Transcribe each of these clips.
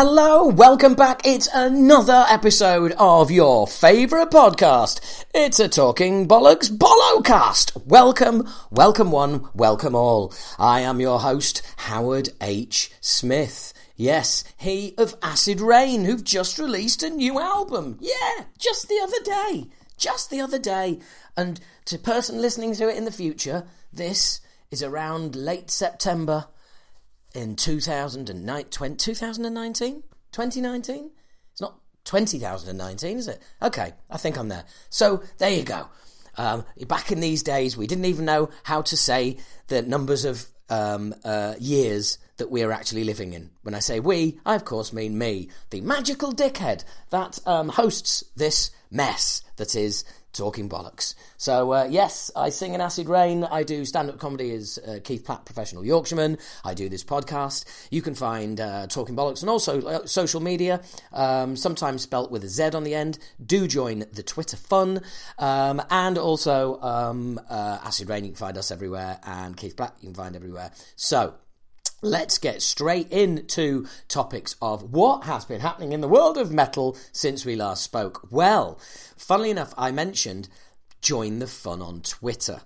Hello, welcome back. It's another episode of your favourite podcast. It's a Talking Bollocks Bollocast. Welcome, welcome one, welcome all. I am your host, Howard H. Smith. Yes, he of Acid Reign, who've just released a new album. Yeah, just the other day. And to person listening to it in the future, this is around late September in 2019? It's not 2019, is it? Okay, I think I'm there. So, there you go. Back in these days, we didn't even know how to say the numbers of years that we're actually living in. When I say we, I of course mean me, the magical dickhead that hosts this mess that is Talking Bollocks. So, yes, I sing in Acid Reign. I do stand-up comedy as Keith Platt, professional Yorkshireman. I do this podcast. You can find Talking Bollocks and also social media, sometimes spelt with a Z on the end. Do join the Twitter fun. And also, Acid Reign, you can find us everywhere. And Keith Platt, you can find everywhere. So, let's get straight into topics of what has been happening in the world of metal since we last spoke. Well, funnily enough, I mentioned join the fun on Twitter.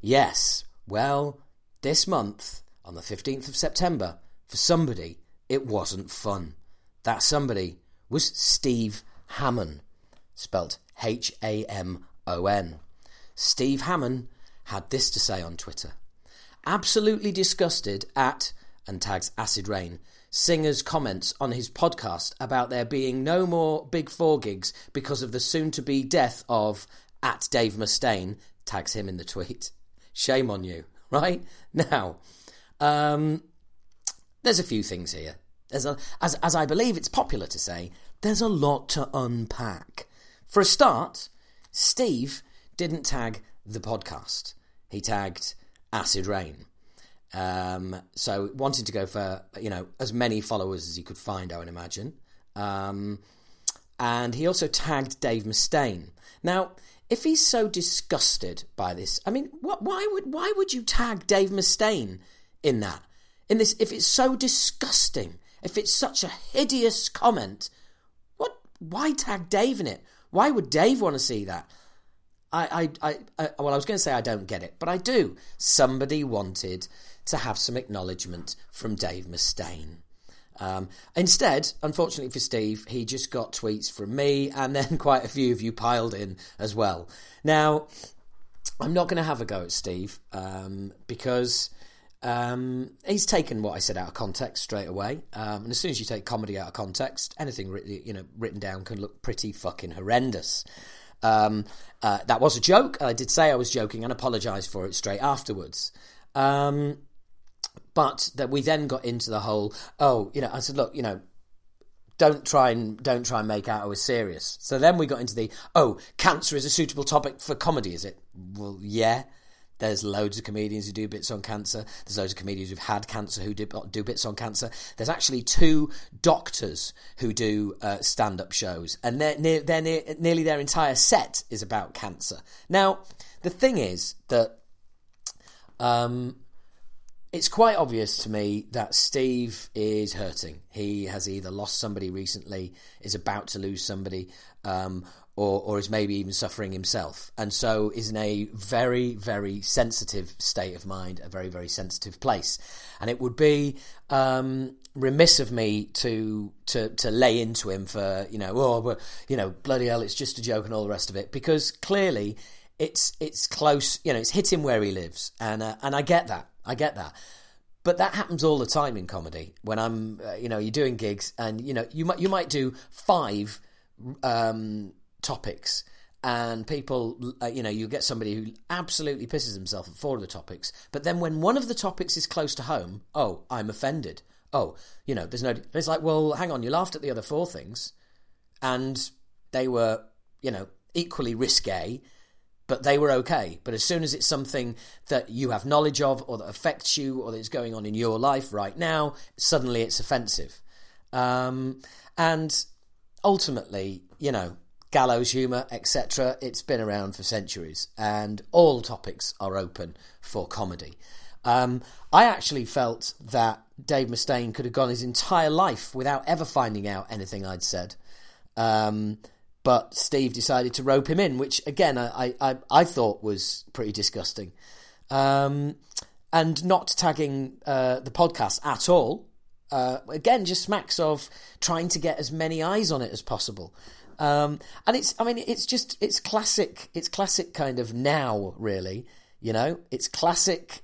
Yes, well, this month, on the 15th of September, for somebody, it wasn't fun. That somebody was Steve Hammond, spelt H-A-M-O-N. Steve Hammond had this to say on Twitter. Absolutely disgusted at... and tags Acid Reign, singers' comments on his podcast about there being no more Big Four gigs because of the soon-to-be death of at Dave Mustaine, tags him in the tweet. Shame on you, right? Now, there's a few things here. There's a, as I believe it's popular to say, there's a lot to unpack. For a start, Steve didn't tag the podcast. He tagged Acid Reign. So wanted to go for, you know, as many followers as he could find, I would imagine. And he also tagged Dave Mustaine. Now, if he's so disgusted by this, I mean, why would you tag Dave Mustaine in that? In this, if it's so disgusting, if it's such a hideous comment, why tag Dave in it? Why would Dave want to see that? I was going to say I don't get it, but I do. Somebody wanted to have some acknowledgement from Dave Mustaine. Instead, unfortunately for Steve, he just got tweets from me, and then quite a few of you piled in as well. Now, I'm not going to have a go at Steve, because he's taken what I said out of context straight away. And as soon as you take comedy out of context, anything written down can look pretty fucking horrendous. That was a joke. I did say I was joking and apologised for it straight afterwards. But that we then got into the whole, I said, look, don't try and make out I was serious. So then we got into the, cancer is a suitable topic for comedy, is it? Well, yeah. There's loads of comedians who do bits on cancer. There's loads of comedians who've had cancer who do bits on cancer. There's actually two doctors who do stand-up shows, and nearly their entire set is about cancer. Now, the thing is that it's quite obvious to me that Steve is hurting. He has either lost somebody recently, is about to lose somebody, or is maybe even suffering himself, and so is in a very, very sensitive state of mind, a very, very sensitive place. And it would be remiss of me to lay into him for, bloody hell, it's just a joke and all the rest of it, because clearly it's close, it's hit him where he lives, and I get that. But that happens all the time in comedy when I'm, you're doing gigs and, you might do five topics, and people, you get somebody who absolutely pisses himself at four of the topics, but then when one of the topics is close to home, I'm offended. It's like, well, hang on, you laughed at the other four things, and they were, equally risque, but they were okay. But as soon as it's something that you have knowledge of, or that affects you, or that's going on in your life right now, suddenly it's offensive. And ultimately, gallows humour, etc., it's been around for centuries, and all topics are open for comedy. I actually felt that Dave Mustaine could have gone his entire life without ever finding out anything I'd said. But Steve decided to rope him in, which, again, I thought was pretty disgusting. And not tagging the podcast at all, again, just smacks of trying to get as many eyes on it as possible. And it's, I mean, it's just, it's classic kind of now, really, you know, it's classic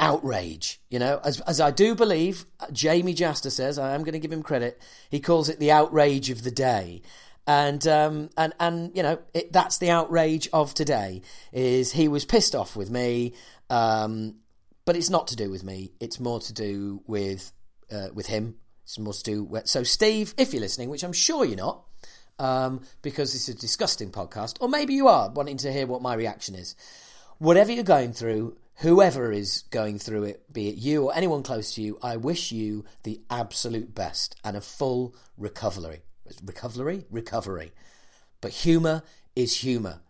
outrage, you know, as I do believe Jamie Jasta says, I am going to give him credit, he calls it the outrage of the day. And you know, that's the outrage of today, is he was pissed off with me, but it's not to do with me, it's more to do with him. It's more to do with... So, Steve, if you're listening, which I'm sure you're not, because it's a disgusting podcast, or maybe you are wanting to hear what my reaction is. Whatever you're going through, whoever is going through it, be it you or anyone close to you, I wish you the absolute best and a full recovery. Recovery. But humour is humour.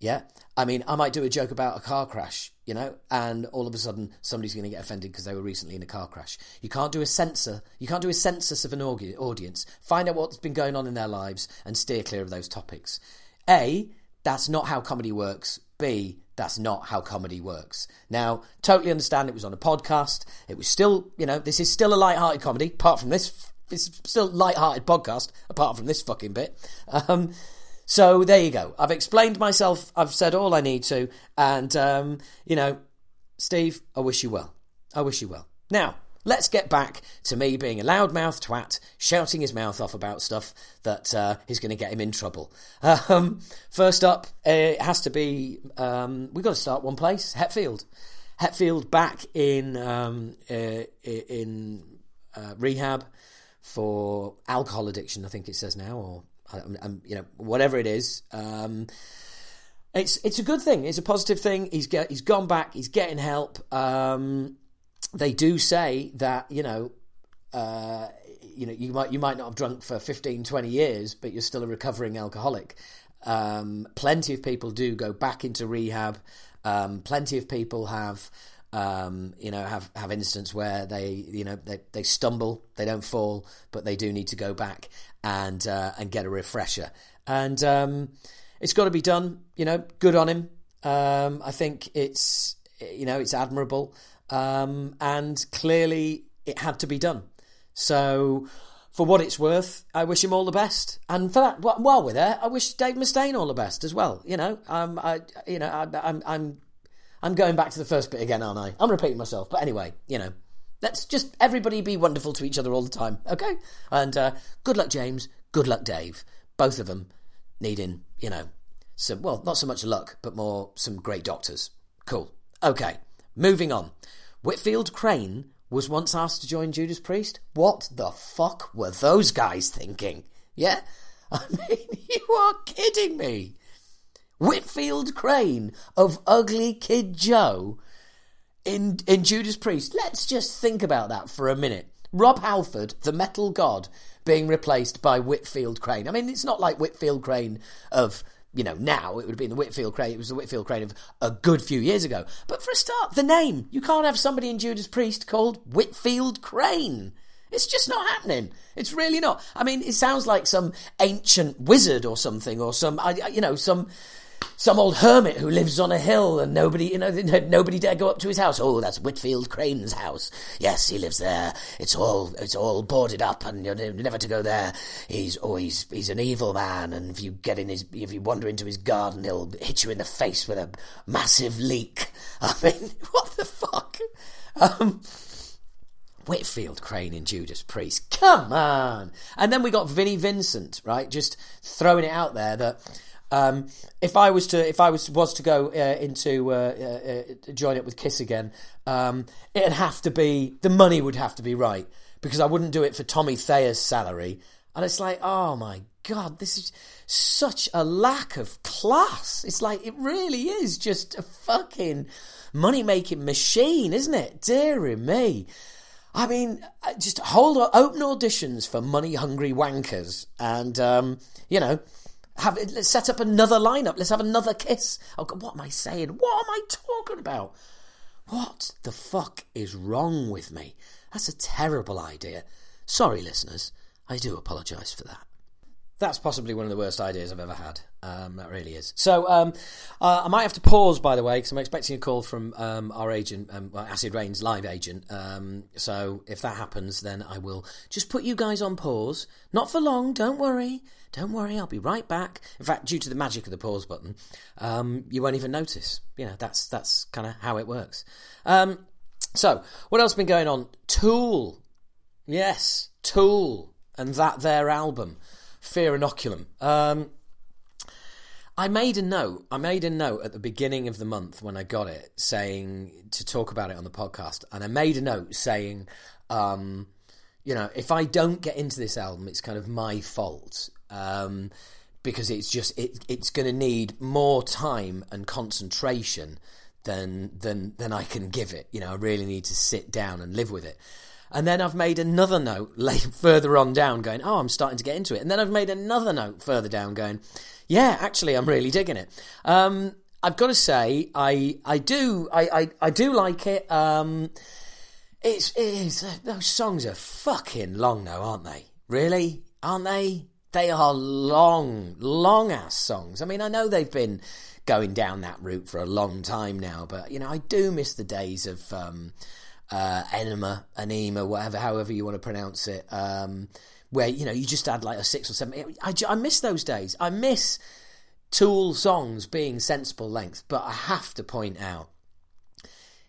Yeah? I mean, I might do a joke about a car crash, you know, and all of a sudden somebody's going to get offended because they were recently in a car crash. You can't do a censor. You can't do a census of an audience. Find out what's been going on in their lives and steer clear of those topics. A, that's not how comedy works. B, that's not how comedy works. Now, totally understand it was on a podcast. It was still, you know, this is still a light-hearted comedy, apart from this. It's still a light-hearted podcast, apart from this fucking bit. So there you go. I've explained myself. I've said all I need to. And, you know, Steve, I wish you well. I wish you well. Now, let's get back to me being a loudmouth twat, shouting his mouth off about stuff that is going to get him in trouble. First up, it has to be... we've got to start one place, Hetfield. Hetfield back in rehab for alcohol addiction, I think it says now, or... you know, whatever it is, it's a good thing. It's a positive thing. He's gone back. He's getting help. They do say that you might not have drunk for 15, 20 years, but you're still a recovering alcoholic. Plenty of people do go back into rehab. Plenty of people have. Have instances where they stumble, they don't fall, but they do need to go back and get a refresher. And it's got to be done, you know, good on him. I think it's admirable. And clearly it had to be done. So for what it's worth, I wish him all the best. And for that, while we're there, I wish Dave Mustaine all the best as well. You know, I'm going back to the first bit again, aren't I? I'm repeating myself. But anyway, you know, let's just everybody be wonderful to each other all the time, okay? And good luck, James. Good luck, Dave. Both of them needing, you know, some, well, not so much luck, but more some great doctors. Cool. Okay, moving on. Whitfield Crane was once asked to join Judas Priest. What the fuck were those guys thinking? Yeah? I mean, you are kidding me. Whitfield Crane of Ugly Kid Joe in Judas Priest. Let's just think about that for a minute. Rob Halford, the metal god, being replaced by Whitfield Crane. I mean, it's not like Whitfield Crane of, you know, now. It would have been the Whitfield Crane. It was the Whitfield Crane of a good few years ago. But for a start, the name. You can't have somebody in Judas Priest called Whitfield Crane. It's just not happening. It's really not. I mean, it sounds like some ancient wizard or something, or some, some old hermit who lives on a hill and nobody dare go up to his house. Oh, that's Whitfield Crane's house. Yes, he lives there. It's all boarded up, and you're never to go there. He's an evil man, and if you wander into his garden, he'll hit you in the face with a massive leek. I mean, what the fuck? Whitfield Crane and Judas Priest. Come on! And then we got Vinnie Vincent, right? Just throwing it out there that if I was to join up with Kiss again, it'd have to be, the money would have to be right, because I wouldn't do it for Tommy Thayer's salary. And it's like, oh my God, this is such a lack of class. It's like, it really is just a fucking money-making machine, isn't it? Dearie me. I mean, just hold open auditions for money-hungry wankers, and let's set up another lineup. Let's have another Kiss. Oh God, what am I saying? What am I talking about? What the fuck is wrong with me? That's a terrible idea. Sorry, listeners. I do apologise for that. That's possibly one of the worst ideas I've ever had. That really is. So I might have to pause, by the way, because I'm expecting a call from our agent, Acid Reign's live agent. So if that happens, then I will just put you guys on pause. Not for long, don't worry. Don't worry, I'll be right back. In fact, due to the magic of the pause button, you won't even notice. You know, that's kind of how it works. So what else has been going on? Tool. Yes, Tool and their album. Fear Inoculum. I made a note at the beginning of the month when I got it, saying to talk about it on the podcast, and I made a note saying, you know, if I don't get into this album, it's kind of my fault, because it's just it's going to need more time and concentration than I can give it. You know, I really need to sit down and live with it. And then I've made another note further on down going, oh, I'm starting to get into it. And then I've made another note further down going, yeah, actually, I'm really digging it. I've got to say, I do like it. Those songs are fucking long, though, aren't they? Really? Aren't they? They are long, long-ass songs. I mean, I know they've been going down that route for a long time now, but, you know, I do miss the days of... Enema, whatever, however you want to pronounce it, where, you know, you just had like a 6 or 7. I miss those days. I miss Tool songs being sensible length, but I have to point out,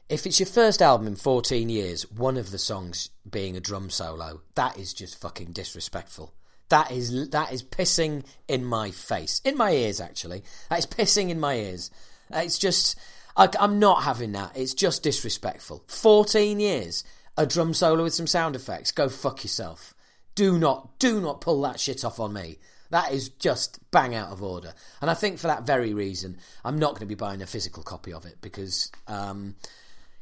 if it's your first album in 14 years, one of the songs being a drum solo, that is just fucking disrespectful. That is pissing in my face. In my ears, actually. That is pissing in my ears. It's just... I'm not having that. It's just disrespectful. 14 years, a drum solo with some sound effects. Go fuck yourself. Do not pull that shit off on me. That is just bang out of order. And I think for that very reason, I'm not going to be buying a physical copy of it because,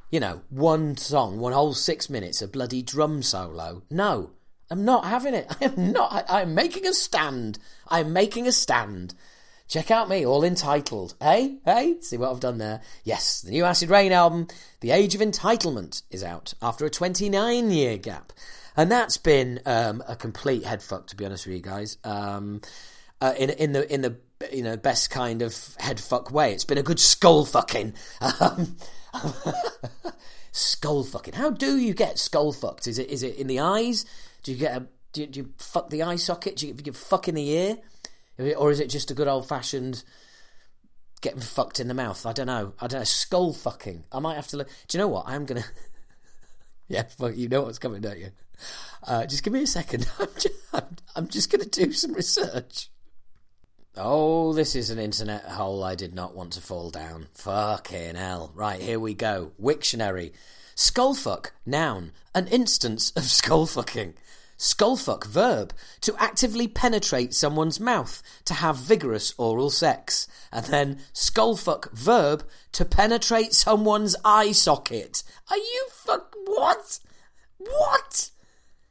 you know, one song, one whole 6 minutes, a bloody drum solo. No, I'm not having it. I am not. I'm making a stand. I'm making a stand. Check out me, all entitled. Hey, see what I've done there? Yes, the new Acid Reign album, The Age of Entitlement, is out after a 29-year gap. And that's been a complete headfuck, to be honest with you guys. In the you know, best kind of headfuck way. It's been a good skull fucking. Skull fucking. How do you get skull fucked? Is it in the eyes? Do you get do you fuck the eye socket? Do you fuck in the ear? Or is it just a good old-fashioned getting fucked in the mouth? I don't know. Skull fucking. I might have to look. Do you know what? I'm going to... Yeah, fuck, you know what's coming, don't you? Just give me a second. I'm just going to do some research. Oh, this is an internet hole I did not want to fall down. Fucking hell. Right, here we go. Wiktionary. Skullfuck, noun. An instance of skull fucking. Skullfuck, verb, to actively penetrate someone's mouth, to have vigorous oral sex. And then skullfuck, verb, to penetrate someone's eye socket. Are you fuck... What? What?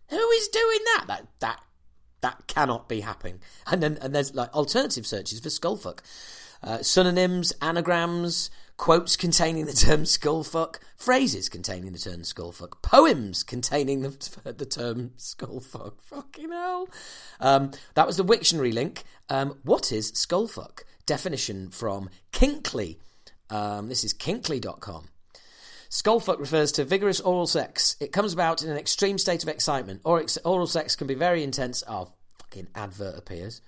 Who is doing that? That cannot be happening. And there's like alternative searches for skullfuck. Synonyms, anagrams... Quotes containing the term skullfuck, phrases containing the term skullfuck, poems containing the term skullfuck. Fucking hell. That was the Wiktionary link. What is skullfuck? Definition from Kinkley. This is kinkley.com. Skullfuck refers to vigorous oral sex. It comes about in an extreme state of excitement. Oral sex can be very intense. Oh, fucking advert appears.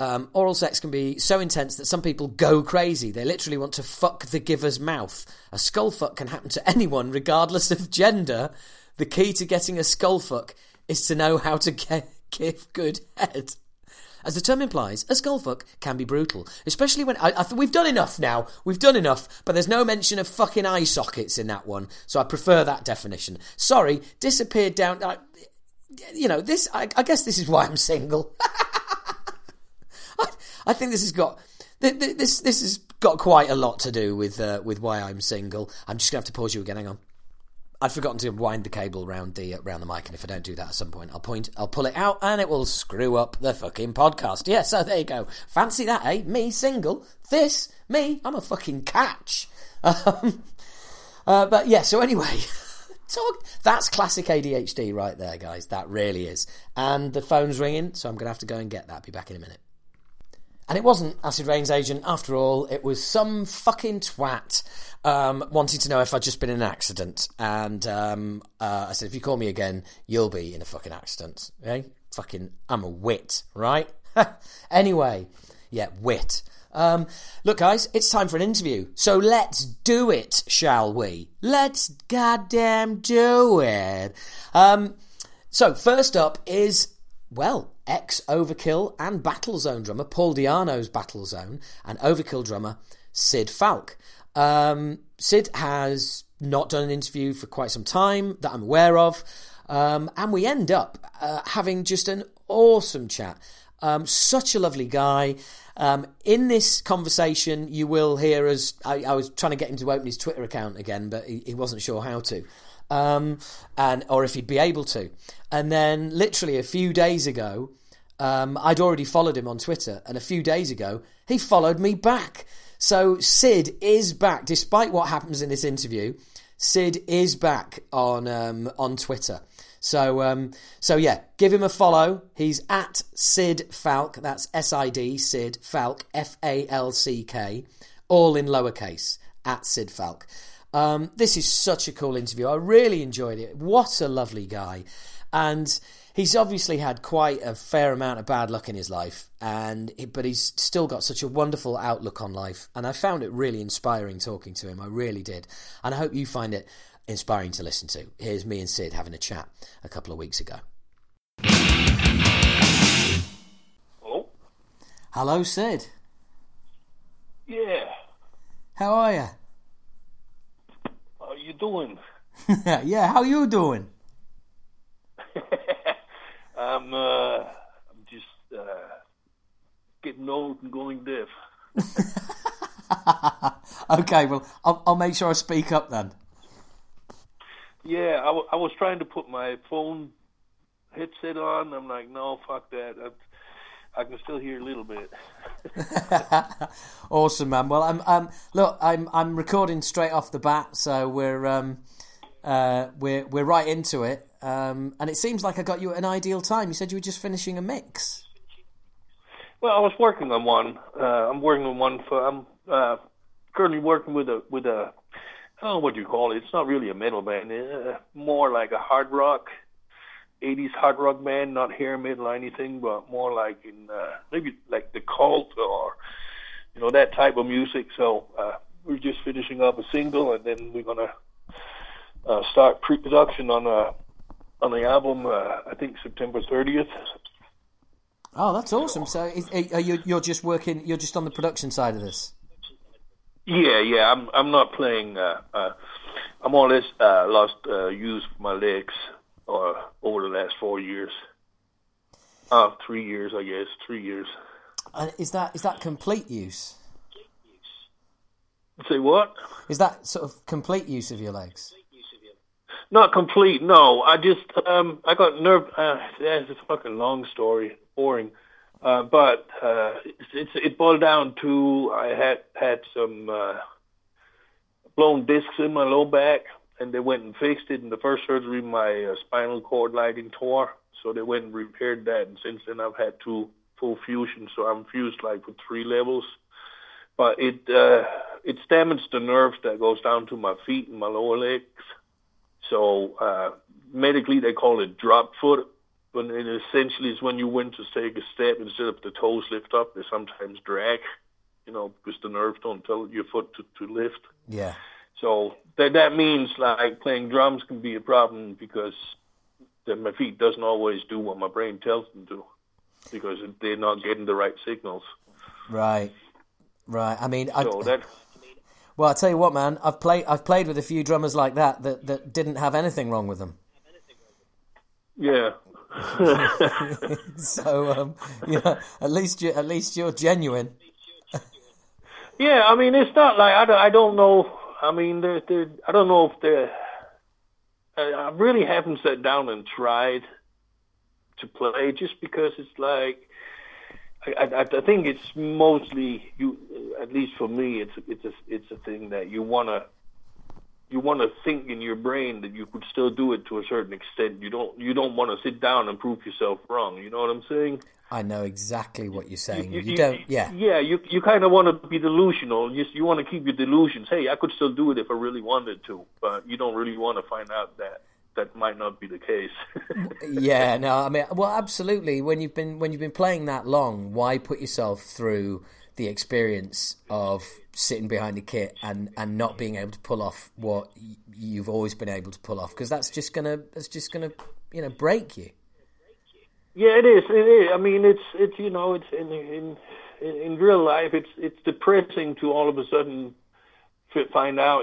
Oral sex can be so intense that some people go crazy. They literally want to fuck the giver's mouth. A skullfuck can happen to anyone, regardless of gender. The key to getting a skullfuck is to know how to give good head. As the term implies, a skullfuck can be brutal, especially when... I think we've done enough now. We've done enough, but there's no mention of fucking eye sockets in that one, so I prefer that definition. Sorry, disappeared down... you know, this... I guess this is why I'm single. I think this has got quite a lot to do with why I'm single. I'm just gonna have to pause you again. Hang on, I'd forgotten to wind the cable round the mic, and if I don't do that at some point, I'll pull it out, and it will screw up the fucking podcast. Yeah, so there you go. Fancy that, eh? Me single. This me. I'm a fucking catch. But yeah, so anyway, that's classic ADHD right there, guys. That really is. And the phone's ringing, so I'm going to have to go and get that. Be back in a minute. And it wasn't Acid Reign's agent after all. It was some fucking twat wanting to know if I'd just been in an accident. And I said, if you call me again, you'll be in a fucking accident. Okay? Fucking, I'm a wit, right? Anyway, yeah, wit. Look, guys, it's time for an interview. So let's do it, shall we? Let's goddamn do it. So first up is, well, ex-Overkill and Battlezone drummer Paul Di'Anno's Battlezone and Overkill drummer Sid Falck. Sid has not done an interview for quite some time that I'm aware of, and we end up having just an awesome chat. Such a lovely guy. In this conversation, you will hear us... I was trying to get him to open his Twitter account again, but he wasn't sure how to. Or if he'd be able to. And then literally a few days ago, I'd already followed him on Twitter, and a few days ago he followed me back. So Sid is back, despite what happens in this interview. Sid is back on Twitter. So yeah, give him a follow. He's at Sid Falck. That's SID, Sid Falck, FALCK, all in lowercase, at Sid Falck. This is such a cool interview. I really enjoyed it. What a lovely guy. And he's obviously had quite a fair amount of bad luck in his life, but he's still got such a wonderful outlook on life. And I found it really inspiring talking to him. I really did. And I hope you find it inspiring to listen to. Here's me and Sid having a chat a couple of weeks ago. Hello? Hello, Sid. Yeah. How are you? You doing? Yeah, how you doing? I'm just getting old and going deaf. Okay, well, I'll make sure I speak up then. Yeah, I was trying to put my phone headset on. I'm like, no, fuck that. I can still hear a little bit. Awesome, man. Well, I'm recording straight off the bat, so we're right into it. And it seems like I got you at an ideal time. You said you were just finishing a mix. Well, I was working on one. I'm currently working with a I don't know what you call it. It's not really a metal band. More like a hard rock. 80s hard rock band, not hair metal or anything, but more like in maybe like the Cult or that type of music. So we're just finishing up a single, and then we're gonna start pre-production on the album. I think September 30th. Oh, that's awesome! So you're just working? You're just on the production side of this? Yeah. I'm not playing. I more or less lost use of my legs. Over the last 4 years, 3 years, I guess, 3 years. And is that complete use? Say what? Is that sort of complete use of your legs? Not complete, no. I just I got nerve. That's a fucking long story, boring. But it boiled down to I had some blown discs in my low back. And they went and fixed it. In the first surgery, my spinal cord lining tore. So they went and repaired that. And since then, I've had 2 full fusions. So I'm fused like with 3 levels. But it's damaged the nerve that goes down to my feet and my lower legs. So medically, they call it drop foot. But it essentially is when you went to take a step, instead of the toes lift up, they sometimes drag, because the nerves don't tell your foot to lift. Yeah. So that means like playing drums can be a problem because my feet doesn't always do what my brain tells them to because they're not getting the right signals. Right. I mean, well, I tell you what, man, I've played with a few drummers like that didn't have anything wrong with them. Yeah. So at least you're genuine. Yeah, I mean, it's not like I don't know. I mean, I don't know if I really haven't sat down and tried to play just because it's like, I think it's mostly, at least for me, it's a thing that you want to you want to think in your brain that you could still do it to a certain extent. You don't want to sit down and prove yourself wrong. You know what I'm saying? I know exactly what you're saying. You kind of want to be delusional. You want to keep your delusions. Hey, I could still do it if I really wanted to, but you don't really want to find out that might not be the case. Yeah, no, I mean, well, absolutely. When you've been playing that long, why put yourself through the experience of sitting behind a kit and not being able to pull off what you've always been able to pull off? Because that's just gonna break you. Yeah, it is. It is. I mean, it's it's in real life, it's depressing to all of a sudden find out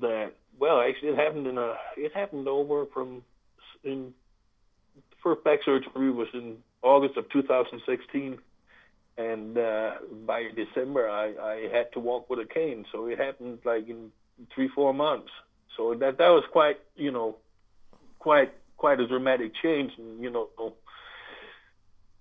that. Well, actually, it happened over from in the first back surgery was in August of 2016, and by December I had to walk with a cane. So it happened like in 3-4 months. So that was quite quite a dramatic change. And,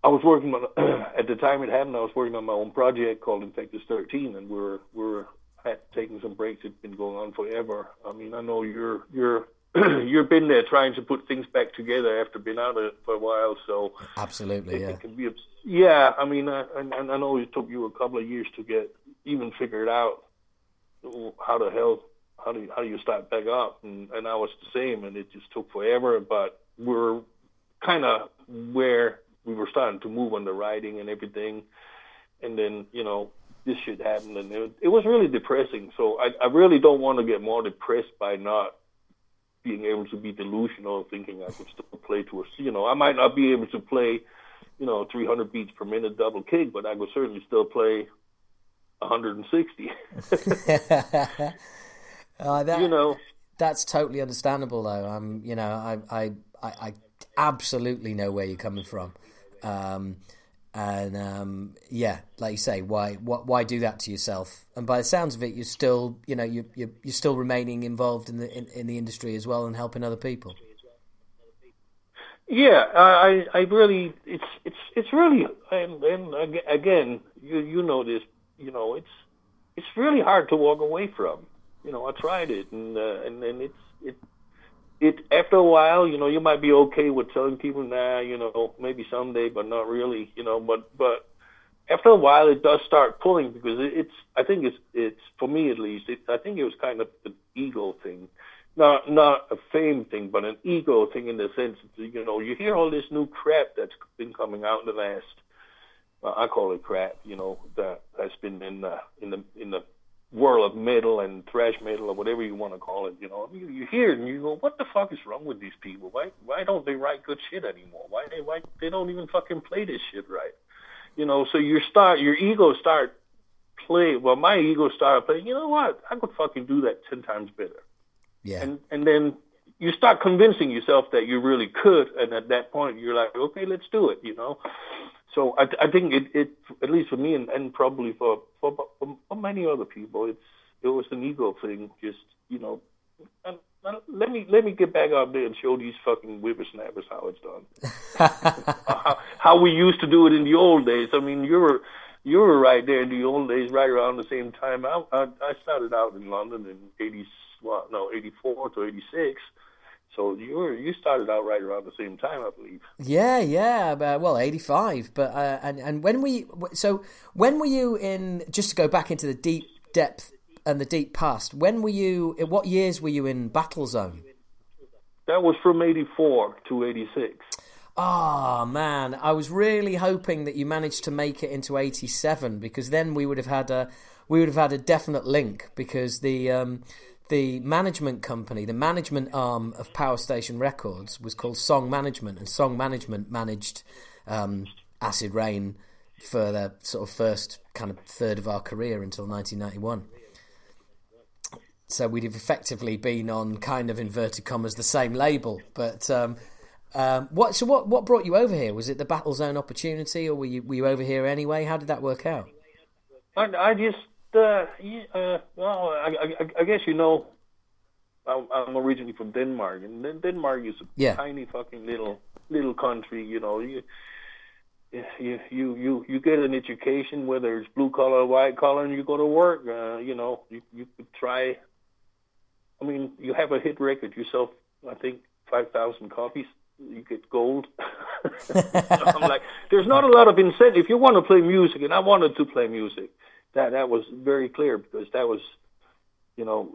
I was working on at the time it happened. I was working on my own project called Infectious 13, and we're had taken some breaks. It's been going on forever. I mean, I know you're you've been there trying to put things back together after being out of it for a while. So absolutely, yeah. It can be, yeah. I mean, I know it took you a couple of years to get even figured out how do you start back up, and I was the same, and it just took forever. But we're kind of where we were starting to move on the writing and everything, and then this shit happened, and it was really depressing. So I really don't want to get more depressed by not being able to be delusional, thinking I could still play to a, I might not be able to play, 300 beats per minute double kick, but I could certainly still play 160. That's totally understandable, though. I absolutely know where you're coming from. And like you say, why do that to yourself? And by the sounds of it, you're still, you're still remaining involved in the industry as well and helping other people. Yeah, I really, it's really, and again, you know this, it's really hard to walk away from. I tried it, and it after a while, you might be okay with telling people, nah, maybe someday, but not really, But after a while, it does start pulling because I think it's for me at least. I think it was kind of an ego thing, not a fame thing, but an ego thing in the sense that you hear all this new crap that's been coming out in the last. I call it crap, that has been in the world of metal and thrash metal or whatever you want to call it, you hear it and you go, what the fuck is wrong with these people? Why don't they write good shit anymore? Why they don't even fucking play this shit right? So my ego started playing, what? I could fucking do that 10 times better. Yeah. And then you start convincing yourself that you really could, and at that point you're like, okay, let's do it, So I think it, at least for me, and probably for many other people, it was an ego thing. Just let me get back out there and show these fucking whippersnappers how it's done, how we used to do it in the old days. I mean, you were right there in the old days, right around the same time. I started out in London in 84 to 86. So you started out right around the same time, I believe. Yeah, well, 85. But and when were you in? Just to go back into the deep depth and the deep past. When were you? What years were you in Battlezone? That was from 84 to 86. Ah, man, I was really hoping that you managed to make it into 87 because then we would have had a definite link because the management company, the management arm of Power Station Records was called Song Management, and Song Management managed Acid Reign for their sort of first kind of third of our career until 1991. So we'd have effectively been on kind of inverted commas the same label. But what brought you over here? Was it the Battlezone opportunity, or were you over here anyway? How did that work out? I guess I'm originally from Denmark, and Denmark is a tiny fucking little country. You get an education, whether it's blue collar or white collar, and you go to work. You could try I mean, you have a hit record, you sell, I think, 5,000 copies, you get gold. I'm like, there's not a lot of incentive. If you want to play music, and I wanted to play music, that was very clear, because that was, you know,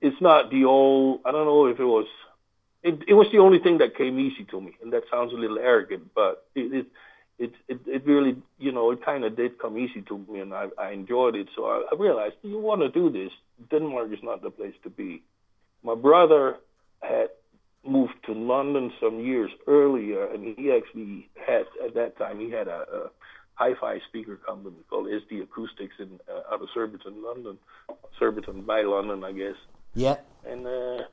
it's not the old, I don't know if it was, it was the only thing that came easy to me, and that sounds a little arrogant, but it really, you know, it kind of did come easy to me, and I enjoyed it. So I realized, you want to do this, Denmark is not the place to be. My brother had moved to London some years earlier, and he actually had, at that time, he had a hi-fi speaker company called SD Acoustics in out of Surbiton, London. Surbiton by London, I guess. Yeah. And so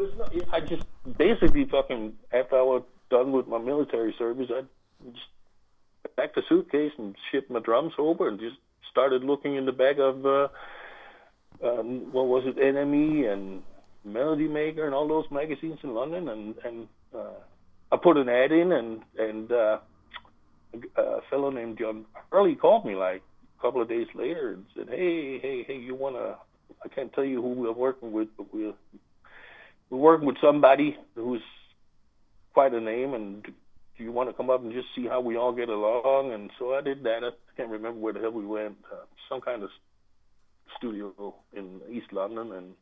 it's not, I just basically fucking, after I was done with my military service, I just packed a suitcase and shipped my drums over and just started looking in the bag of, what was it, NME and Melody Maker and all those magazines in London. And I put an ad in, and a fellow named John Hurley called me like a couple of days later and said, hey, you want to, I can't tell you who we're working with, but we're working with somebody who's quite a name, and do you want to come up and just see how we all get along? And so I did that. I can't remember where the hell we went. Some kind of studio in East London, and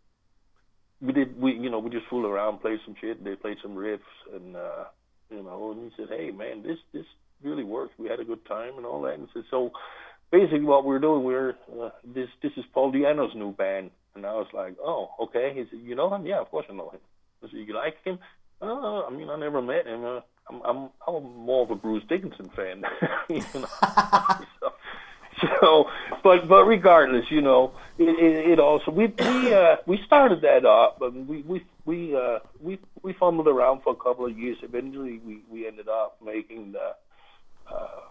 we just fooled around, played some shit. They played some riffs, and and he said, "Hey man, this really worked. We had a good time and all that." And said, so basically what we're doing, we're this is Paul Di'Anno's new band. And I was like, "Oh, okay." He said, "You know him?" "Yeah, of course I know him." I said, "You like him?" "Oh, I mean, I never met him. I'm more of a Bruce Dickinson fan." So, but regardless, you know, it also we started that up, and we fumbled around for a couple of years. Eventually, we ended up making the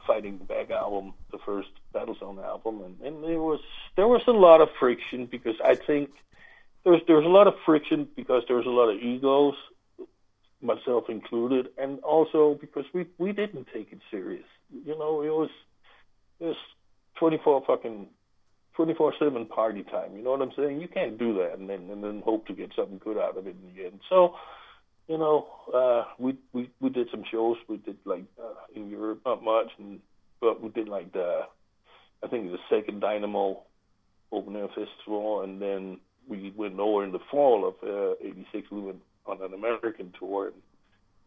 Fighting Back album, the first Battlezone album, and there was a lot of friction, because I think there's a lot of friction because there's a lot of egos, myself included, and also because we didn't take it serious. You know, it was 24/7 party time. You know what I'm saying? You can't do that and then hope to get something good out of it in the end. So, you know, we did some shows. We did like in Europe, not much, but we did like the second Dynamo Open Air Festival, and then we went over in the fall of '86. We went on an American tour. And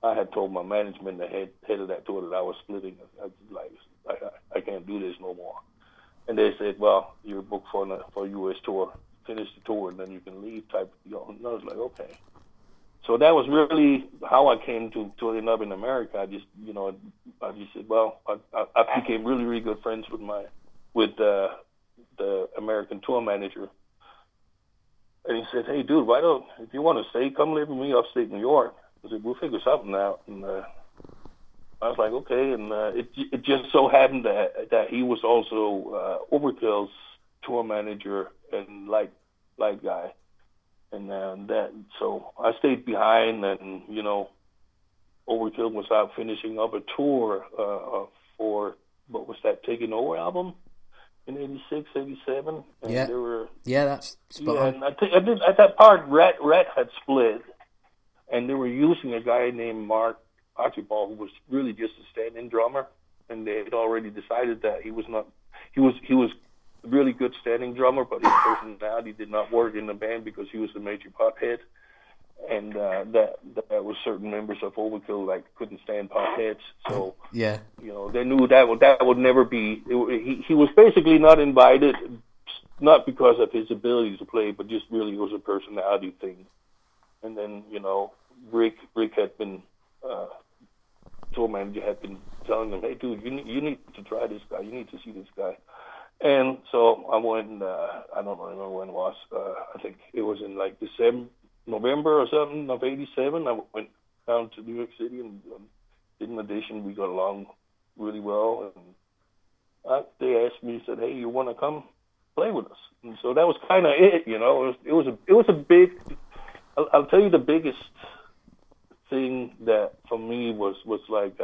I had told my management, the head of that tour, that I was splitting. I was like, I can't do this no more. And they said, "Well, you're booked for a U.S. tour. Finish the tour, and then you can leave." Type of deal. And I was like, "Okay." So that was really how I came to end up in America. I just, you know, said, "Well," I became really, really good friends with the American tour manager. And he said, "Hey, dude, why don't, if you want to stay, come live with me upstate New York." I said, "We'll figure something out." And I was like, "Okay." And it just so happened that he was also Overkill's tour manager and light guy. And so I stayed behind, and, you know, Overkill was out finishing up a tour for, what was that, Taking Over album in 86, 87. And yeah. There were, yeah, that's spot on. And I did, at that part, Rat had split, and they were using a guy named Mark Archibald, who was really just a stand-in drummer, and they had already decided that he was a really good standing drummer, but his personality did not work in the band because he was a major pothead, and that was certain members of Overkill like couldn't stand potheads. So yeah, you know, they knew that would never be. He was basically not invited, not because of his ability to play, but just really it was a personality thing. And then, you know, Rick had been tour manager had been telling them, "Hey, dude, you need to try this guy. You need to see this guy." And so I went, I don't remember when it was, I think it was in like November or something of 87, I went down to New York City and did an audition. We got along really well, and they asked me, said, "Hey, you want to come play with us?" And so that was kind of it, you know. It was a big, I'll tell you the biggest thing that for me was like,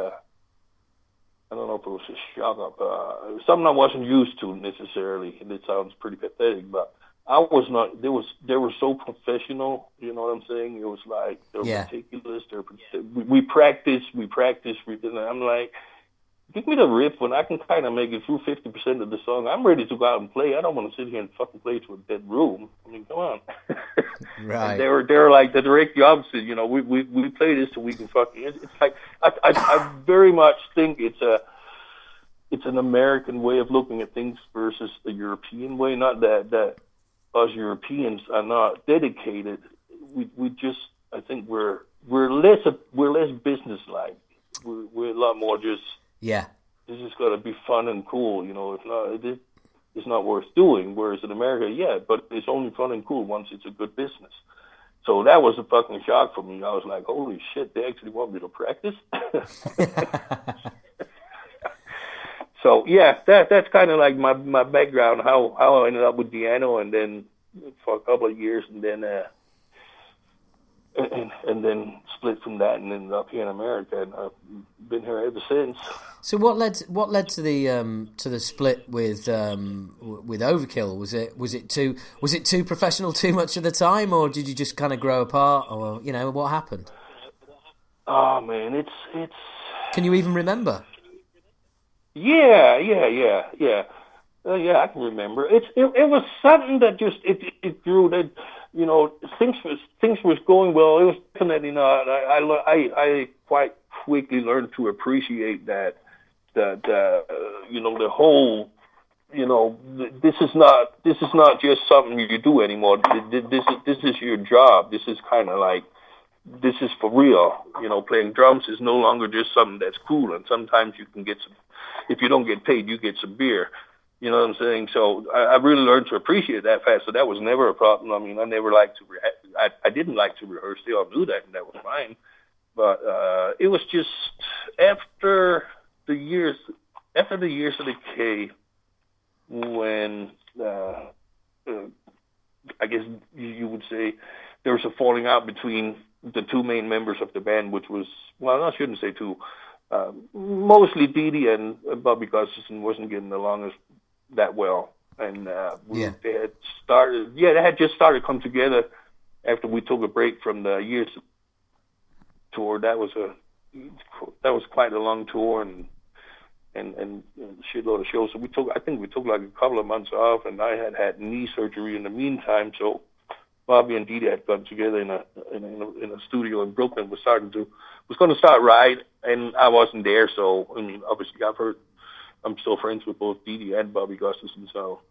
I don't know if it was a shock up, something I wasn't used to necessarily, and it sounds pretty pathetic, but I was not. They were so professional. You know what I'm saying? It was like they're meticulous. We practiced. I'm like, give me the riff when I can kind of make it through 50% of the song. I'm ready to go out and play. I don't want to sit here and fucking play to a dead room. I mean, come on. Right. And they were like the direct opposite. You know, we play this so we can fucking. It's like I very much think it's an American way of looking at things versus the European way. Not that us Europeans are not dedicated. We're less businesslike. We're a lot more just. Yeah, this has got to be fun and cool, you know. If not, it's not worth doing. Whereas in America, but it's only fun and cool once it's a good business. So that was a fucking shock for me. I was like, holy shit, they actually want me to practice. So that's kind of like my background, how I ended up with piano, and then for a couple of years, and then. And then split from that and ended up here in America, and I've been here ever since. So what led to the split with Overkill? Was it too professional too much of the time, or did you just kind of grow apart, or you know what happened? Oh man, it's. Can you even remember? Yeah. I can remember. It was something that just it grew that. You know, things was going well. It was definitely not. I quite quickly learned to appreciate that you know, the whole, you know, this is not just something you do anymore. This is your job. This is kind of like, this is for real. You know, playing drums is no longer just something that's cool. And sometimes you can get some. If you don't get paid, you get some beer. You know what I'm saying? So I really learned to appreciate that fact. So that was never a problem. I mean, I never liked to. I didn't like to rehearse. They all knew that, and that was fine. But it was just after the years of decay, when I guess you would say there was a falling out between the two main members of the band, which was, well, I shouldn't say two. Mostly Dee Dee and Bobby Gustafson wasn't getting along that well, and they had just started to come together after we took a break from the years tour. That was quite a long tour and a shitload of shows. So I think we took like a couple of months off, and I had knee surgery in the meantime. So Bobby and Dee Dee had gotten together in a studio in Brooklyn. Was going to start Ride, and I wasn't there. So I mean, obviously I've heard. I'm still friends with both Dee Dee and Bobby Gustafson, so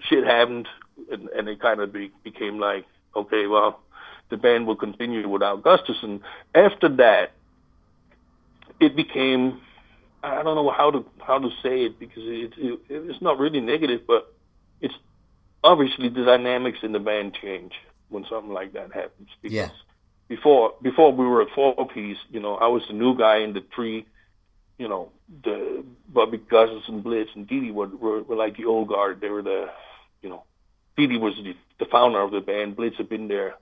shit happened, and it kind of became like, okay, well, the band will continue without Gustafson. After that, it became, I don't know how to say it, because it's not really negative, but it's obviously the dynamics in the band change when something like that happens. Because before we were a four-piece, you know, I was the new guy in the three. You know, the Bobby Gustafson, Blitz, and Dee Dee were like the old guard. They were the, you know, Dee Dee was the founder of the band. Blitz had been there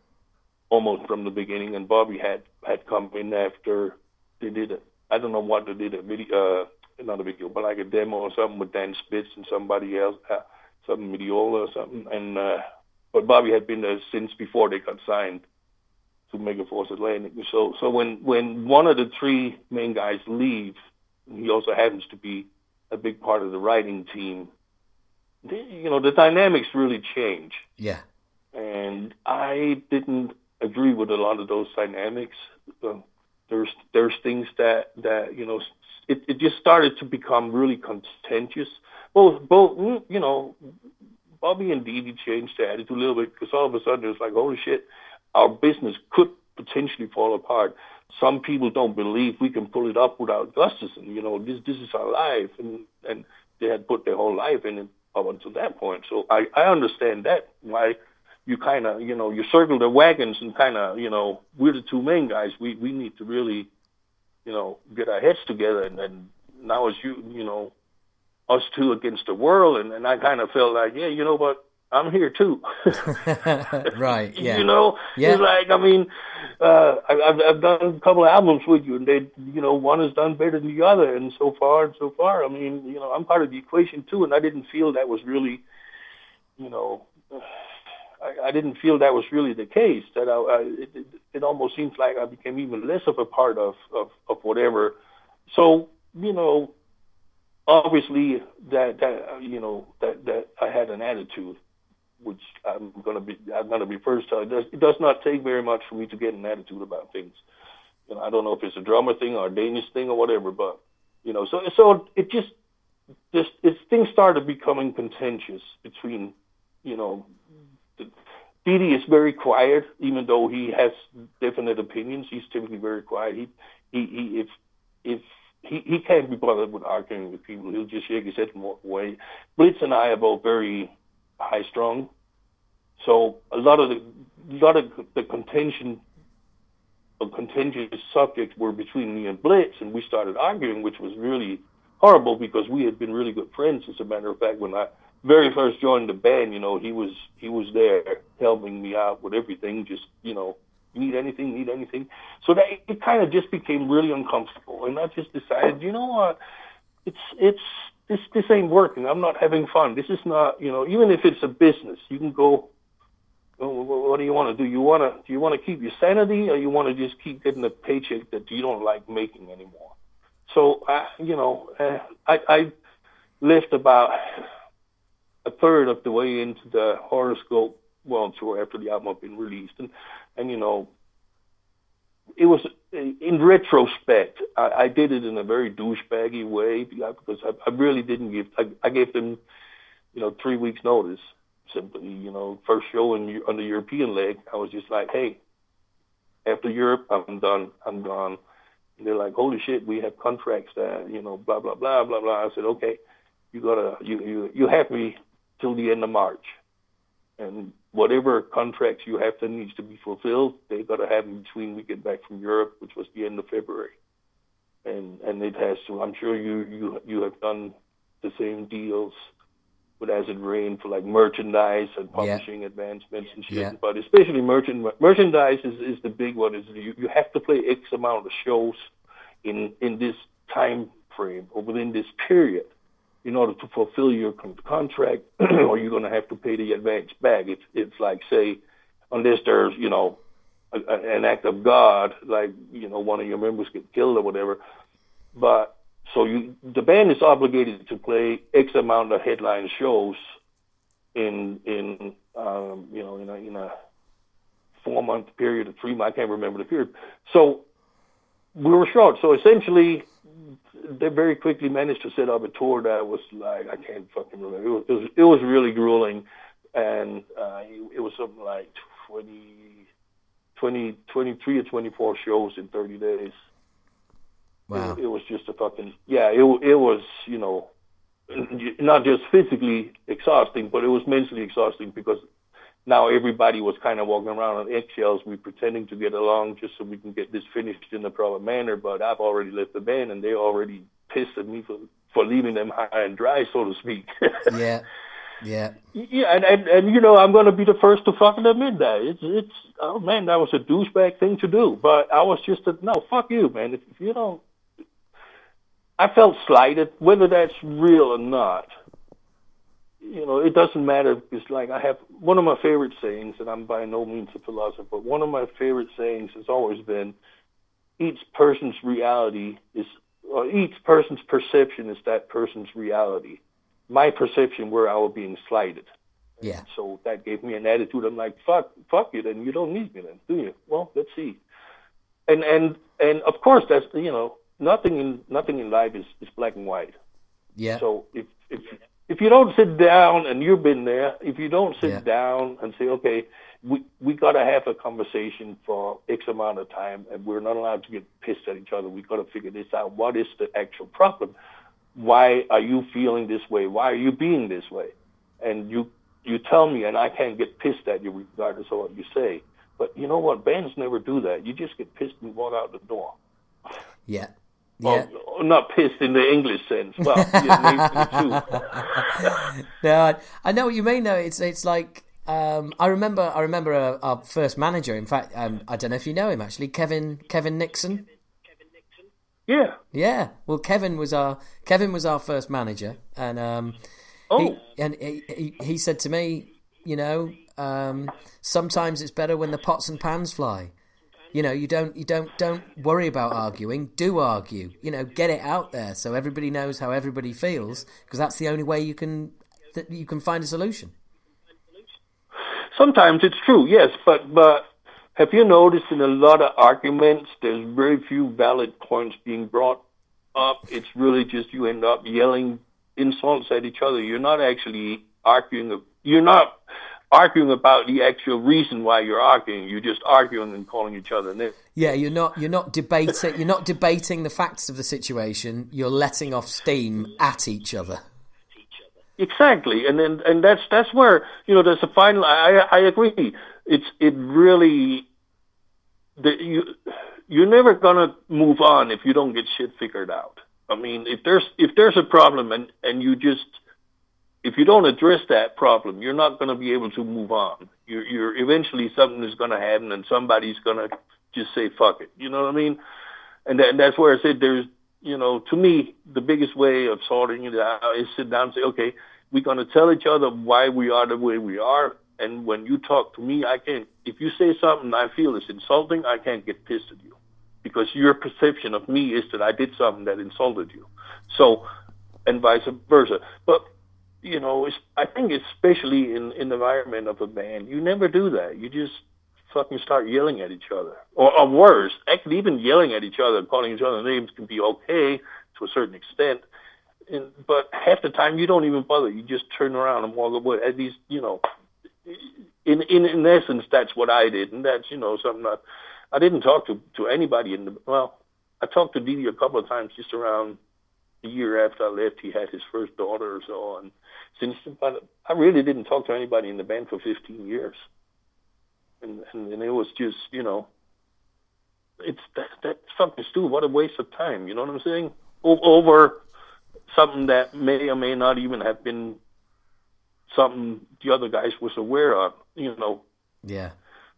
almost from the beginning, and Bobby had come in after they did it. I don't know what they did, not a video, but like a demo or something with Dan Spitz and somebody else, some Mediola or something. And but Bobby had been there since before they got signed to Megaforce Atlantic. So when one of the three main guys leaves, he also happens to be a big part of the writing team. You know, the dynamics really change. Yeah. And I didn't agree with a lot of those dynamics. There's things that you know, it just started to become really contentious. Both, you know, Bobby and Dee Dee changed their attitude a little bit, because all of a sudden it was like, holy shit, our business could potentially fall apart. Some people don't believe we can pull it up without Gustafson. You know, this is our life, and they had put their whole life in it up until that point. So I understand that, why you kind of, you know, you circle the wagons and kind of, you know, we're the two main guys. We need to really, you know, get our heads together, and now it's you know, us two against the world, and I kind of felt like, yeah, you know what? I'm here too. Right. Yeah. You know, it's like, I mean, I've done a couple of albums with you, and they, you know, one is done better than the other, and so far. I mean, you know, I'm part of the equation too, and I didn't feel that was really, you know, I didn't feel that was really the case. That it almost seems like I became even less of a part of whatever. So, you know, obviously that I had an attitude, which I'm gonna be first to. It does not take very much for me to get an attitude about things. You know, I don't know if it's a drummer thing or a Danish thing or whatever, but you know, so it just things started becoming contentious between, you know. Didi is very quiet, even though he has definite opinions. He's typically very quiet. He can't be bothered with arguing with people. He'll just shake his head and walk away. Blitz and I are both very high strung, so a lot of the contention or contentious subjects were between me and Blitz, and we started arguing, which was really horrible because we had been really good friends. As a matter of fact, when I very first joined the band, you know, he was there helping me out with everything. Just, you know, need anything. So that it kind of just became really uncomfortable, and I just decided, you know what, this ain't working. I'm not having fun. This is not, you know, even if it's a business, you can go. Oh, what do you want to do? Do you want to keep your sanity, or you want to just keep getting a paycheck that you don't like making anymore? So I left about a third of the way into the Horoscope World Tour after the album had been released, and you know, it was, in retrospect, I did it in a very douchebaggy way because I really didn't give. I gave them, you know, 3 weeks notice. Simply, you know, first show on the European leg, I was just like, hey, after Europe, I'm done, I'm gone. And they're like, holy shit, we have contracts that, you know, blah blah blah blah blah. I said, okay, you have me till the end of March, and whatever contracts you have that needs to be fulfilled, they gotta have in between we get back from Europe, which was the end of February, and it has to. I'm sure you have done the same deals with Acid Reign for like merchandise and publishing advancements and shit, but especially merchandise is the big one. Is you have to play X amount of shows in this time frame or within this period in order to fulfill your contract, or you're going to have to pay the advance back. It's like, say, unless there's, you know, an act of God, like, you know, one of your members get killed or whatever, but. So the band is obligated to play X amount of headline shows in a 4-month period or 3 months. I can't remember the period. So we were short. So essentially, they very quickly managed to set up a tour that was like, I can't fucking remember. It was really grueling, and it was something like 23 or 24 shows in 30 days. Wow. It was just a fucking, it was, you know, not just physically exhausting, but it was mentally exhausting because now everybody was kind of walking around on eggshells. We're pretending to get along just so we can get this finished in a proper manner, but I've already left the band and they're already pissed at me for leaving them high and dry, so to speak. And you know, I'm going to be the first to fucking admit that. It's oh man, that was a douchebag thing to do, but I was just, no, fuck you, man. If you don't, I felt slighted, whether that's real or not. You know, it doesn't matter. It's like I have one of my favorite sayings, and I'm by no means a philosopher, but one of my favorite sayings has always been, each person's reality is, or each person's perception is that person's reality. My perception where I was being slighted. Yeah. So that gave me an attitude. I'm like, fuck you then. You don't need me then, do you? Well, let's see. And of course, that's, you know, Nothing in life is black and white. Yeah. So if you don't sit down, and you've been there, if you don't sit down and say, okay, we gotta have a conversation for X amount of time, and we're not allowed to get pissed at each other. We gotta figure this out. What is the actual problem? Why are you feeling this way? Why are you being this way? And you tell me, and I can't get pissed at you regardless of what you say. But you know what? Bands never do that. You just get pissed and walk out the door. Yeah. Yeah. Well, not pissed in the English sense. Well, maybe too. No, I know what you mean. Though it's like I remember our first manager. In fact, I don't know if you know him actually, Kevin Nixon. Yeah. Yeah. Well, Kevin was our first manager, and he said to me, you know. Sometimes it's better when the pots and pans fly. You know, you don't worry about arguing. Do argue. You know, get it out there so everybody knows how everybody feels, because that's the only way you can find a solution. Sometimes it's true, yes, but have you noticed in a lot of arguments there's very few valid points being brought up? It's really just you end up yelling insults at each other. You're not actually arguing. You're not arguing about the actual reason why you're arguing. You're just arguing and calling each other names. Yeah, you're not debating. You're not debating the facts of the situation. You're letting off steam at each other. Exactly, and that's where, you know, there's a fine line. I agree. You're never gonna move on if you don't get shit figured out. I mean, if there's a problem and you just, if you don't address that problem, you're not going to be able to move on. You're eventually something is going to happen, and somebody's going to just say fuck it. You know what I mean? And that's where I said there's, you know, to me the biggest way of sorting it out is sit down and say, okay, we're going to tell each other why we are the way we are. And when you talk to me, I can't. If you say something I feel is insulting, I can't get pissed at you, because your perception of me is that I did something that insulted you. So, and vice versa. But you know, I think especially in the environment of a band, you never do that. You just fucking start yelling at each other. Or worse, actually even yelling at each other and calling each other names can be okay to a certain extent. But half the time you don't even bother. You just turn around and walk away. At least, you know, in essence, that's what I did. And that's, you know, something I didn't talk to anybody. I talked to Didi a couple of times just around a year after I left. He had his first daughter or so, and since I really didn't talk to anybody in the band for 15 years, and it was just, you know, it's that's fucking stupid. What a waste of time, you know what I'm saying? Over something that may or may not even have been something the other guys was aware of, you know. Yeah.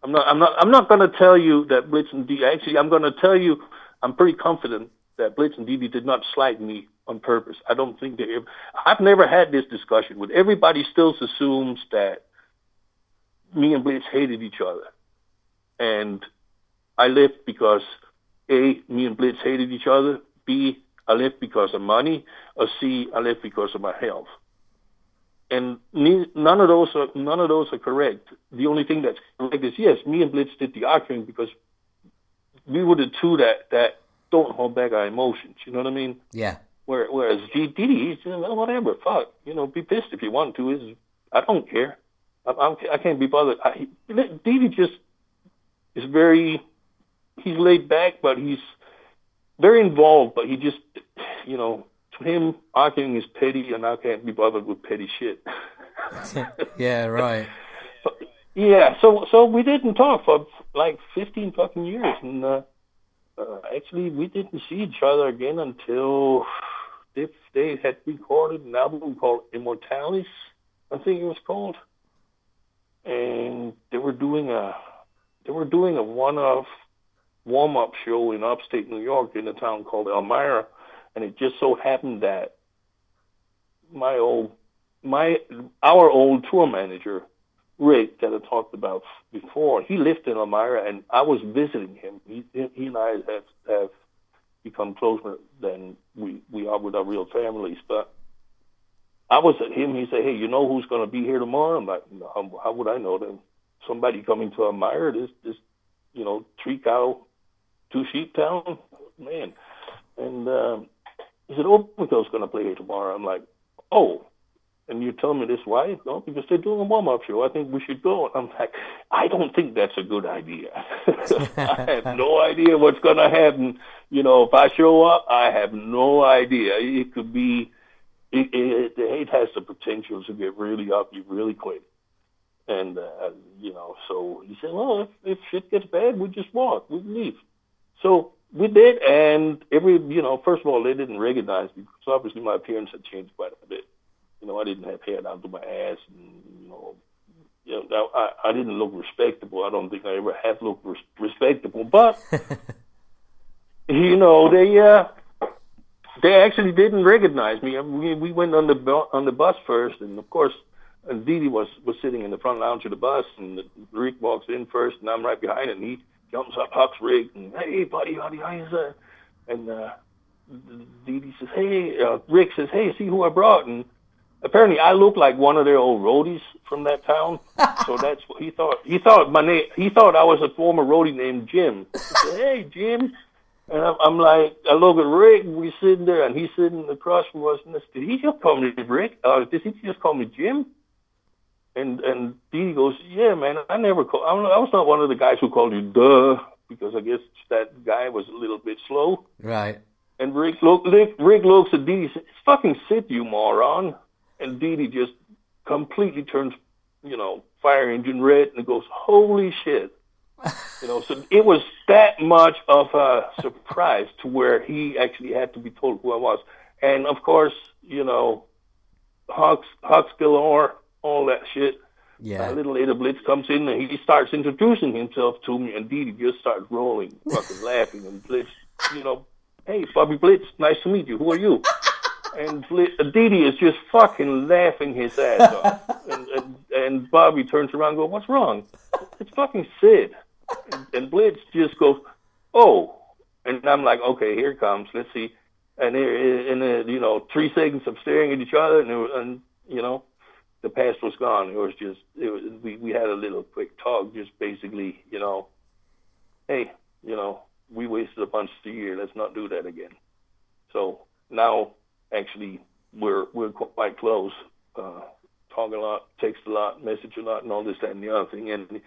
I'm not going to tell you that Blitz and Didi. Actually, I'm going to tell you, I'm pretty confident that Blitz and Didi did not slight me on purpose. I don't think they ever. I've never had this discussion with everybody. Still assumes that me and Blitz hated each other, and I left because A, me and Blitz hated each other, B, I left because of money, or C, I left because of my health. And none of those are correct. The only thing that's correct is, yes, me and Blitz did the arguing because we were the two that don't hold back our emotions. You know what I mean? Yeah. Whereas Didi, whatever, fuck. You know, be pissed if you want to. I don't care. I can't be bothered. Didi just is very. He's laid back, but he's very involved. But he just, you know, to him, arguing is petty, and I can't be bothered with petty shit. Yeah. Right. But, yeah. So we didn't talk for like 15 fucking years, and. Actually, we didn't see each other again until they had recorded an album called Immortalis, I think it was called, and they were doing a one-off warm-up show in upstate New York in a town called Elmira, and it just so happened that our old tour manager, Rick, that I talked about before, he lived in Elmira, and I was visiting him. He and I have become closer than we are with our real families. But I was at him. He said, "Hey, you know who's going to be here tomorrow?" I'm like, "No, how would I know them? Somebody coming to Elmira, this, you know, 3-cow, 2-sheep town, man." And he said, "Overkill's going to play here tomorrow." I'm like, "Oh. And you tell me this, why?" "No, because they're doing a warm-up show. I think we should go." I'm like, "I don't think that's a good idea." I have no idea what's going to happen. You know, if I show up, I have no idea. It could be, it has the potential to get really ugly really quick. And, you know, so he said, "Well, if shit gets bad, we just walk, we leave." So we did, and first of all, they didn't recognize me because obviously my appearance had changed quite a bit. You know, I didn't have hair down to my ass, and, you know I didn't look respectable. I don't think I ever have looked respectable. But, you know, they actually didn't recognize me. I mean, we went on the bus first, and of course, And Dee Dee was sitting in the front lounge of the bus, and the Greek walks in first, and I'm right behind, and he jumps up Huck's rig, and, hey, buddy, how you doing? And Dee Dee says, hey, Rick says, hey, see who I brought. And apparently I looked like one of their old roadies from that town, so that's what he thought. He thought my name. He thought I was a former roadie named Jim. He said, hey, Jim. And I'm like, I look at Rick, and we're sitting there, and he's sitting across from us, and did he just call me Rick? Did he just call me Jim? And Dee Dee goes, yeah, man, I never called. I was not one of the guys who called you, duh, because I guess that guy was a little bit slow. Right. And Rick looks at Dee Dee and says, fucking sit, you moron. And Dee Dee just completely turns, you know, fire engine red and goes, holy shit. You know, so it was that much of a surprise to where he actually had to be told who I was. And, of course, you know, Hawks galore, all that shit. Yeah. A little later, Blitz comes in, and he starts introducing himself to me, and Dee Dee just starts rolling, fucking laughing. And Blitz, you know, hey, Bobby Blitz, nice to meet you. Who are you? And Dee Dee is just fucking laughing his ass off. And Bobby turns around and goes, what's wrong? It's fucking Sid. And Blitz just goes, oh. And I'm like, okay, here it comes. Let's see. And, you know, 3 seconds of staring at each other, and you know, the past was gone. It was just, we had a little quick talk, just basically, you know, hey, you know, we wasted a bunch of year. Let's not do that again. So now, actually, we're quite close. Talk a lot, text a lot, message a lot, and all this, that, and the other thing. And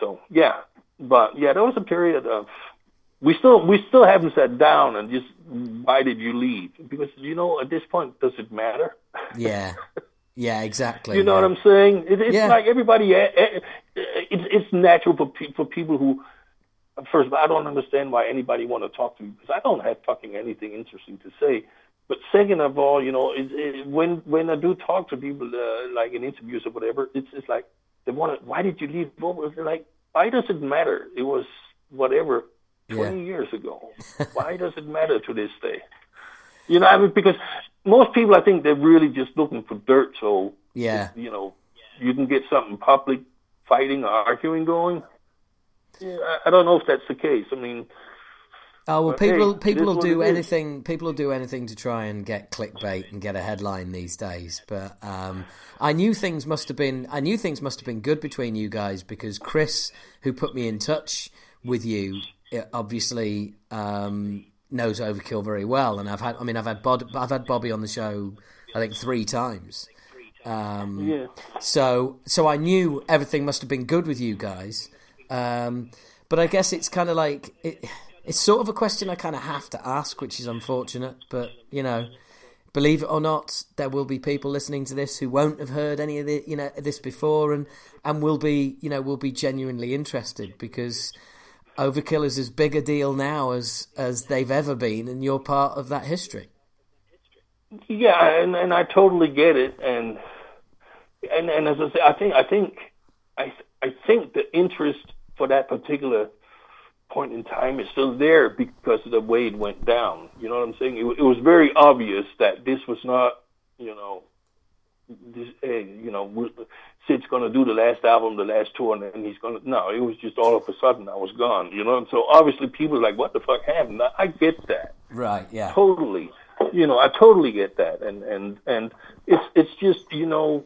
so, yeah. But, yeah, there was a period of, we still haven't sat down and just, why did you leave? Because, you know, at this point, does it matter? Yeah. Yeah, exactly. You know what I'm saying? It's yeah. Like everybody. It's natural for people who. First of all, I don't understand why anybody want to talk to me because I don't have fucking anything interesting to say. But second of all, you know, when I do talk to people like in interviews or whatever, it's like they want to. Why did you leave? They're like, why does it matter? It was whatever 20 years ago. Why does it matter to this day? You know, I mean, because most people, I think, they're really just looking for dirt. So, you know, you can get something public fighting or arguing going. Yeah, I don't know if that's the case. I mean, oh well, people will do anything. People will do anything to try and get clickbait and get a headline these days. But I knew things must have been good between you guys because Chris, who put me in touch with you, obviously. Knows Overkill very well, and I've had Bobby on the show, I think 3 times. So I knew everything must have been good with you guys, but I guess it's kind of like it's sort of a question I kind of have to ask, which is unfortunate. But you know, believe it or not, there will be people listening to this who won't have heard any of the this before, and will be genuinely interested because. Overkill is as big a deal now as they've ever been, and you're part of that history. Yeah, and I totally get it, and as I say, I think the interest for that particular point in time is still there because of the way it went down. You know what I'm saying? It was very obvious that this was not, you know. Sid's going to do the last album, the last tour, and he's going to... No, it was just all of a sudden I was gone, you know? And so obviously people are like, what the fuck happened? I get that. Right, yeah. Totally. You know, I totally get that. And it's just, you know...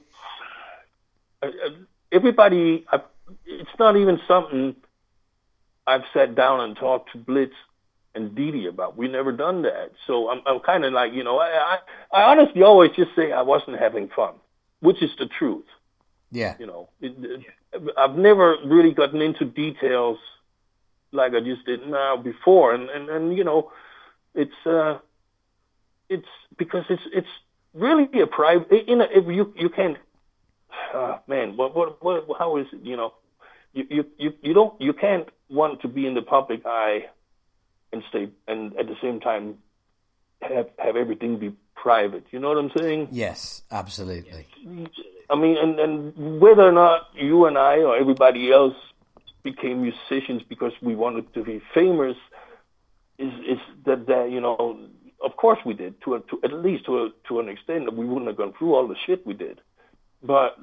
Everybody... it's not even something I've sat down and talked to Blitz and Dee Dee about. We've never done that. So I'm kind of like, you know, I honestly always just say I wasn't having fun, which is the truth. Yeah. You know, I've never really gotten into details like I just did now before. And you know, it's because it's really a private, you know, if you can't, man, what, how is it? You know, you can't want to be in the public eye and stay, and at the same time have everything be private. You know what I'm saying? Yes, absolutely. I mean, and whether or not you and I or everybody else became musicians because we wanted to be famous is that you know, of course we did to at least to an extent that we wouldn't have gone through all the shit we did. But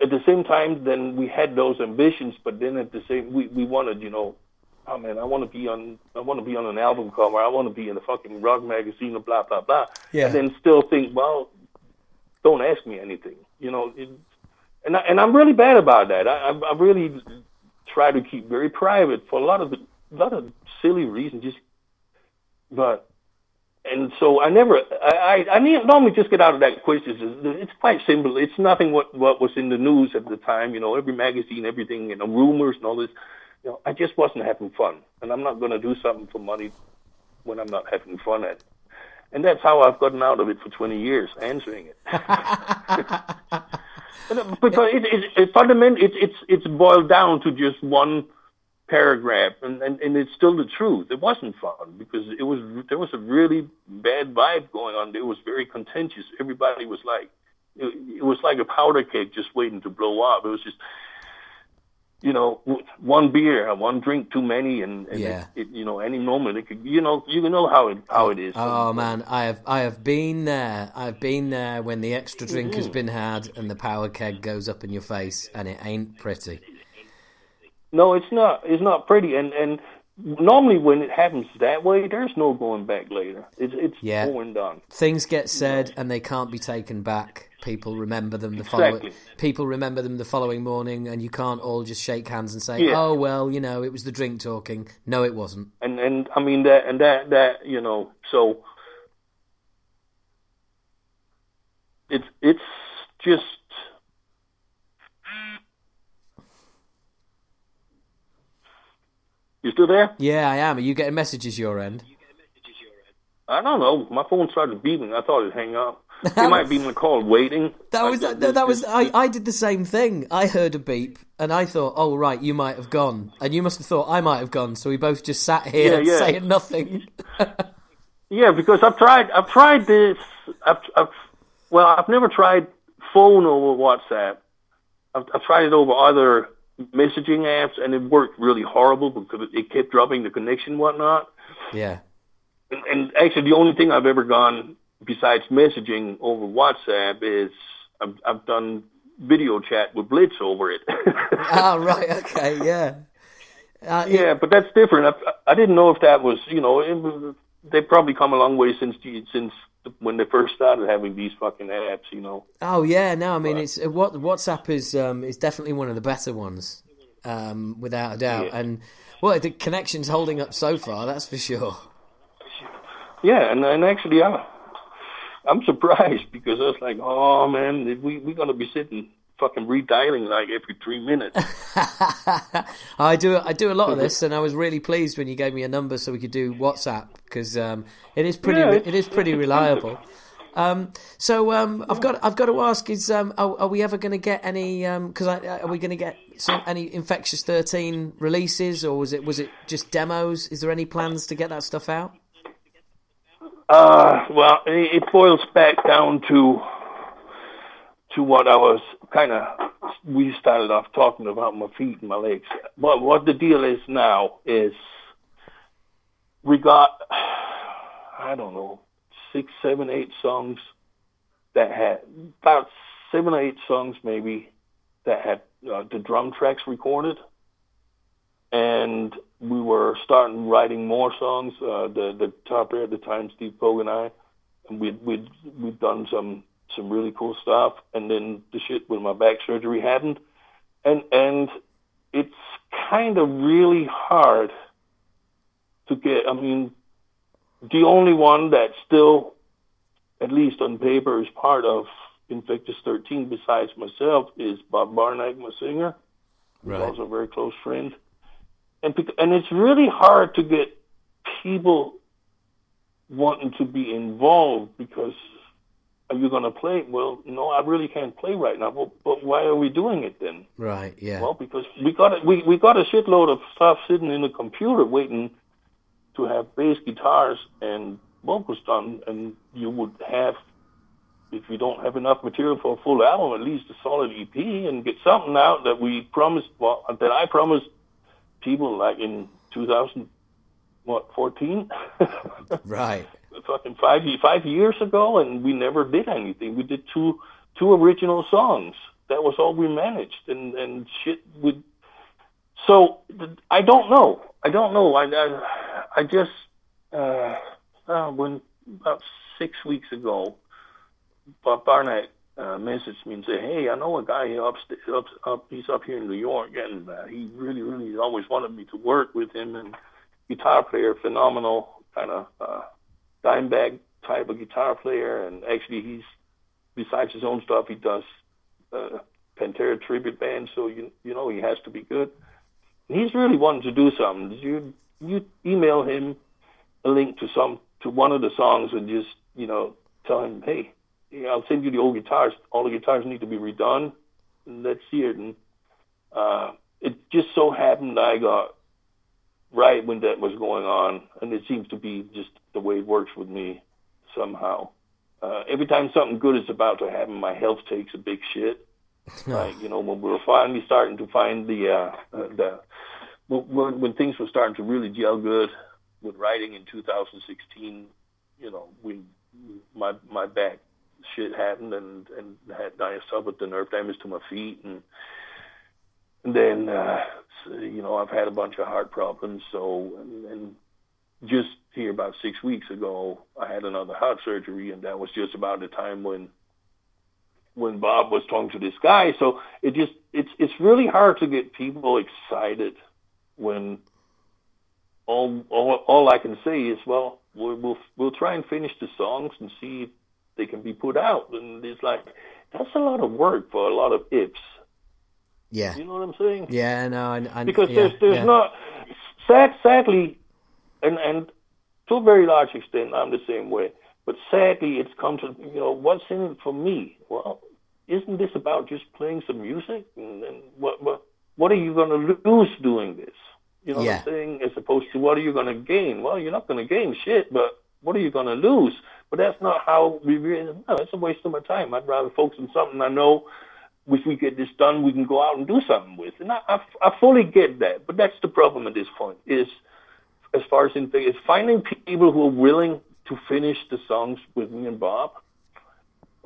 at the same time, then we had those ambitions, but then at the same, we wanted, you know, oh man, I want to be on an album cover, I want to be in a fucking rock magazine, or blah blah blah. Yeah. And then still think, well, don't ask me anything, you know. And I'm really bad about that. I really try to keep very private for a lot of silly reasons. And so I normally just get out of that question. It's quite simple. It's nothing what was in the news at the time, you know, every magazine, everything, you know, rumors and all this. You know, I just wasn't having fun, and I'm not going to do something for money when I'm not having fun at it. And that's how I've gotten out of it for 20 years, answering it. Because it's fundamentally boiled down to just one paragraph, and it's still the truth. It wasn't fun because there was a really bad vibe going on. It was very contentious. Everybody was like, it was like a powder keg just waiting to blow up. It was just, you know, one beer, one drink too many, and you know, any moment it could, you know how it is. Oh man, I have been there. I've been there when the extra drink has been had and the power keg goes up in your face, and it ain't pretty. No, it's not pretty, and normally when it happens that way, there's no going back later. It's going done. Things get said and they can't be taken back. People remember them the following morning, and you can't all just shake hands and say, "Oh well, you know, it was the drink talking." No, it wasn't. And I mean that you know, so it's just. You still there? Yeah, I am. Are you getting messages your end? I don't know. My phone started beeping. I thought it'd hang up. It might be my call waiting. I did the same thing. I heard a beep, and I thought, oh, right, you might have gone. And you must have thought I might have gone, so we both just sat here saying nothing. Yeah, because I've tried this. I've never tried phone over WhatsApp. I've tried it over other messaging apps, and it worked really horrible because it kept dropping the connection and whatnot. Yeah. And actually, the only thing I've ever gone besides messaging over WhatsApp is I've done video chat with Blitz over it. Oh, right. Okay. Yeah. But that's different. I didn't know if that was, you know, they've probably come a long way since when they first started having these fucking apps, you know. Oh yeah, no, I mean it's what WhatsApp is definitely one of the better ones, without a doubt. Yeah. And well, the connection's holding up so far, that's for sure. Yeah, and actually, I'm surprised because I was like, oh man, we're gonna be sitting fucking redialing like every 3 minutes. I do a lot of this, and I was really pleased when you gave me a number so we could do WhatsApp because it is pretty reliable. I've got to ask: are we ever going to get any? Because are we going to get any Infectious 13 releases, or was it just demos? Is there any plans to get that stuff out? Well, it boils back down to what I was we started off talking about, my feet and my legs. But what the deal is now is we got, I don't know, 6, 7, 8 songs that had, about 7 or 8 songs maybe, that had the drum tracks recorded. And we were starting writing more songs, the guitar at the time, Steve Falck and I, and we'd done some really cool stuff, and then the shit with my back surgery happened, and it's kind of really hard to get. I mean, the only one that's still, at least on paper, is part of Infectious 13 besides myself is Bob Barnack, my singer, right, who's also a very close friend, and it's really hard to get people wanting to be involved because. Are you going to play? Well, no, I really can't play right now. Well, but why are we doing it then? Right, yeah. Well, because we got a shitload of stuff sitting in the computer waiting to have bass guitars and vocals done, and you would have, if you don't have enough material for a full album, at least a solid EP and get something out that we promised, well, that I promised people like in 2014. Right. Fucking 5 years ago, and we never did anything. We did two two original songs. That was all we managed, and shit would. So I don't know. I just when about 6 weeks ago, Bob Barnett messaged me and said, "Hey, I know a guy up he's up here in New York, and he really always wanted me to work with him, and guitar player, phenomenal kind of dime bag type of guitar player, and actually he's besides his own stuff, he does." Pantera tribute band, so you know he has to be good. He's really wanting to do something. You email him a link to one of the songs and just tell him, hey, I'll send you the old guitars. All the guitars need to be redone. And let's hear it. And it just so happened I got right when that was going on, and it seems to be just the way it works with me somehow. Every time something good is about to happen, my health takes a big shit. Like, when we were finally starting to find when things were starting to really gel good with writing in 2016, my back shit happened and had dire stuff with the nerve damage to my feet. And then, I've had a bunch of heart problems. So, and just here about 6 weeks ago, I had another heart surgery, and that was just about the time when Bob was talking to this guy. So it's really hard to get people excited when all I can say is, well, we'll try and finish the songs and see if they can be put out. And it's like, that's a lot of work for a lot of ifs. Yeah. You know what I'm saying? Yeah, no. Because there's not... Sadly... And to a very large extent, I'm the same way. But sadly, it's come to, what's in it for me? Well, isn't this about just playing some music? And what are you going to lose doing this? You know what I'm saying? As opposed to what are you going to gain? Well, you're not going to gain shit, but what are you going to lose? But that's not how it's a waste of my time. I'd rather focus on something I know. If we get this done, we can go out and do something with. And I fully get that. But that's the problem at this point is... As far as it's finding people who are willing to finish the songs with me and Bob,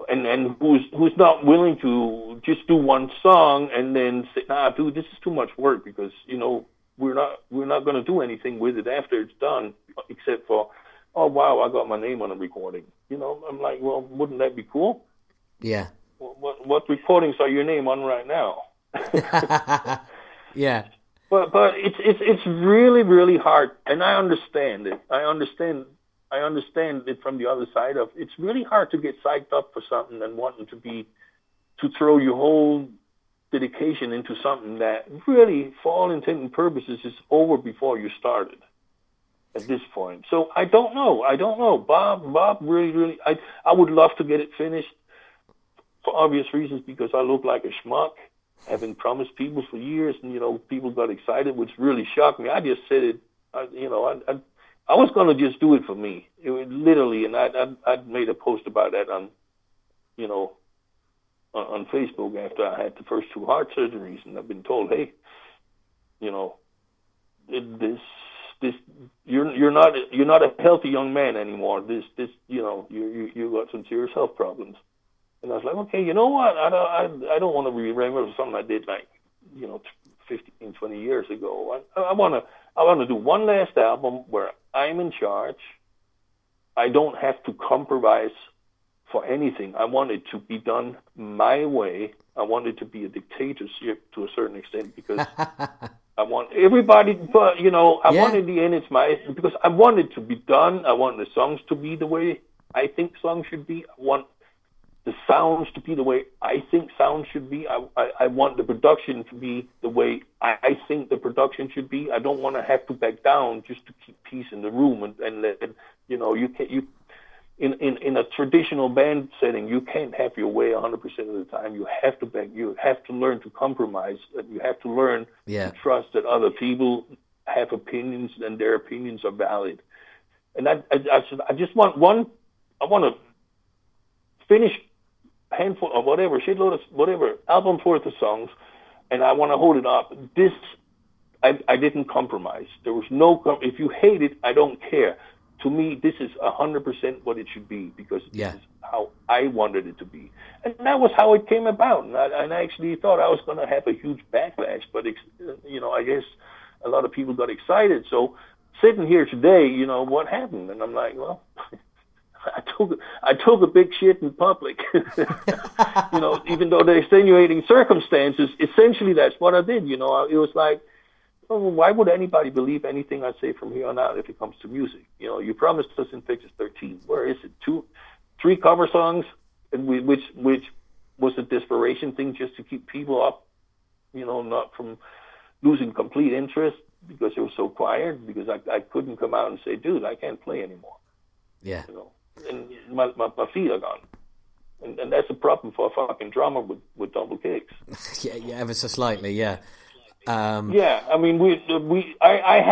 and who's not willing to just do one song and then say, "Nah, dude, this is too much work," because we're not going to do anything with it after it's done, except for, "Oh wow, I got my name on a recording." I'm like, well, wouldn't that be cool? Yeah. What recordings are your name on right now? Yeah. But it's really, really hard, and I understand it. I understand it from the other side of it's really hard to get psyched up for something and wanting to throw your whole dedication into something that really, for all intents and purposes, is over before you started at this point. So I don't know. Bob really I would love to get it finished for obvious reasons, because I look like a schmuck. Having promised people for years, and people got excited, which really shocked me. I just said it, I was going to just do it for me, literally. And I made a post about that on Facebook after I had the first two heart surgeries, and I've been told, hey, this you're not a healthy young man anymore. You got some serious health problems. And I was like, okay, you know what? I don't want to remember something I did 15, 20 years ago. I want to do one last album where I'm in charge. I don't have to compromise for anything. I want it to be done my way. I want it to be a dictatorship to a certain extent, because I want everybody. But want in the end it's my, because I want it to be done. I want the songs to be the way I think songs should be. I want the sounds to be the way I think sounds should be. I want the production to be the way I think the production should be. I don't want to have to back down just to keep peace in the room. And in a traditional band setting, you can't have your way 100% of the time. You have to back. You have to learn to compromise. You have to learn to trust that other people have opinions and their opinions are valid. And I just want one. I want to finish handful or whatever, shitload of whatever, album's worth of songs, and I want to hold it up. This, I didn't compromise. There was no, if you hate it, I don't care. To me, this is 100% what it should be, because this is how I wanted it to be. And that was how it came about. And I actually thought I was going to have a huge backlash, but, you know, I guess a lot of people got excited. So sitting here today, you know, what happened? And I'm like, well, I took a big shit in public, you know, even though the extenuating circumstances, essentially that's what I did. You know, it was like, well, why would anybody believe anything I say from here on out if it comes to music? You know, you promised us Infectious 13. Where is it? 2, 3 cover songs, and which was a desperation thing just to keep people up, you know, not from losing complete interest because it was so quiet, because I couldn't come out and say, dude, I can't play anymore. Yeah. You know, and my feet are gone. And that's a problem for a fucking drummer with double kicks. yeah, ever so slightly, yeah. I mean, I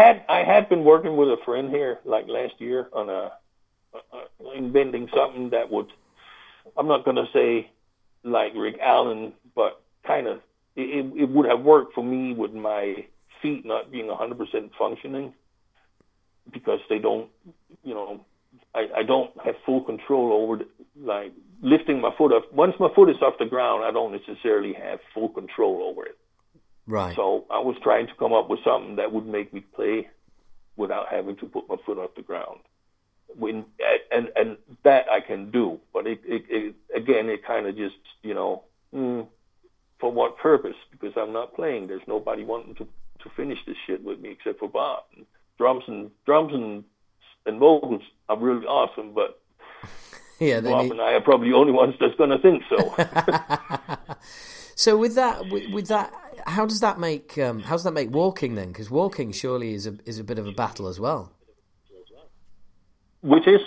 had been working with a friend here like last year on inventing something that would, I'm not going to say like Rick Allen, but kind of, it would have worked for me with my feet not being 100% functioning, because they don't, you know, I don't have full control over like lifting my foot up. Once my foot is off the ground, I don't necessarily have full control over it. Right. So I was trying to come up with something that would make me play without having to put my foot off the ground. And that I can do, but it kind of just, you know, for what purpose? Because I'm not playing. There's nobody wanting to finish this shit with me except for Bob. Drums and vocals are really awesome, but yeah, Bob and I are probably the only ones that's going to think so. So with that, how does that make walking then? Because walking surely is a bit of a battle as well. Which is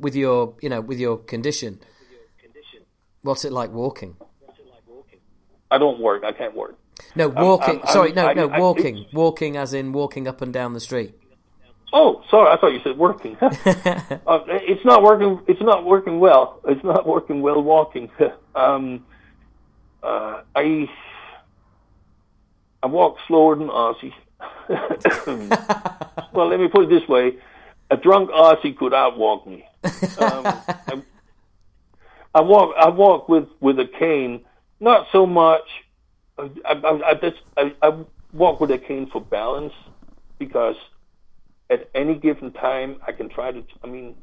with your condition. What's it like walking? I don't work. I can't work. No, walking. Walking. Walking as in walking up and down the street. Oh, sorry. I thought you said working. It's not working. It's not working well. It's not working well. Walking. I walk slower than Ozzy. Well, let me put it this way. A drunk Aussie could outwalk me. I walk with a cane, not so much. I walk with a cane for balance, because at any given time I can try to. I mean,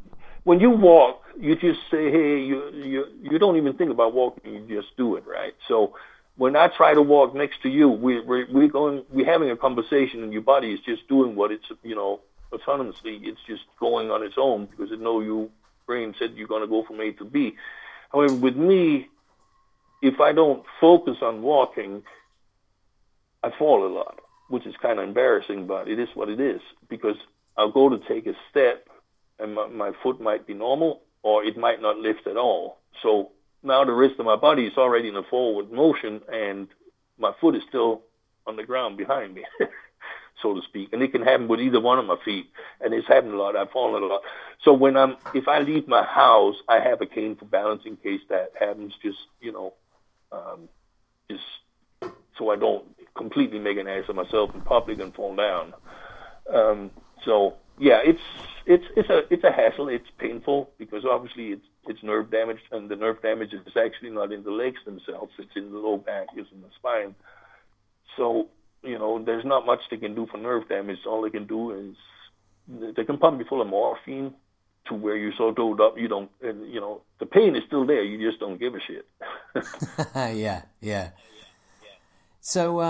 when you walk, you just say, "Hey," you don't even think about walking. You just do it, right? So when I try to walk next to you, we're having a conversation, and your body is just doing what it's, you know, autonomously. It's just going on its own because it know your brain said you're going to go from A to B. However, with me, if I don't focus on walking, I fall a lot, which is kind of embarrassing, but it is what it is, because I'll go to take a step and my foot might be normal or it might not lift at all. So now the rest of my body is already in a forward motion and my foot is still on the ground behind me. So to speak, and it can happen with either one of my feet, and it's happened a lot. I've fallen a lot. So if I leave my house, I have a cane for balance in case that happens. Just, you know, just so I don't completely make an ass of myself in public and fall down. So yeah, it's a hassle. It's painful because obviously it's nerve damage, and the nerve damage is actually not in the legs themselves. It's in the low back, it's in the spine. So, you know, there's not much they can do for nerve damage. All they can do is they can pump you full of morphine to where you're so doped up you don't, and, you know, the pain is still there. You just don't give a shit. Yeah. So,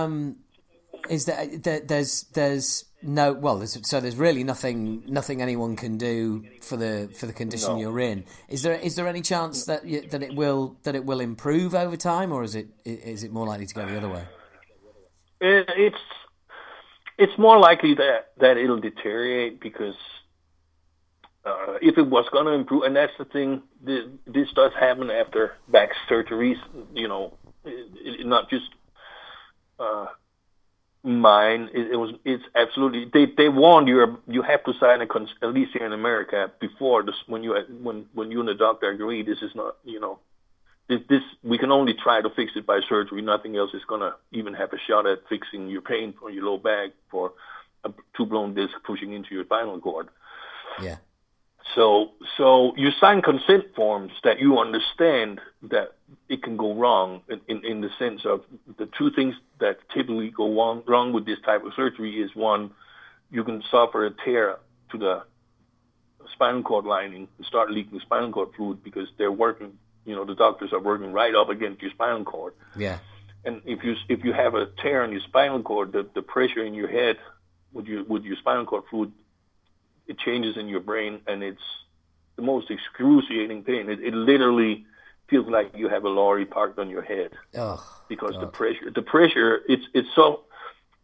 is there's really nothing anyone can do for the condition you're in. Is there any chance that it will improve over time, or is it more likely to go the other way? It's more likely that it'll deteriorate, because if it was going to improve, and that's the thing, this does happen after back surgeries, you know, not just mine. It's absolutely, they warned you have to sign at least here in America before this, when you and the doctor agree this is not, you know, this, we can only try to fix it by surgery. Nothing else is going to even have a shot at fixing your pain from your low back for a two blown disc pushing into your spinal cord. Yeah. So you sign consent forms that you understand that it can go wrong in the sense of the two things that typically go wrong with this type of surgery is, one, you can suffer a tear to the spinal cord lining and start leaking spinal cord fluid because they're working, the doctors are working right up against your spinal cord. Yeah. And if you have a tear in your spinal cord, the pressure in your head with your spinal cord fluid, it changes in your brain, and it's the most excruciating pain. It literally feels like you have a lorry parked on your head. Oh, because God. the pressure, it's so,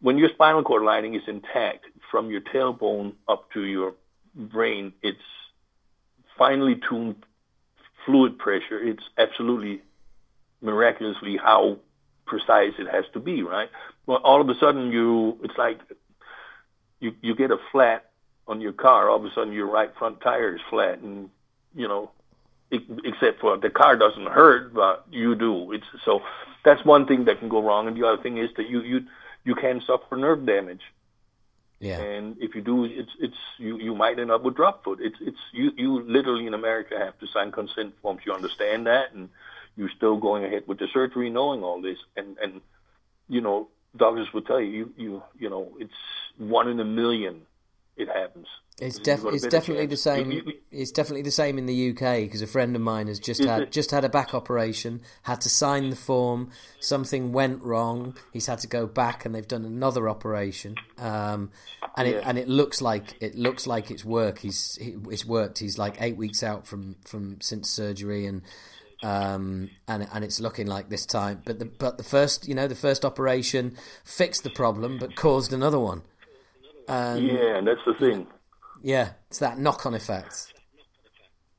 when your spinal cord lining is intact from your tailbone up to your brain, it's finely tuned fluid pressure. It's absolutely miraculously how precise it has to be, right? Well, all of a sudden it's like you get a flat on your car, all of a sudden your right front tire is flat, and except for the car doesn't hurt, but you do. So that's one thing that can go wrong, and the other thing is that you can suffer nerve damage. Yeah. And if you do, you might end up with drop foot. You literally in America have to sign consent forms. You understand that, and you're still going ahead with the surgery knowing all this, and doctors will tell you it's one in a million. It happens. It's definitely the same in the UK, because a friend of mine has just had a back operation, had to sign the form. Something went wrong. He's had to go back, and they've done another operation. It looks like it's work. It's worked. He's like 8 weeks out from since surgery, and it's looking like this time. But the first first operation fixed the problem, but caused another one. And that's the thing. Yeah, it's that knock-on effect.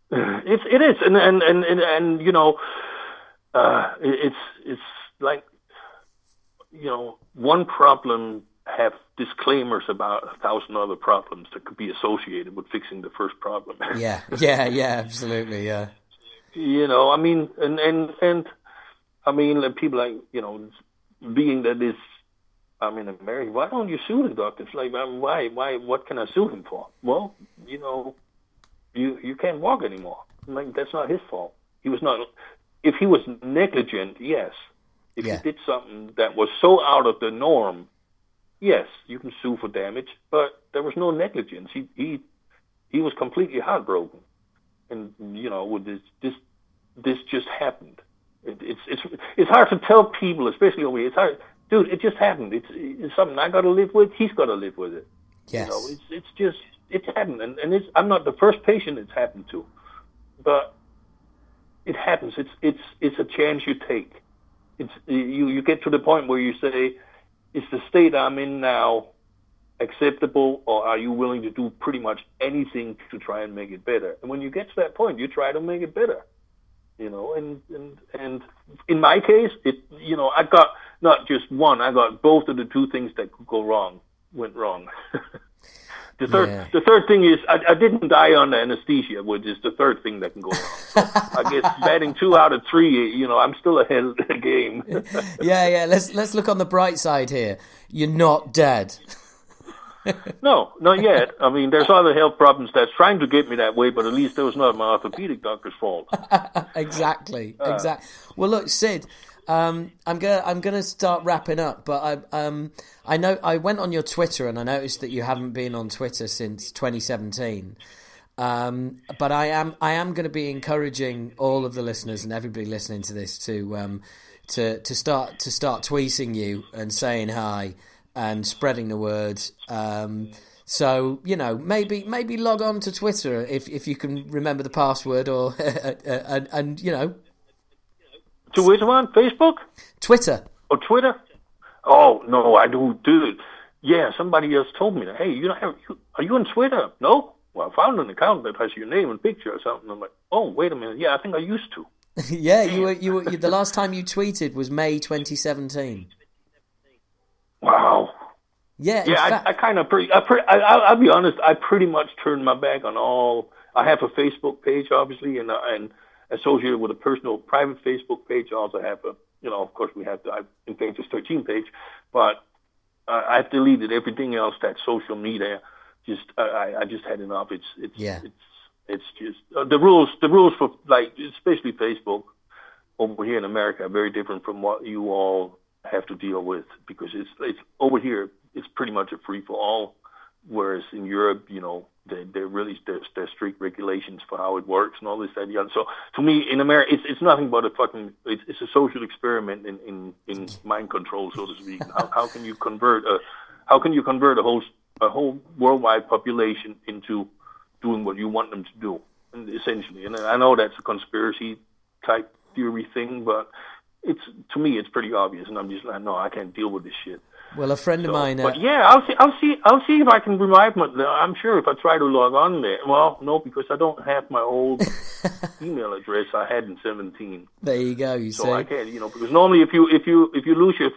It is, and it's like one problem have disclaimers about 1,000 other problems that could be associated with fixing the first problem. yeah, absolutely, yeah. People like being that this. I'm in America. Why don't you sue the doctor? It's like, why? What can I sue him for? Well, you can't walk anymore. I'm like, that's not his fault. He was not. If he was negligent, yes. If he did something that was so out of the norm, yes, you can sue for damage. But there was no negligence. He was completely heartbroken, and this just happened. It's hard to tell people, especially over here. It's hard. Dude, it just happened. It's something I got to live with. He's got to live with it. Yes. It's happened. And I'm not the first patient it's happened to. But it happens. It's a chance you take. You get to the point where you say, is the state I'm in now acceptable, or are you willing to do pretty much anything to try and make it better? And when you get to that point, you try to make it better. And in my case, I got not just one, I got both of the two things that could go wrong, went wrong. The third thing is I didn't die under anesthesia, which is the third thing that can go wrong. So I guess batting 2 out of 3, I'm still ahead of the game. Yeah. Let's look on the bright side here. You're not dead. No, not yet. I mean, there's other health problems that's trying to get me that way, but at least it was not my orthopedic doctor's fault. Exactly. Well, look, Sid, I'm gonna start wrapping up, but I know I went on your Twitter and I noticed that you haven't been on Twitter since 2017. But I am going to be encouraging all of the listeners and everybody listening to this to start tweeting you and saying hi. And spreading the word. So maybe log on to Twitter if you can remember the password, or and to which one? Facebook, Twitter, or Twitter? Oh no, I don't do it. Yeah, somebody else told me that. Hey, are you on Twitter? No. Well, I found an account that has your name and picture or something. I'm like, oh wait a minute. Yeah, I think I used to. Yeah, you were. The last time you tweeted was May 2017. Wow. Yeah. I'll be honest. I pretty much turned my back on all. I have a Facebook page, obviously, and associated with a personal, private Facebook page. I also have of course, we have the Infectious 13 page, but I've deleted everything else that's social media. I just had enough. It's It's just the rules for, like, especially Facebook over here in America are very different from what you all have to deal with, because it's over here it's pretty much a free for all, whereas in Europe, you know, there's strict regulations for how it works and all this, that, and the other. So to me, in America, it's nothing but a fucking it's a social experiment in mind control, so to speak. How can you convert a whole worldwide population into doing what you want them to do, essentially? And I know that's a conspiracy type theory thing, but to me it's pretty obvious, and I'm just like, no, I can't deal with this shit. Well, a friend of mine. But yeah, I'll see if I can revive my. I'm sure if I try to log on there. Well, no, because I don't have my old email address I had in 2017. There you go. So I can't, you know, because normally if you lose your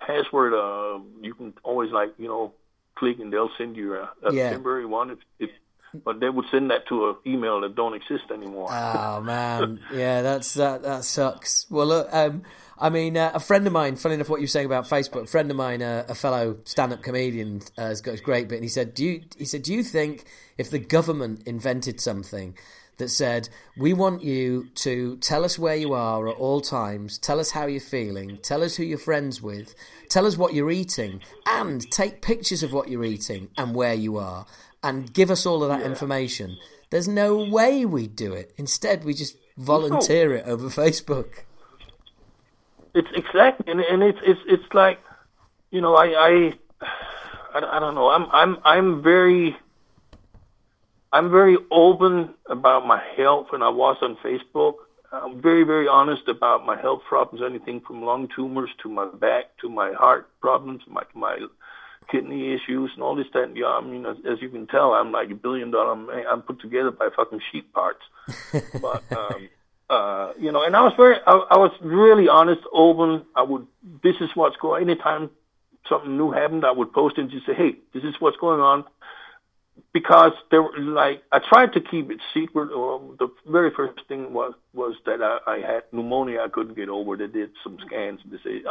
password, you can always, like, you know, click and they'll send you a temporary one. But they would send that to an email that don't exist anymore. Oh man, yeah, that sucks. Well, look, I mean, a friend of mine, funny enough, what you were saying about Facebook, a friend of mine, a fellow stand-up comedian, has got his great bit, and he said, "Do you think if the government invented something that said, we want you to tell us where you are at all times, tell us how you're feeling, tell us who you're friends with, tell us what you're eating, and take pictures of what you're eating and where you are, and give us all of that information." There's no way we do it. Instead, we just volunteer it over Facebook. It's exactly, and it's like, you know, I don't know. I'm very open about my health, and I was on Facebook. I'm very, very honest about my health problems, anything from lung tumors to my back to my heart problems, my kidney issues and all this, that, and the other. I mean, as you can tell, I'm like $1 billion man. I'm put together by fucking sheep parts. But you know, and I was really honest, open. This is what's going. Anytime something new happened, I would post and just say, "Hey, this is what's going on." Because there, like, I tried to keep it secret. Or the very first thing was that I had pneumonia. I couldn't get over. They did some scans and they say,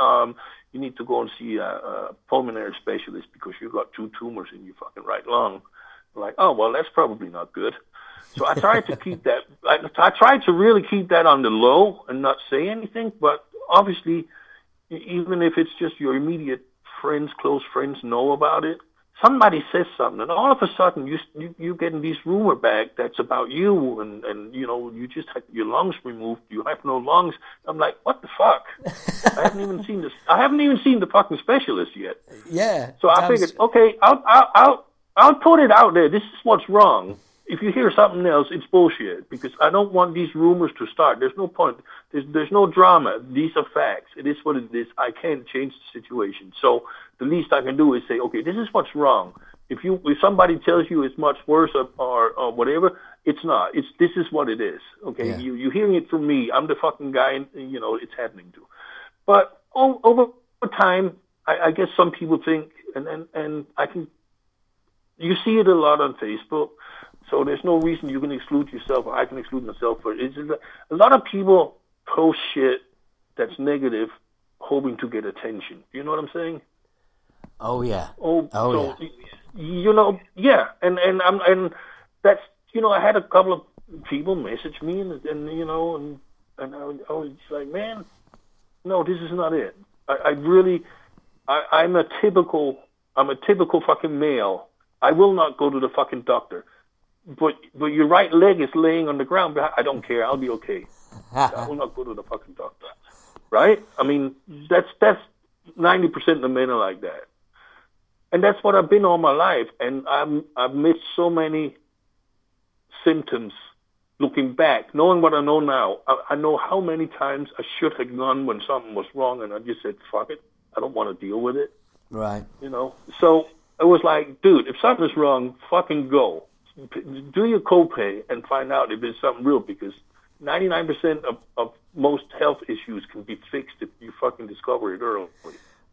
"You need to go and see a pulmonary specialist because you've got 2 tumors in your fucking right lung." I'm like, oh well, that's probably not good. So I tried to keep that. I tried to really keep that on the low and not say anything. But obviously, even if it's just your immediate friends, close friends, know about it. Somebody says something, and all of a sudden you get in this rumor bag that's about you, and you know, you just had your lungs removed. You have no lungs. I'm like, what the fuck? I haven't even seen this. I haven't even seen the fucking specialist yet. Yeah. So I figured, okay, I'll put it out there. This is what's wrong. If you hear something else, it's bullshit, because I don't want these rumors to start. There's no point. There's no drama. These are facts. It is what it is. I can't change the situation. So the least I can do is say, okay, this is what's wrong. If somebody tells you it's much worse or whatever, it's not. This is what it is. Okay, You're hearing it from me. I'm the fucking guy, and you know it's happening to. But over time, I guess some people think, and I can. You see it a lot on Facebook. So there's no reason you can exclude yourself or I can exclude myself. But it's just a lot of people post shit that's negative, hoping to get attention. You know what I'm saying? Oh yeah. Oh so, yeah. You know, yeah, and that's, you know, I had a couple of people message me and you know, and I was just like, man, no, this is not it. I'm a typical fucking male. I will not go to the fucking doctor. But your right leg is laying on the ground. I don't care. I'll be okay. I will not go to the fucking doctor. Right? I mean, that's 90% of men are like that, and that's what I've been all my life. And I've missed so many symptoms. Looking back, knowing what I know now, I know how many times I should have gone when something was wrong, and I just said, "Fuck it. I don't want to deal with it." Right. You know. So it was like, dude, if something's wrong, fucking go. Do your copay and find out if it's something real, because 99% of most health issues can be fixed if you fucking discover it early.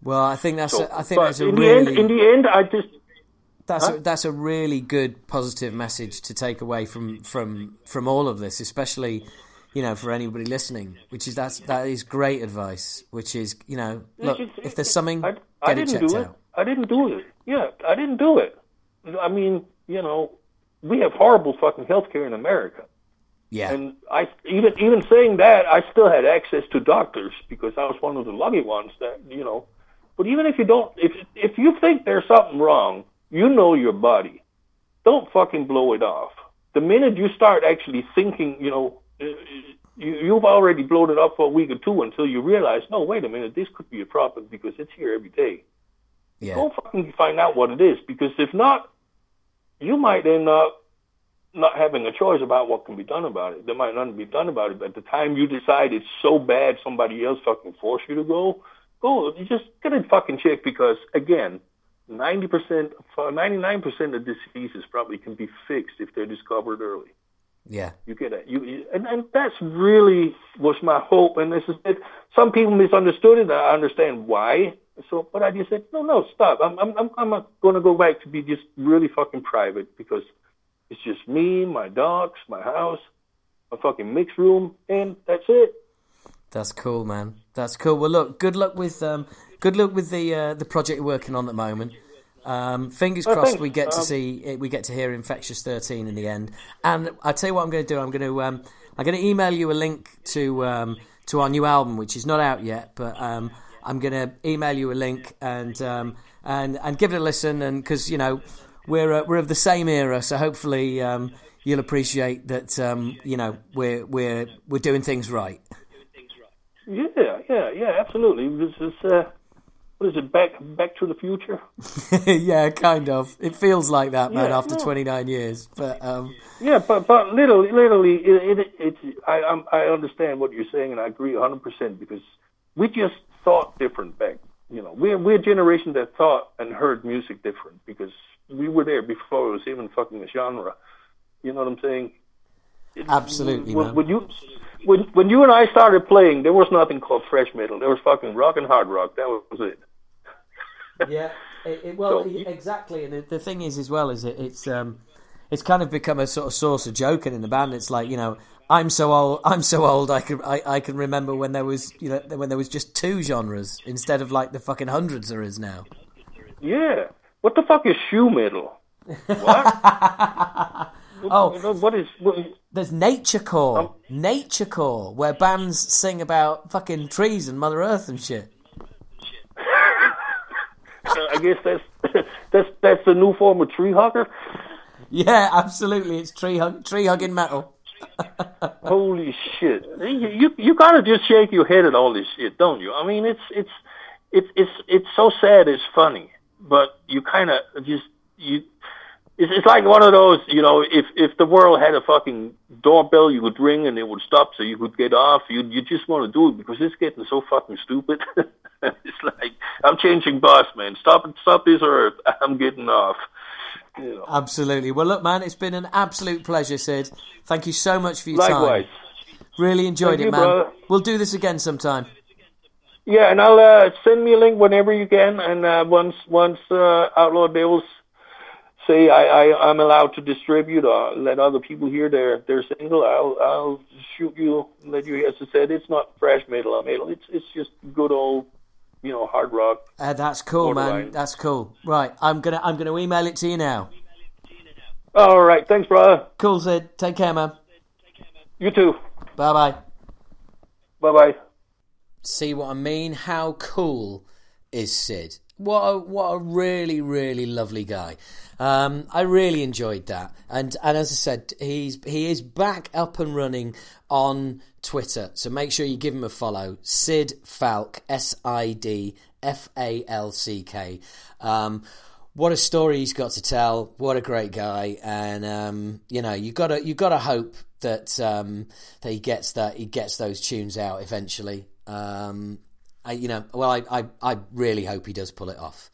Well, I think that's a really good positive message to take away from all of this, especially, you know, for anybody listening, which is that is great advice. Which is, you know, look, if there's something, get it checked out. I didn't do it. Yeah, I didn't do it. I mean, you know, we have horrible fucking healthcare in America. Yeah. And I even saying that, I still had access to doctors because I was one of the lucky ones that, you know. But even if you don't, if you think there's something wrong, you know your body. Don't fucking blow it off. The minute you start actually thinking, you know, you've already blown it up for a week or two until you realize, no, wait a minute, this could be a problem because it's here every day. Yeah. Go fucking find out what it is, because if not, you might end up not having a choice about what can be done about it. There might not be done about it, but at the time you decide it's so bad somebody else fucking forced you to go, you just get it fucking checked, because, again, 99% of diseases probably can be fixed if they're discovered early. Yeah. You get it. And that's really was my hope, and this is it. Some people misunderstood it, and I understand why. So, but I just said, no, stop. I'm going to go back to be just really fucking private, because it's just me, my dogs, my house, my fucking mixed room, and that's it. That's cool, man. That's cool. Well, look, good luck with the project you're working on at the moment. Fingers crossed, we get to hear Infectious 13 in the end. And I tell you what I'm going to do. I'm going to email you a link to our new album, which is not out yet, but. I'm going to email you a link and give it a listen, and because you know we're of the same era, so hopefully you'll appreciate that you know we're doing things right. Yeah, absolutely. This is what is it? Back to the Future? Yeah, kind of. It feels like that, man. Yeah, after 29 years, but but literally, I understand what you're saying, and I agree 100% because we just thought different back, you know. We're a generation that thought and heard music different because we were there before it was even fucking a genre. You know what I'm saying? Absolutely. When you and I started playing, there was nothing called thrash metal. There was fucking rock and hard rock. That was it. Yeah. Exactly. And the thing is, as well, is it's kind of become a sort of source of joking in the band. It's like, you know, I'm so old. I can remember when there was, you know, just two genres instead of like the fucking hundreds there is now. Yeah. What the fuck is shoe metal? What? There's Naturecore. Naturecore, where bands sing about fucking trees and Mother Earth and shit. I guess that's the new form of tree hugger. Yeah, absolutely. It's tree hugging metal. Holy shit! You gotta just shake your head at all this shit, don't you? I mean, it's so sad. It's funny, but you kind of just you. It's like one of those, you know, if the world had a fucking doorbell, you would ring and it would stop, so you could get off. You just want to do it because it's getting so fucking stupid. It's like, I'm changing bus, man. Stop this earth. I'm getting off. You know. Absolutely. Well, look, man, it's been an absolute pleasure, Sid. Thank you so much for your time. Really enjoyed it, man. Brother. We'll do this again sometime. Yeah, and I'll send me a link whenever you can. And once Outlaw Devils say I'm allowed to distribute or let other people hear their single, I'll shoot you, let you hear. As I said, it's not thrash metal, metal. It's just good old, you know, hard rock. That's cool, borderline. Man. That's cool. Right, I'm gonna email it to you now. All right, thanks, brother. Cool, Sid. Take care, man. You too. Bye-bye. Bye-bye. See what I mean? How cool is Sid? What a really, really lovely guy. I really enjoyed that. And as I said, he is back up and running on Twitter. So make sure you give him a follow. Sid Falck, SID FALCK. What a story he's got to tell. What a great guy. And you know, you gotta hope that that he gets those tunes out eventually. I really hope he does pull it off.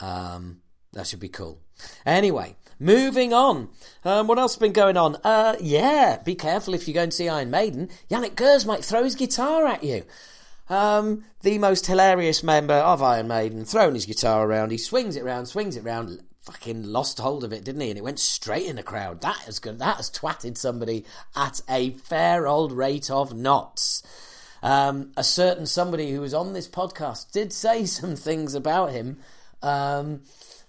That should be cool. Anyway, moving on. What else has been going on? Be careful if you're going to see Iron Maiden. Yannick Gers might throw his guitar at you. The most hilarious member of Iron Maiden, throwing his guitar around. He swings it around, fucking lost hold of it, didn't he? And it went straight in the crowd. That is good. That has twatted somebody at a fair old rate of knots. A certain somebody who was on this podcast did say some things about him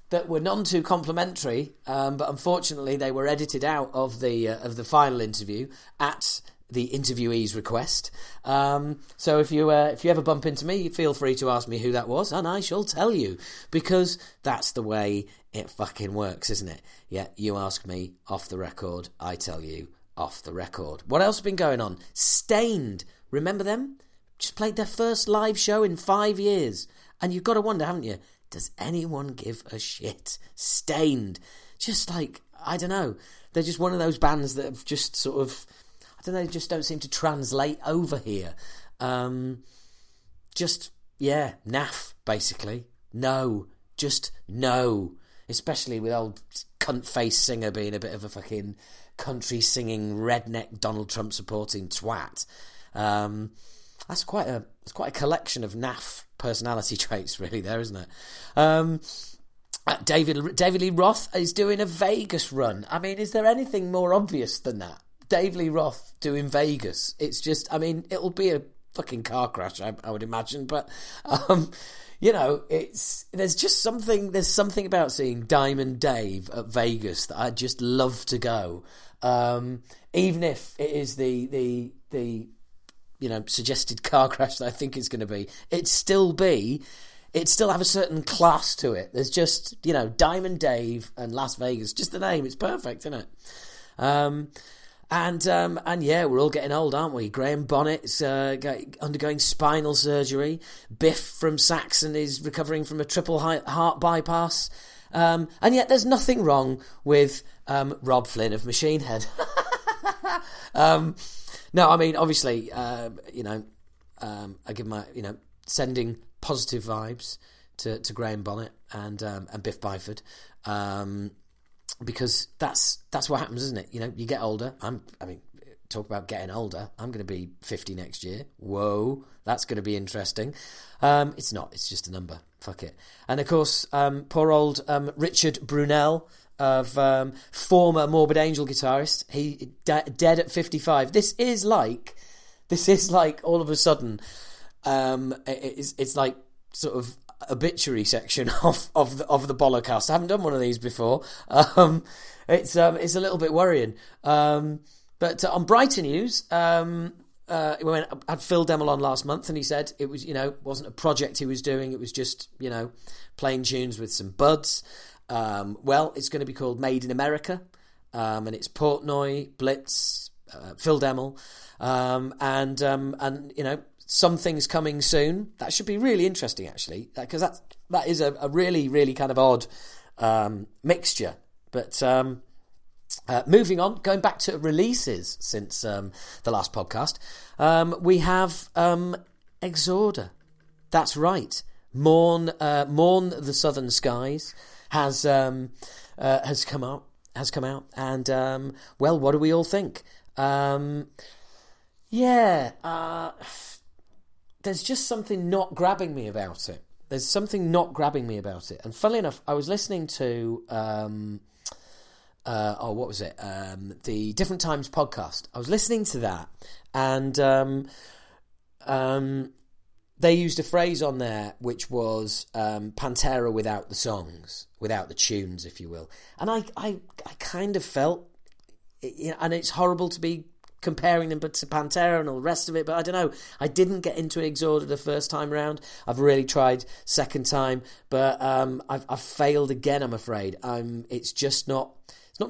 that were none too complimentary, but unfortunately they were edited out of the final interview at the interviewee's request. So if you ever bump into me, feel free to ask me who that was, and I shall tell you, because that's the way it fucking works, isn't it? Yeah, you ask me off the record, I tell you off the record. What else has been going on? Staind, remember them? Just played their first live show in 5 years, and you've got to wonder, haven't you? Does anyone give a shit? Staind. Just like, I don't know. They're just one of those bands that have just sort of, I don't know, just don't seem to translate over here. Just, yeah, naff, basically. No. Just no. Especially with old cunt-face singer being a bit of a fucking country-singing, redneck, Donald Trump-supporting twat. That's quite a collection of naff personality traits, really, there, isn't it? David Lee Roth is doing a Vegas run. I mean, is there anything more obvious than that? Dave Lee Roth doing Vegas. It's just, I mean, it'll be a fucking car crash, I would imagine, but you know, it's there's something about seeing Diamond Dave at Vegas that I'd just love to go, even if it is the you know, suggested car crash that I think it's going to be. It'd still have a certain class to it. There's just, you know, Diamond Dave and Las Vegas. Just the name, it's perfect, isn't it? And yeah, we're all getting old, aren't we? Graham Bonnet's undergoing spinal surgery. Biff from Saxon is recovering from a triple heart bypass. And yet there's nothing wrong with Rob Flynn of Machine Head. No, I mean, obviously, you know, I give my, you know, sending positive vibes to Graham Bonnet and Biff Byford, because that's what happens, isn't it? You know, you get older. I mean, talk about getting older. I'm going to be 50 next year. Whoa, that's going to be interesting. It's not. It's just a number. Fuck it. And of course, poor old Richard Brunel, of former Morbid Angel guitarist, he dead at 55. This is like all of a sudden, it's like sort of obituary section of the Bolocast. I haven't done one of these before. It's a little bit worrying. But on brighter news, we had Phil Demmel on last month, and he said it was, you know, wasn't a project he was doing. It was just, you know, playing tunes with some buds. Well, it's going to be called Made in America, and it's Portnoy, Blitz, Phil Demmel, and you know, something's coming soon. That should be really interesting, actually, because that is a really, really kind of odd mixture. But moving on, going back to releases since the last podcast, we have Exorder. That's right, Mourn the Southern Skies has come out, and well, what do we all think? There's just something not grabbing me about it. And funnily enough, I was listening to what was it? The Different Times podcast. I was listening to that, and they used a phrase on there which was Pantera without the songs, without the tunes, if you will. And I kind of felt, you know, and it's horrible to be comparing them to Pantera and all the rest of it, but I don't know. I didn't get into Exorder the first time round. I've really tried second time, but I've failed again, I'm afraid. It's not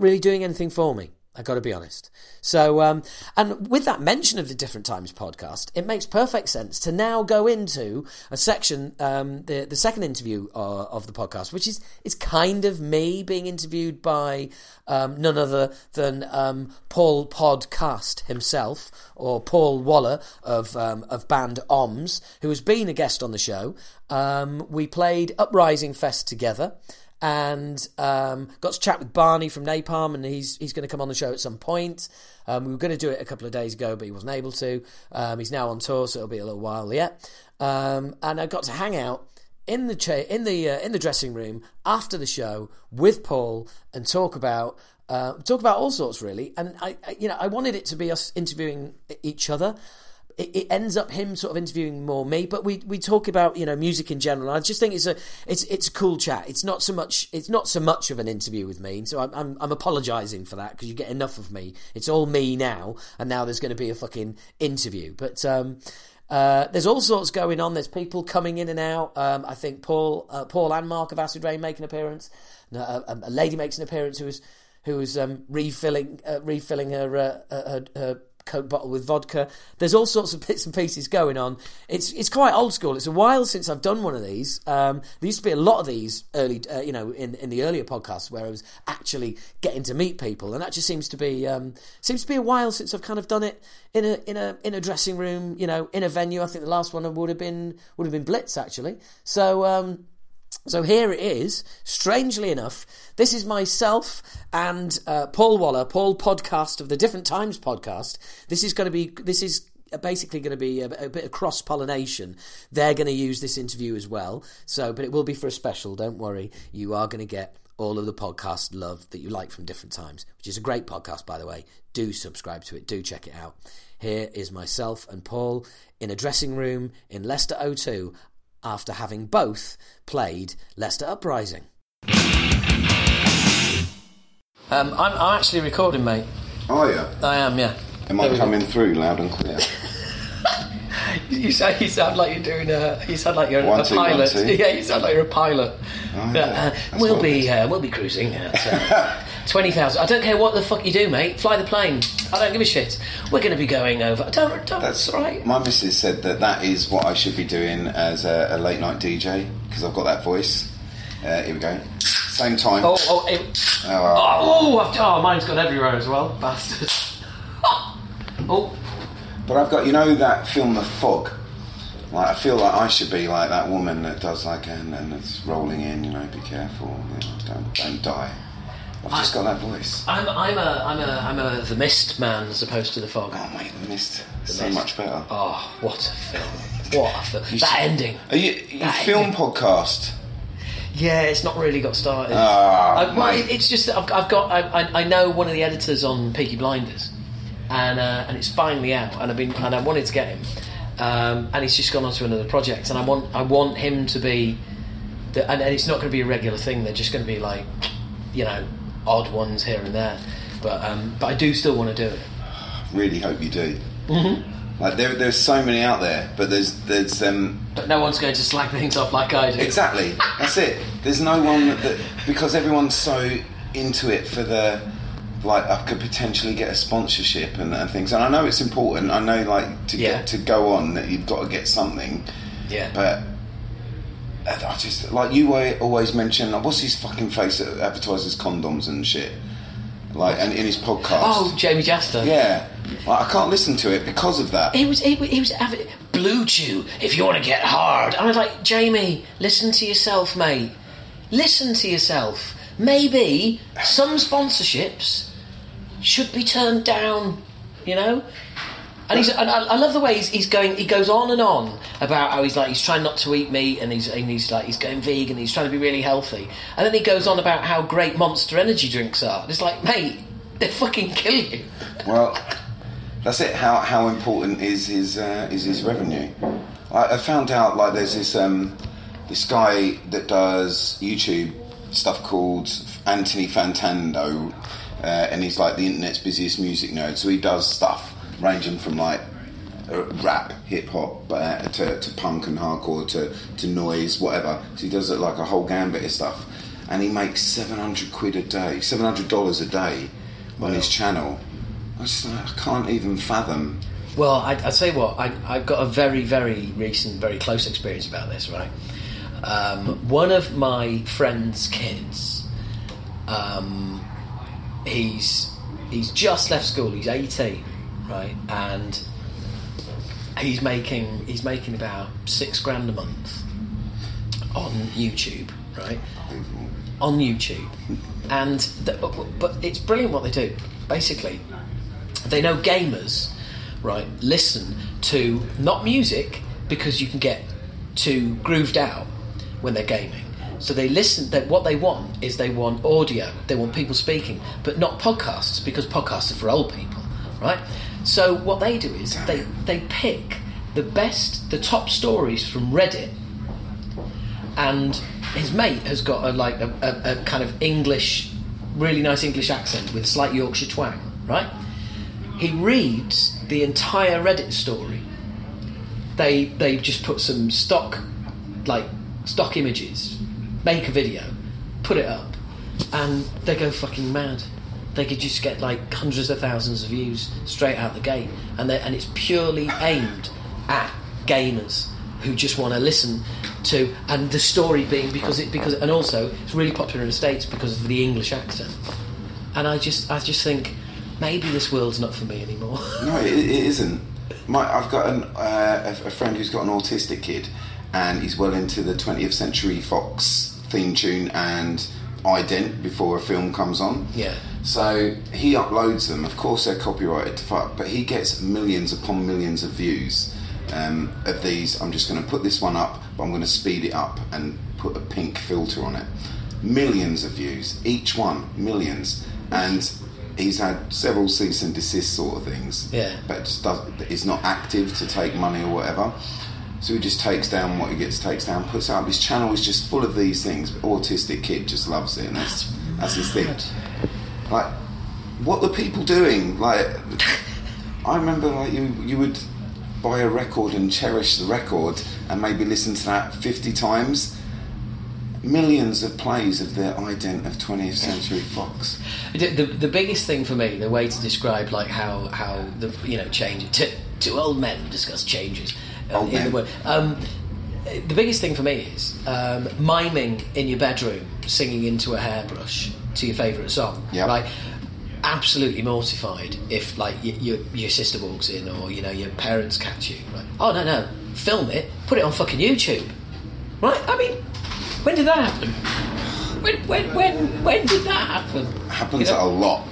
really doing anything for me. I've got to be honest. So, and with that mention of the Different Times podcast, it makes perfect sense to now go into a section, the second interview of the podcast, which is kind of me being interviewed by none other than Paul Podcast himself, or Paul Waller of band OMS, who has been a guest on the show. We played Uprising Fest together, and got to chat with Barney from Napalm, and he's going to come on the show at some point. We were going to do it a couple of days ago, but he wasn't able to. He's now on tour, so it'll be a little while yet. And I got to hang out in the dressing room after the show with Paul and talk about all sorts, really. And I wanted it to be us interviewing each other. it ends up him sort of interviewing more me, but we talk about, you know, music in general. And I just think it's a cool chat. It's not so much of an interview with me, so I'm apologising for that, because you get enough of me. It's all me now, and now there's going to be a fucking interview. But there's all sorts going on. There's people coming in and out. I think Paul and Mark of Acid Reign make an appearance. A lady makes an appearance who was refilling her Coke bottle with vodka. There's all sorts of bits and pieces going on. It's quite old school. It's a while since I've done one of these. There used to be a lot of these early, in the earlier podcasts where I was actually getting to meet people, and that just seems to be a while since I've kind of done it in a dressing room, you know, in a venue. I think the last one would have been Blitz, actually. So here it is. Strangely enough, this is myself and Paul Waller, Paul Podcast of the Different Times Podcast. This is basically going to be a bit of cross-pollination. They're going to use this interview as well. So, but it will be for a special. Don't worry, you are going to get all of the podcast love that you like from Different Times, which is a great podcast, by the way. Do subscribe to it. Do check it out. Here is myself and Paul in a dressing room in Leicester O2. After having both played Leicester Uprising. I'm actually recording, mate. Are you? I am, yeah. Am I coming through loud and clear? You sound like you're doing a... You sound like you're a pilot. Yeah, you sound like you're a pilot. Oh, yeah. We'll be cruising at 20,000. I don't care what the fuck you do, mate. Fly the plane. I don't give a shit. We're going to be going over... Don't that's right. My missus said that is what I should be doing as a late night DJ, because I've got that voice. Here we go. Same time. Mine's gone everywhere as well. Bastard. Oh. But I've got, you know, that film The Fog. Like, I feel like I should be like that woman that does like, and it's rolling in, you know, be careful, you know, don't die. I've just got that voice. I'm a The Mist man as opposed to The Fog. Oh mate, The Mist, so much better. Oh, what a film! That ending. Are you that film ending. Podcast? Yeah, it's not really got started. It's just that I know one of the editors on Peaky Blinders. And it's finally out, and I wanted to get him, and he's just gone on to another project, and I want him to be, and it's not going to be a regular thing. They're just going to be like, you know, odd ones here and there, but I do still want to do it. Really hope you do. Mm-hmm. Like there's so many out there, but there's but no one's going to slag things off like I do. Exactly, that's it. There's no one that because everyone's so into it for the. Like I could potentially get a sponsorship and things, and I know it's important. I know, like to go on, that you've got to get something. Yeah. But I just like you always mention. Like, what's his fucking face that advertises condoms and shit? Like, and in his podcast. Oh, Jamie Jasta. Yeah. Like, I can't listen to it because of that. He was avid Blue Chew. If you want to get hard, and I was like, Jamie, listen to yourself, mate. Listen to yourself. Maybe some sponsorships should be turned down, you know. And I love the way he goes on and on about how he's trying not to eat meat, and he's going vegan, he's trying to be really healthy, and then he goes on about how great Monster energy drinks are. And it's like, mate, they fucking kill you. Well, that's it. How important is his revenue? I found out like there's this guy that does YouTube stuff called Anthony Fantando. And he's like the internet's busiest music nerd, so he does stuff ranging from like rap, hip hop, to punk and hardcore, to noise, whatever. So he does it like a whole gambit of stuff, and he makes £700 a day, $700 a day on his channel. I just I can't even fathom. Well, I say what I've got a very very recent, very close experience about this. Right, one of my friend's kids. He's just left school. He's 18, right, and he's making about £6,000 a month on YouTube, right? On YouTube, and but it's brilliant what they do. Basically, they know gamers, right? Listen to not music, because you can get too grooved out when they're gaming. So they listen. That what they want is they want audio. They want people speaking, but not podcasts, because podcasts are for old people, right? So what they do is they pick the top stories from Reddit, and his mate has got a kind of English, really nice English accent with a slight Yorkshire twang, right? He reads the entire Reddit story. They just put some stock images, make a video, put it up, and they go fucking mad. They could just get like hundreds of thousands of views straight out the gate, and it's purely aimed at gamers who just want to listen to, and the story being because also it's really popular in the States because of the English accent. And I just think maybe this world's not for me anymore. No, it isn't. I've got a friend who's got an autistic kid, and he's well into the 20th Century Fox theme tune and ident before a film comes on. Yeah. So he uploads them. Of course, they're copyrighted to fuck, but he gets millions upon millions of views of these. I'm just going to put this one up, but I'm going to speed it up and put a pink filter on it. Millions of views, each one, millions, and he's had several cease and desist sort of things. Yeah. But it's not active to take money or whatever. So he just takes down what he gets, takes down, puts out. His channel is just full of these things. But autistic kid just loves it, and that's his thing. Like, what the people doing? Like, I remember like you would buy a record and cherish the record and maybe listen to that 50 times. Millions of plays of their ident of 20th Century Fox. The biggest thing for me, the way to describe like how the change to old men discuss changes. In the world. The biggest thing for me is miming in your bedroom, singing into a hairbrush to your favourite song. Yep. Right? Absolutely mortified if like your sister walks in or your parents catch you. Right? Oh no, film it, put it on fucking YouTube. Right? I mean, when did that happen? When did that happen? Happens a lot.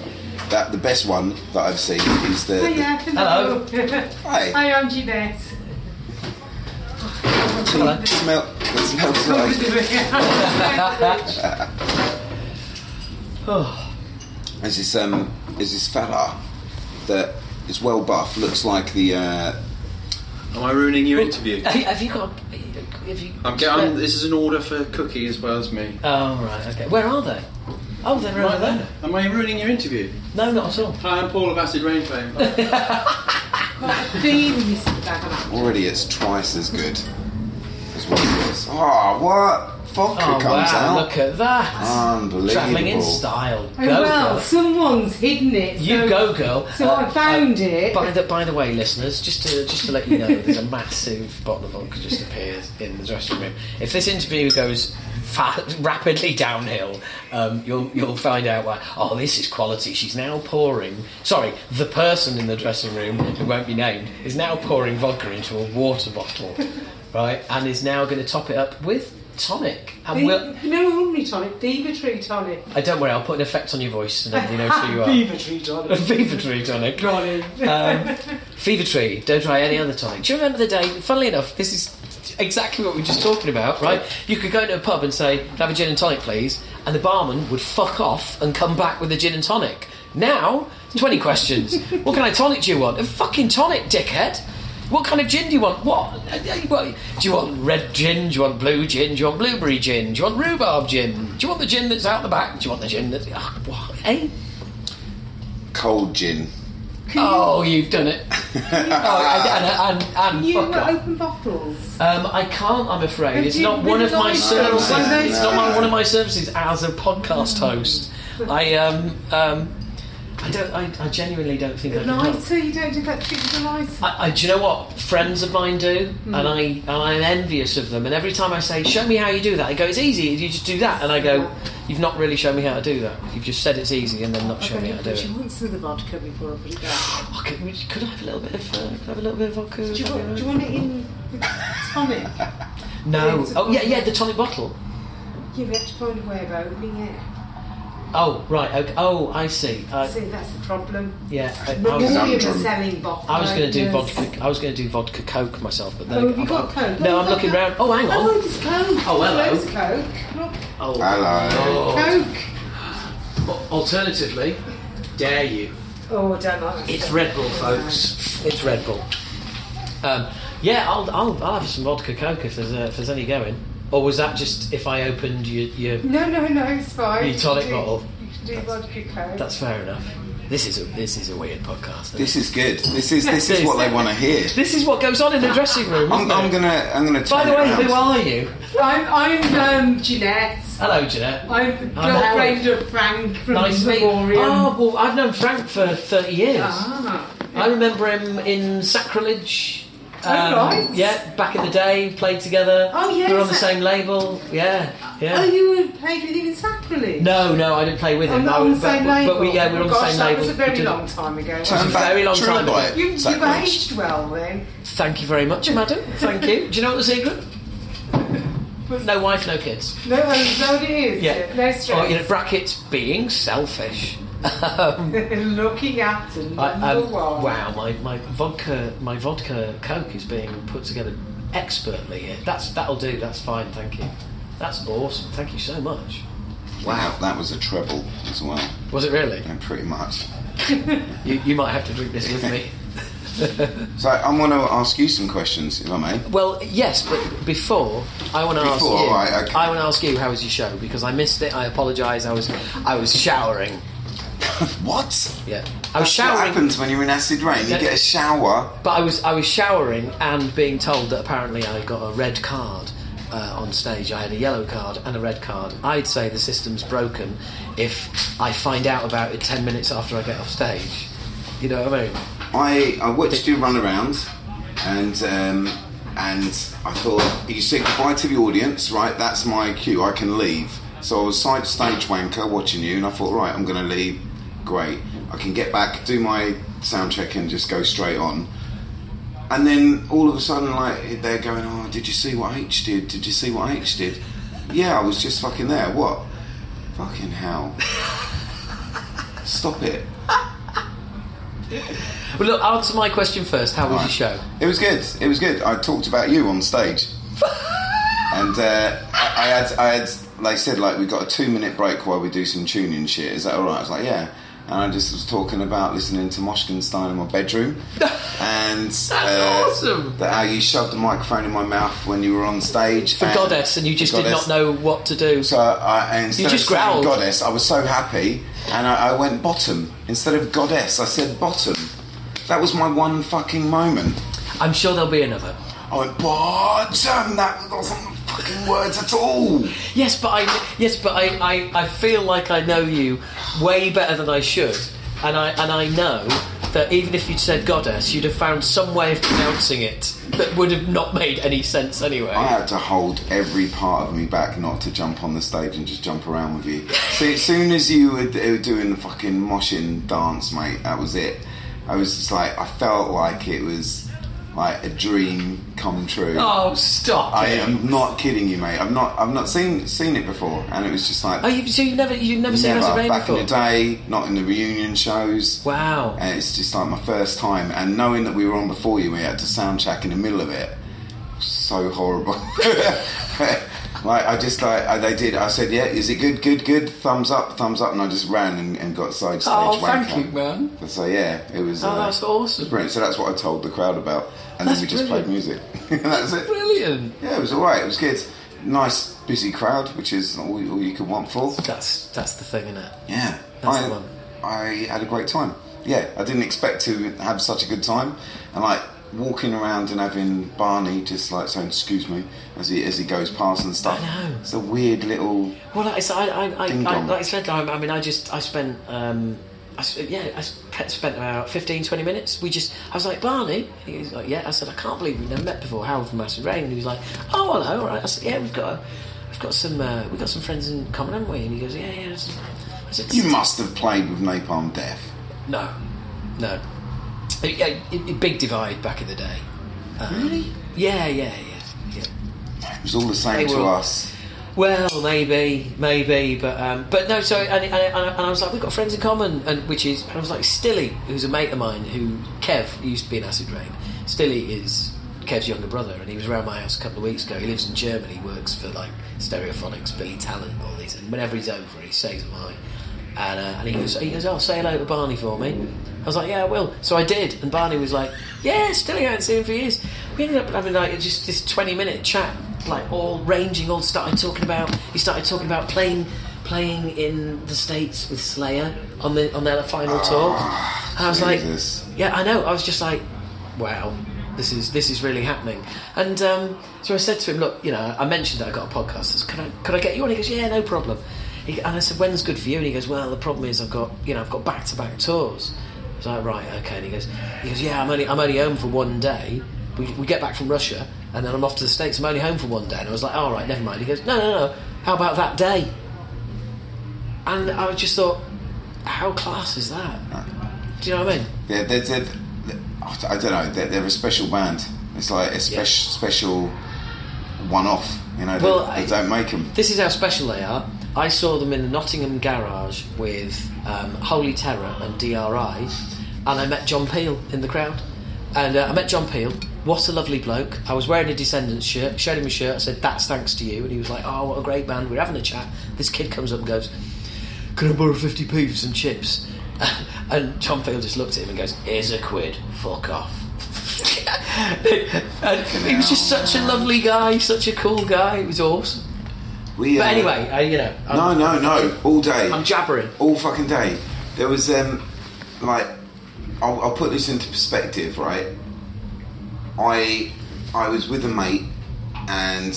That the best one that I've seen is the. Hiya, hello. Hi. Hi, I'm Jeanette. It smells like. There's this fella that is well buff, looks like the. Am I ruining your interview? Have you? This is an order for Cookie as well as me. Oh right, okay. Where are they? Oh, they're right there. Am I ruining your interview? No, not at all. Hi, I'm Paul of Acid Reign fame. Already it's twice as good as what it was. Oh, what? Vodka comes out. Look at that. Unbelievable. Travelling in style. Go, girl. Someone's hidden it. You go, girl. So I found it. By the way, listeners, just to let you know, there's a massive bottle of vodka just appears in the dressing room. If this interview goes rapidly downhill, you'll find out why. Oh, this is quality. She's now pouring. Sorry, the person in the dressing room who won't be named is now pouring vodka into a water bottle, right? And is now going to top it up with tonic. And only tonic, Beaver Tree tonic. Don't worry, I'll put an effect on your voice and then you know who you are. Beaver Tree tonic. Beaver Tree tonic. Fever Tree. Don't try any other tonic. Do you remember the day? Funnily enough, this is exactly what we were just talking about, right? You could go to a pub and say, have a gin and tonic, please, and the barman would fuck off and come back with a gin and tonic. Now, 20 questions. What kind of tonic do you want? A fucking tonic, dickhead. What kind of gin do you want? What? Do you want red gin? Do you want blue gin? Do you want blueberry gin? Do you want rhubarb gin? Do you want the gin that's out the back? Do you want the gin that's... Cold gin. You've done it. And you open bottles. I can't, I'm afraid. It's not one of my services. It's not one of my services as a podcast host. I genuinely don't think I can. Lighter, you don't do that thing with a lighter. Do you know what? Friends of mine do, and I'm envious of them. And every time I say, show me how you do that, I go, it's easy, you just do that. And I go, you've not really shown me how to do that. You've just said it's easy and then not shown me how to do it. She wants the vodka before I put it down. Could I have a little bit of vodka? Do you want it in the tonic? No. The tonic bottle. Yeah, we have to find a way of opening it. Oh, right, okay. Oh, I see. See, that's the problem. Yeah. I was going to do vodka Coke myself, but then... Oh, have you got Coke? No, I'm looking round. Oh, hang on. Oh, it's Coke. Oh, hello. It's Coke. Oh, hello. Coke. Alternatively, dare you. Oh, don't ask. It's Red Bull, folks. It's Red Bull. Yeah, I'll have some vodka coke if there's any going. Or was that just if I opened your No, it's fine. Your tonic bottle. You can do vodka coke. That's fair enough. This is a weird podcast. This is good. This is what they want to hear. This is what goes on in the dressing room. I'm gonna. By the way, who are you? I'm Jeanette. Hello, Jeanette. I'm girlfriend of Frank from Memorial. Oh well, I've known Frank for 30 years. Ah, yeah. I remember him in Sacrilege. Right. Yeah, back in the day, played together. Oh yeah, we were on the same label. Yeah. Oh, you played with him in Sacrilege? No, I didn't play with him. Not on the same label. But we were on the same label. That was a very long time ago. It was a very long time ago. You've aged well then. Thank you very much, madam. Thank you. Do you know what the secret? No wife, no kids. No, that's what it is. Yeah. No stress. Or, brackets, being selfish. Looking at number one. Wow, my vodka coke is being put together expertly here. That'll do. That's fine. Thank you. That's awesome. Thank you so much. Wow, that was a treble as well. Was it really? Yeah, pretty much. you might have to drink this with me. So I'm going to ask you some questions, if I may. Well, yes, but before I want to ask you. Right, okay. I want to ask you, how was your show? Because I missed it. I apologise. I was showering. What? Yeah, I was showering. What happens when you're in Acid Rain? You get a shower. But I was showering and being told that apparently I got a red card on stage. I had a yellow card and a red card. I'd say the system's broken if I find out about it 10 minutes after I get off stage. You know what I mean? I watched you run around, and I thought, you said goodbye to the audience, right? That's my cue. I can leave. So I was side stage wanker watching you, and I thought, right, I'm going to leave. Great, I can get back, do my sound check, and just go straight on. And then all of a sudden, like, they're going, oh, did you see what H did? Did you see what H did? Yeah, I was just fucking there. What? Fucking hell. Stop it. Well, look, answer my question first. How was your show? It was good. It was good. I talked about you on stage. And I had. They said, like, we've got a 2-minute break while we do some tuning shit. Is that all right? I was like, yeah. And I just was talking about listening to Moshkenstein in my bedroom. And that's awesome. How you shoved the microphone in my mouth when you were on stage. For Goddess, and you just did not know what to do. So instead of saying Goddess, I was so happy, and I went bottom. Instead of Goddess, I said bottom. That was my one fucking moment. I'm sure there'll be another. I went bottom. That wasn't fucking words at all. Yes, but I feel like I know you way better than I should, and I know that even if you'd said Goddess, you'd have found some way of pronouncing it that would have not made any sense anyway. I had to hold every part of me back not to jump on the stage and just jump around with you. See, as soon as you were doing the fucking moshing dance, mate, that was it. I was just like, I felt like it was like a dream come true. Oh, stop! I am not kidding you, mate. I've not seen it before, and it was just like. Oh, you've never seen Acid Reign before? Back in the day, not in the reunion shows. Wow! And it's just like my first time, and knowing that we were on before you, we had to sound check in the middle of it. So horrible. I said, yeah, is it good, thumbs up, and I just ran and got side stage wanker. Oh, thank you, man. So yeah, it was. Oh, that's awesome. Brilliant. So that's what I told the crowd about. And that's then we just brilliant. Played music. That's it. Brilliant. Yeah, it was alright. It was good. Nice, busy crowd, which is all you can want for. That's the thing, isn't it? Yeah, the one. I had a great time. Yeah, I didn't expect to have such a good time, and like walking around and having Barney just like saying "excuse me" as he goes past and stuff. I know. It's a weird little. Well, like I said, I spent about 15, 20 minutes. I was like, Barney? He was like, yeah. I said, I can't believe we've never met before. Howard from Acid Rain. And he was like, oh, hello, all right. I said, yeah, we've got some friends in common, haven't we? And he goes, yeah. I said, you must have played with Napalm Death. No. Big divide back in the day. Really? Yeah. It was all the same to us. Well, maybe, but no. So, and I was like, we've got friends in common, and I was like, Stilly, who's a mate of mine, who used to be in Acid Rain. Stilly is Kev's younger brother, and he was around my house a couple of weeks ago. He lives in Germany, works for like Stereophonics, Billy Talent, all these, and whenever he's over, he says hi. And he goes, oh, say hello to Barney for me. was like, yeah, I will. So I did, and Barney was like, yeah, still I haven't seen him for years. We ended up having like just this 20-minute chat, like all ranging, all started talking about. He started talking about playing in the States with Slayer on their final tour. And I was like, yeah, I know. I was just like, wow. This is really happening. And so I said to him, look, you know, I mentioned that I got a podcast. I said, could I get you on? He goes, yeah, no problem. And I said, when's good for you? And he goes, well, the problem is I've got back-to-back tours. I was like, right, okay. And he goes, yeah, I'm only home for one day. We get back from Russia, and then I'm off to the States. I'm only home for one day. And I was like, all right, never mind. He goes, no. How about that day? And I just thought, how class is that? Do you know what I mean? Yeah, I don't know. They're a special band. It's like a special one-off. You know, they don't make them. This is how special they are. I saw them in the Nottingham Garage with Holy Terror and DRI, and I met John Peel in the crowd. And I met John Peel. What a lovely bloke. I was wearing a Descendants shirt. Showed him a shirt. I said, "That's thanks to you." And he was like, "Oh, what a great band." We're having a chat. This kid comes up and goes, "Can I borrow 50p for some chips?" And John Peel just looked at him and goes, "Here's a quid, fuck off." And he was just such a lovely guy, such a cool guy. It was awesome. But anyway, I'm all day. I'm jabbering all fucking day. There was I'll put this into perspective, right? I was with a mate, and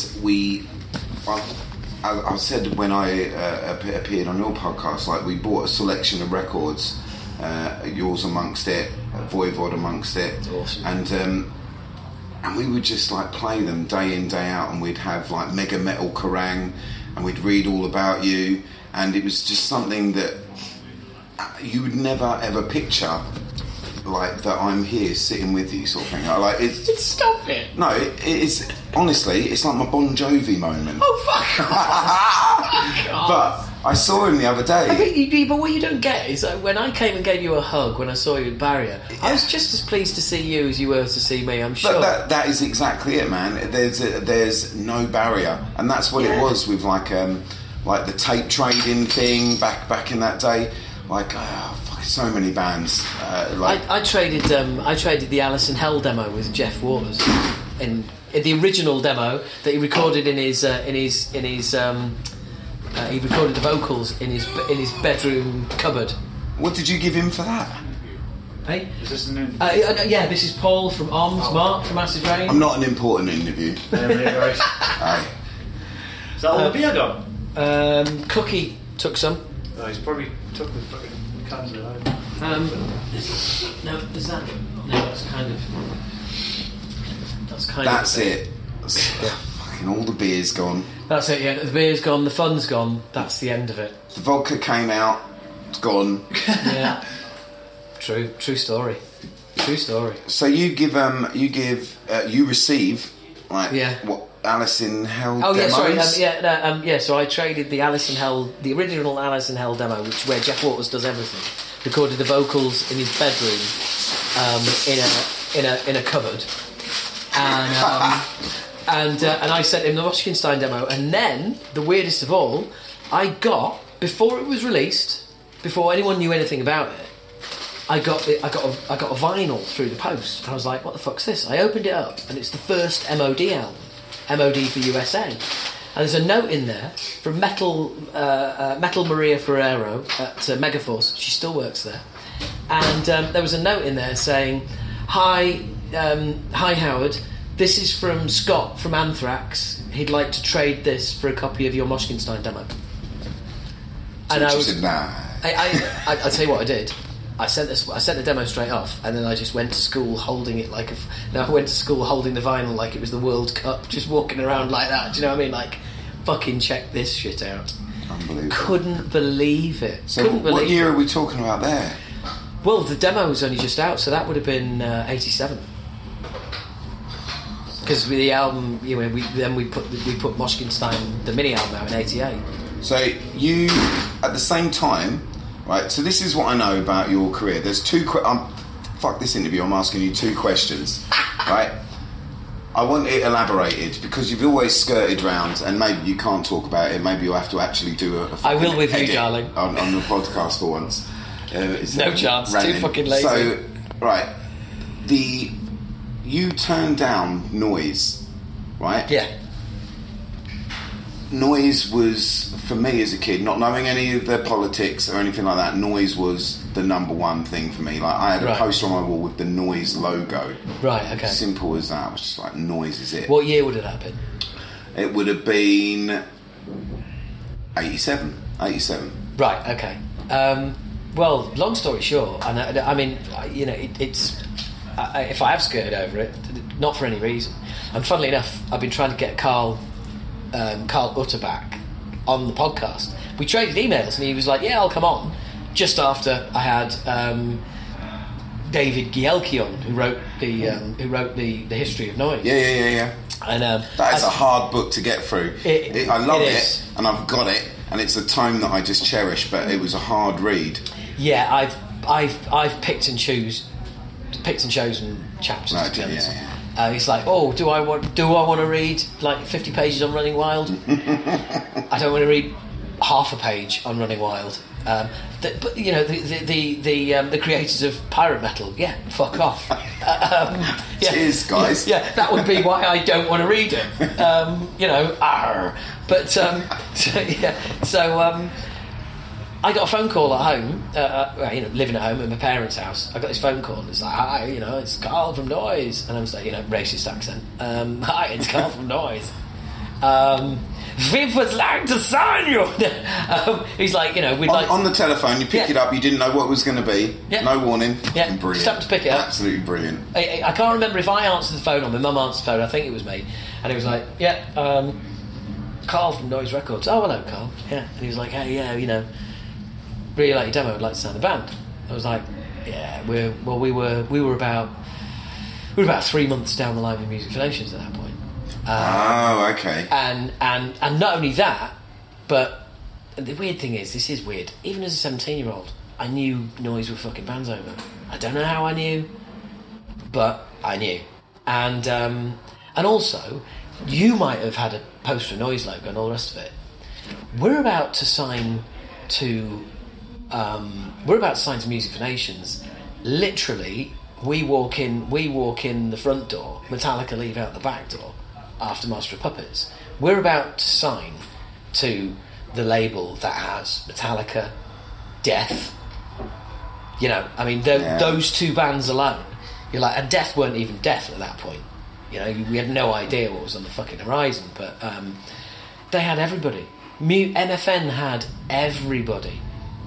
I said when I appeared on your podcast, like, we bought a selection of records, yours amongst it, Voivod amongst it. Awesome. And we would just like play them day in, day out, and we'd have like Mega Metal Kerrang, and we'd read all about you, and it was just something that you would never ever picture, like that I'm here sitting with you sort of thing. Like, it's stop it. No, it's honestly, it's like my Bon Jovi moment. Oh, fuck off. But I saw him the other day. I think you do, but what you don't get is that when I came and gave you a hug when I saw you at Barrier, yeah, I was just as pleased to see you as you were to see me, I'm sure. But that is exactly it, man. There's no barrier, and that's what it was with like the tape trading thing back in that day. Like, so many bands. I traded the Alice in Hell demo with Jeff Waters, in the original demo that he recorded he recorded the vocals in his bedroom cupboard. What did you give him for that? Hey, is this an interview? Yeah, this is Paul from Arms, Mark from Acid Reign. I'm not an important interview. Hey. Is that all the beer gone? Cookie took some. No, he's probably took the fucking. That's it. Fucking all the beer's gone. That's it, yeah. The beer's gone, the fun's gone, that's the end of it. The vodka came out, it's gone. Yeah. True story. So you receive like, yeah, what, Alice in Hell demos? So I traded the original Alice in Hell demo, where Jeff Waters does everything, recorded the vocals in his bedroom, in a cupboard, and I sent him the Rotschkenstein demo, and then the weirdest of all, I got, before it was released, before anyone knew anything about it, I got a vinyl through the post, and I was like, what the fuck's this? I opened it up, and it's the first MOD album. MOD for USA, and there's a note in there from Metal Maria Ferrero at Megaforce. She still works there, and there was a note in there saying, "Hi Howard, this is from Scott from Anthrax. He'd like to trade this for a copy of your Moschkenstein demo." And I tell you what I did. I sent the demo straight off, and then I just went to school holding it like a. No, I went to school holding the vinyl like it was the World Cup, just walking around like that. Do you know what I mean? Like, fucking check this shit out. Unbelievable. Couldn't believe it. So, what year are we talking about there? Well, the demo was only just out, so that would have been 87. Because with the album, you know, we put Moschkenstein, the mini album, out in 88. So you, at the same time. Right, so this is what I know about your career. There's two... fuck this interview, I'm asking you two questions. Right? I want it elaborated, because you've always skirted round, and maybe you can't talk about it, maybe you'll have to actually do a... I will with you, darling. On the podcast for once. No chance. Random. Too fucking lazy. So, right. You turn down noise, right? Yeah. Noise was, for me as a kid, not knowing any of their politics or anything like that, noise was the number one thing for me. Like, I had a poster on my wall with the Noise logo. Right, okay. Simple as that. I was just like, noise is it. What year would it have been? It would have been 87. Right, okay. Well, long story short, and I mean, you know, it's... if I have skirted over it, not for any reason. And funnily enough, I've been trying to get Carl Utter back on the podcast. We traded emails and he was like, yeah, I'll come on, just after I had David Gielki on, who wrote the History of Noise. Yeah. And that is a hard book to get through. I love it, and I've got it, and it's a tome that I just cherish, but it was a hard read. Yeah, I've picked and chosen chapters. Right, to be honest. Yeah. It's like, oh, do I want to read like 50 pages on Running Wild? I don't want to read half a page on Running Wild. But you know, the creators of pirate metal, yeah, fuck off. Yeah, cheers, guys. Yeah, that would be why I don't want to read it. You know, arr. But I got a phone call at home, you know, living at home at my parents' house. I got this phone call and it's like, hi, you know, it's Carl from Noise. And I was like, you know, racist accent. Hi, it's Carl from Noise. We would like to sign you. He's like, you know, we'd like... On the telephone, you pick it up, you didn't know what it was going to be. Yeah. No warning. Yeah, brilliant. Just have to pick it up. Absolutely brilliant. I can't remember if I answered the phone or my mum answered the phone. I think it was me. And it was like, yeah, Carl from Noise Records. Oh, hello, Carl. Yeah. And he was like, hey, yeah, you know... really like your demo, I'd like to sign the band. I was like, yeah, we were about 3 months down the line with Music for Nations at that point. Okay. And not only that, but the weird thing is, this is weird, even as a 17-year-old, I knew Noise were fucking bands over. I don't know how I knew, but I knew. And also, you might have had a poster Noise logo and all the rest of it. We're about to sign to... we're about to sign to Music for Nations. Literally, we walk in the front door, Metallica leave out the back door after Master of Puppets. We're about to sign to the label that has Metallica, Death, you know, I mean, those two bands alone, you're like, and Death weren't even Death at that point, you know, we had no idea what was on the fucking horizon, but they had everybody. MFN had everybody.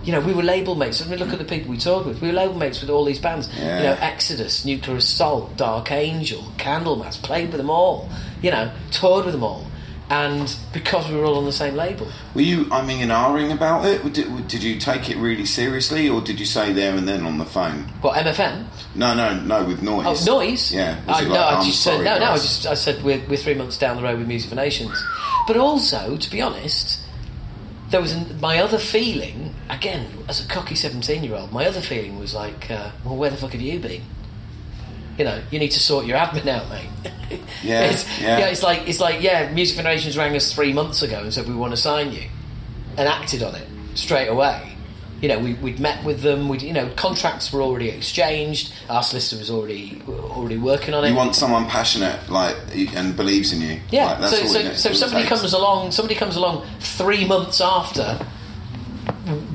You know, we were label mates. I mean, look at the people we talked with. We were label mates with all these bands. Yeah. You know, Exodus, Nuclear Assault, Dark Angel, Candlemass, played with them all. You know, toured with them all. And because we were all on the same label. Were you umming and ahhing about it? Did you take it really seriously, or did you say there and then on the phone? What, MFN? No, with Noise. Oh, Noise? Yeah. I said we're 3 months down the road with Music for Nations. But also, to be honest... there was my other feeling, again, as a cocky 17-year-old, my other feeling was like, well, where the fuck have you been? You know, you need to sort your admin out, mate. Yeah, it's like Music for Nations rang us 3 months ago and said we want to sign you, and acted on it straight away. You know, we'd met with them. Contracts were already exchanged. Our solicitor was already working on it. You want someone passionate, like, and believes in you. Yeah. Like, that's somebody comes along 3 months after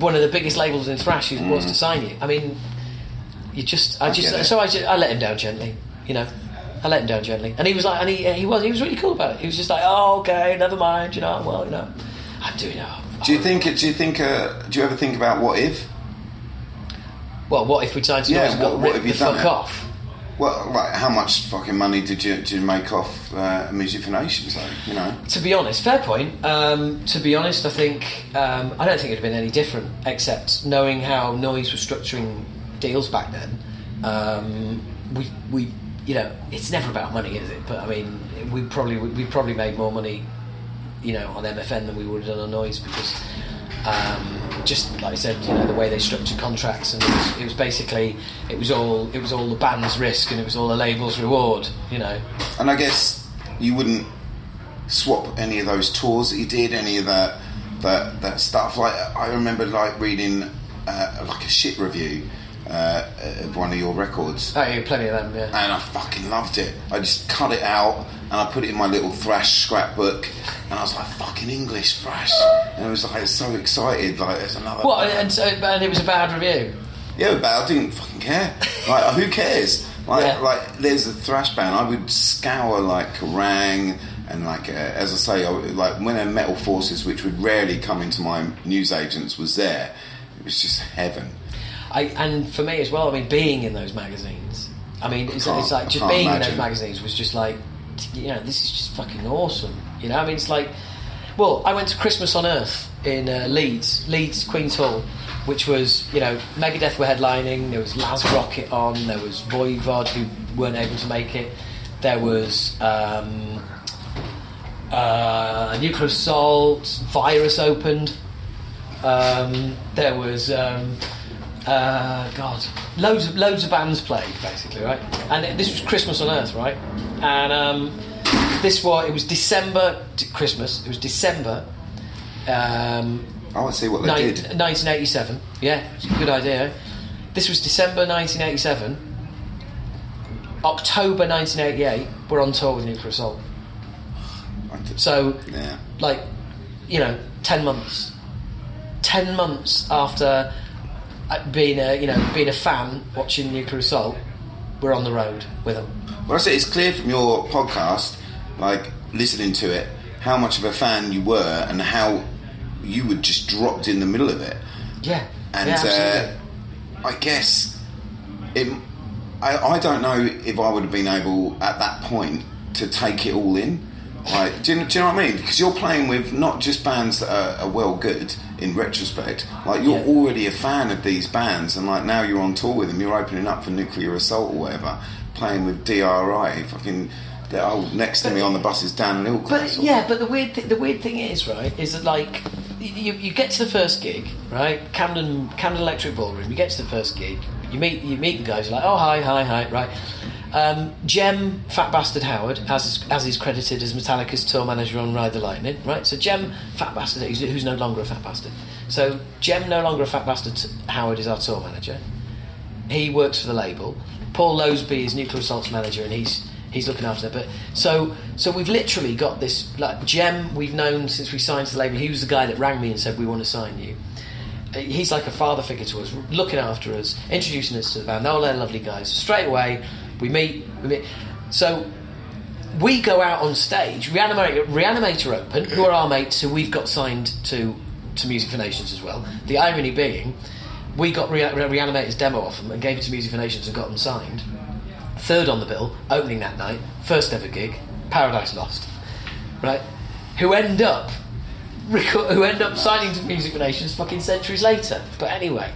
one of the biggest labels in thrash wants to sign you. I mean, I let him down gently. You know, I let him down gently, and he was like, and he was really cool about it. He was just like, oh, okay, never mind. You know, well, you know, I'm doing it. Do you ever think about what if? Well, what if we tried to what if you got ripped the fuck off? Well, like, how much fucking money did you make off Music for Nations, though? You know. To be honest, fair point. To be honest, I think I don't think it'd have been any different, except knowing how Noise was structuring deals back then. We you know, it's never about money, is it? But I mean, we probably made more money, you know, on MFN than we would have done on Noise, because just like I said, you know, the way they structured contracts, and it was basically it was all the band's risk and it was all the label's reward, you know. And I guess you wouldn't swap any of those tours that you did, any of that stuff. Like, I remember like reading like a shit review of one of your records. Oh, you plenty of them, yeah. And I fucking loved it. I just cut it out and I put it in my little thrash scrapbook, and I was like, fucking English thrash. And I was like so excited, like there's another. What? And it was a bad review. Yeah, but I didn't fucking care. Like, who cares? Like, yeah. Like, there's a thrash band. I would scour like Kerrang! And like, as I say, like when Metal Forces, which would rarely come into my newsagents, was there, it was just heaven. And for me as well, I mean, being in those magazines, I mean, it's like just being in those magazines was just like, you know, this is just fucking awesome. You know, I mean, it's like, well, I went to Christmas on Earth in Leeds, Queen's Hall, which was, you know, Megadeth were headlining, there was Laz Rocket on, there was Voivod, who weren't able to make it, there was Nuclear Assault, Virus opened, there was loads of bands played, basically, right? And this was Christmas on Earth, right? And it was December I want to see what they did. 1987, yeah, it's a good idea. This was December 1987. October 1988 we're on tour with Nuclear Assault. So, yeah. Like, you know, 10 months. 10 months after being a fan, watching Nuclear Assault, we're on the road with them. Well, I say it's clear from your podcast, like listening to it, how much of a fan you were and how you were just dropped in the middle of it. Yeah. And yeah, I guess it. I don't know if I would have been able at that point to take it all in. Like, do you know what I mean? Because you're playing with not just bands that are well good in retrospect. Like, you're already a fan of these bands, and like now you're on tour with them. You're opening up for Nuclear Assault or whatever, playing with DRI. Fucking, next to me on the bus is Dan Lilcott. But yeah, but the weird thing is, right, is that like you get to the first gig, right? Camden Electric Ballroom. You get to the first gig. You meet the guys. You're like, oh hi, right. Jem Fat Bastard Howard, as he's credited as Metallica's tour manager on Ride the Lightning, right? So Jem Fat Bastard, who's no longer a fat bastard. So Jem, no longer a fat bastard, Howard is our tour manager. He works for the label. Paul Lowsby is Nuclear Assault's manager, and he's looking after it. But so we've literally got this, like, Jem we've known since we signed to the label. He was the guy that rang me and said, we want to sign you. He's like a father figure to us, looking after us, introducing us to the band. Oh, they're lovely guys. Straight away, we meet. So we go out on stage. Reanimator open, who are our mates, who we've got signed to Music for Nations as well. The irony being, we got Reanimator's demo off them and gave it to Music for Nations and got them signed. Third on the bill, opening that night, first ever gig, Paradise Lost, right? Who end up signing to Music for Nations fucking centuries later. But anyway,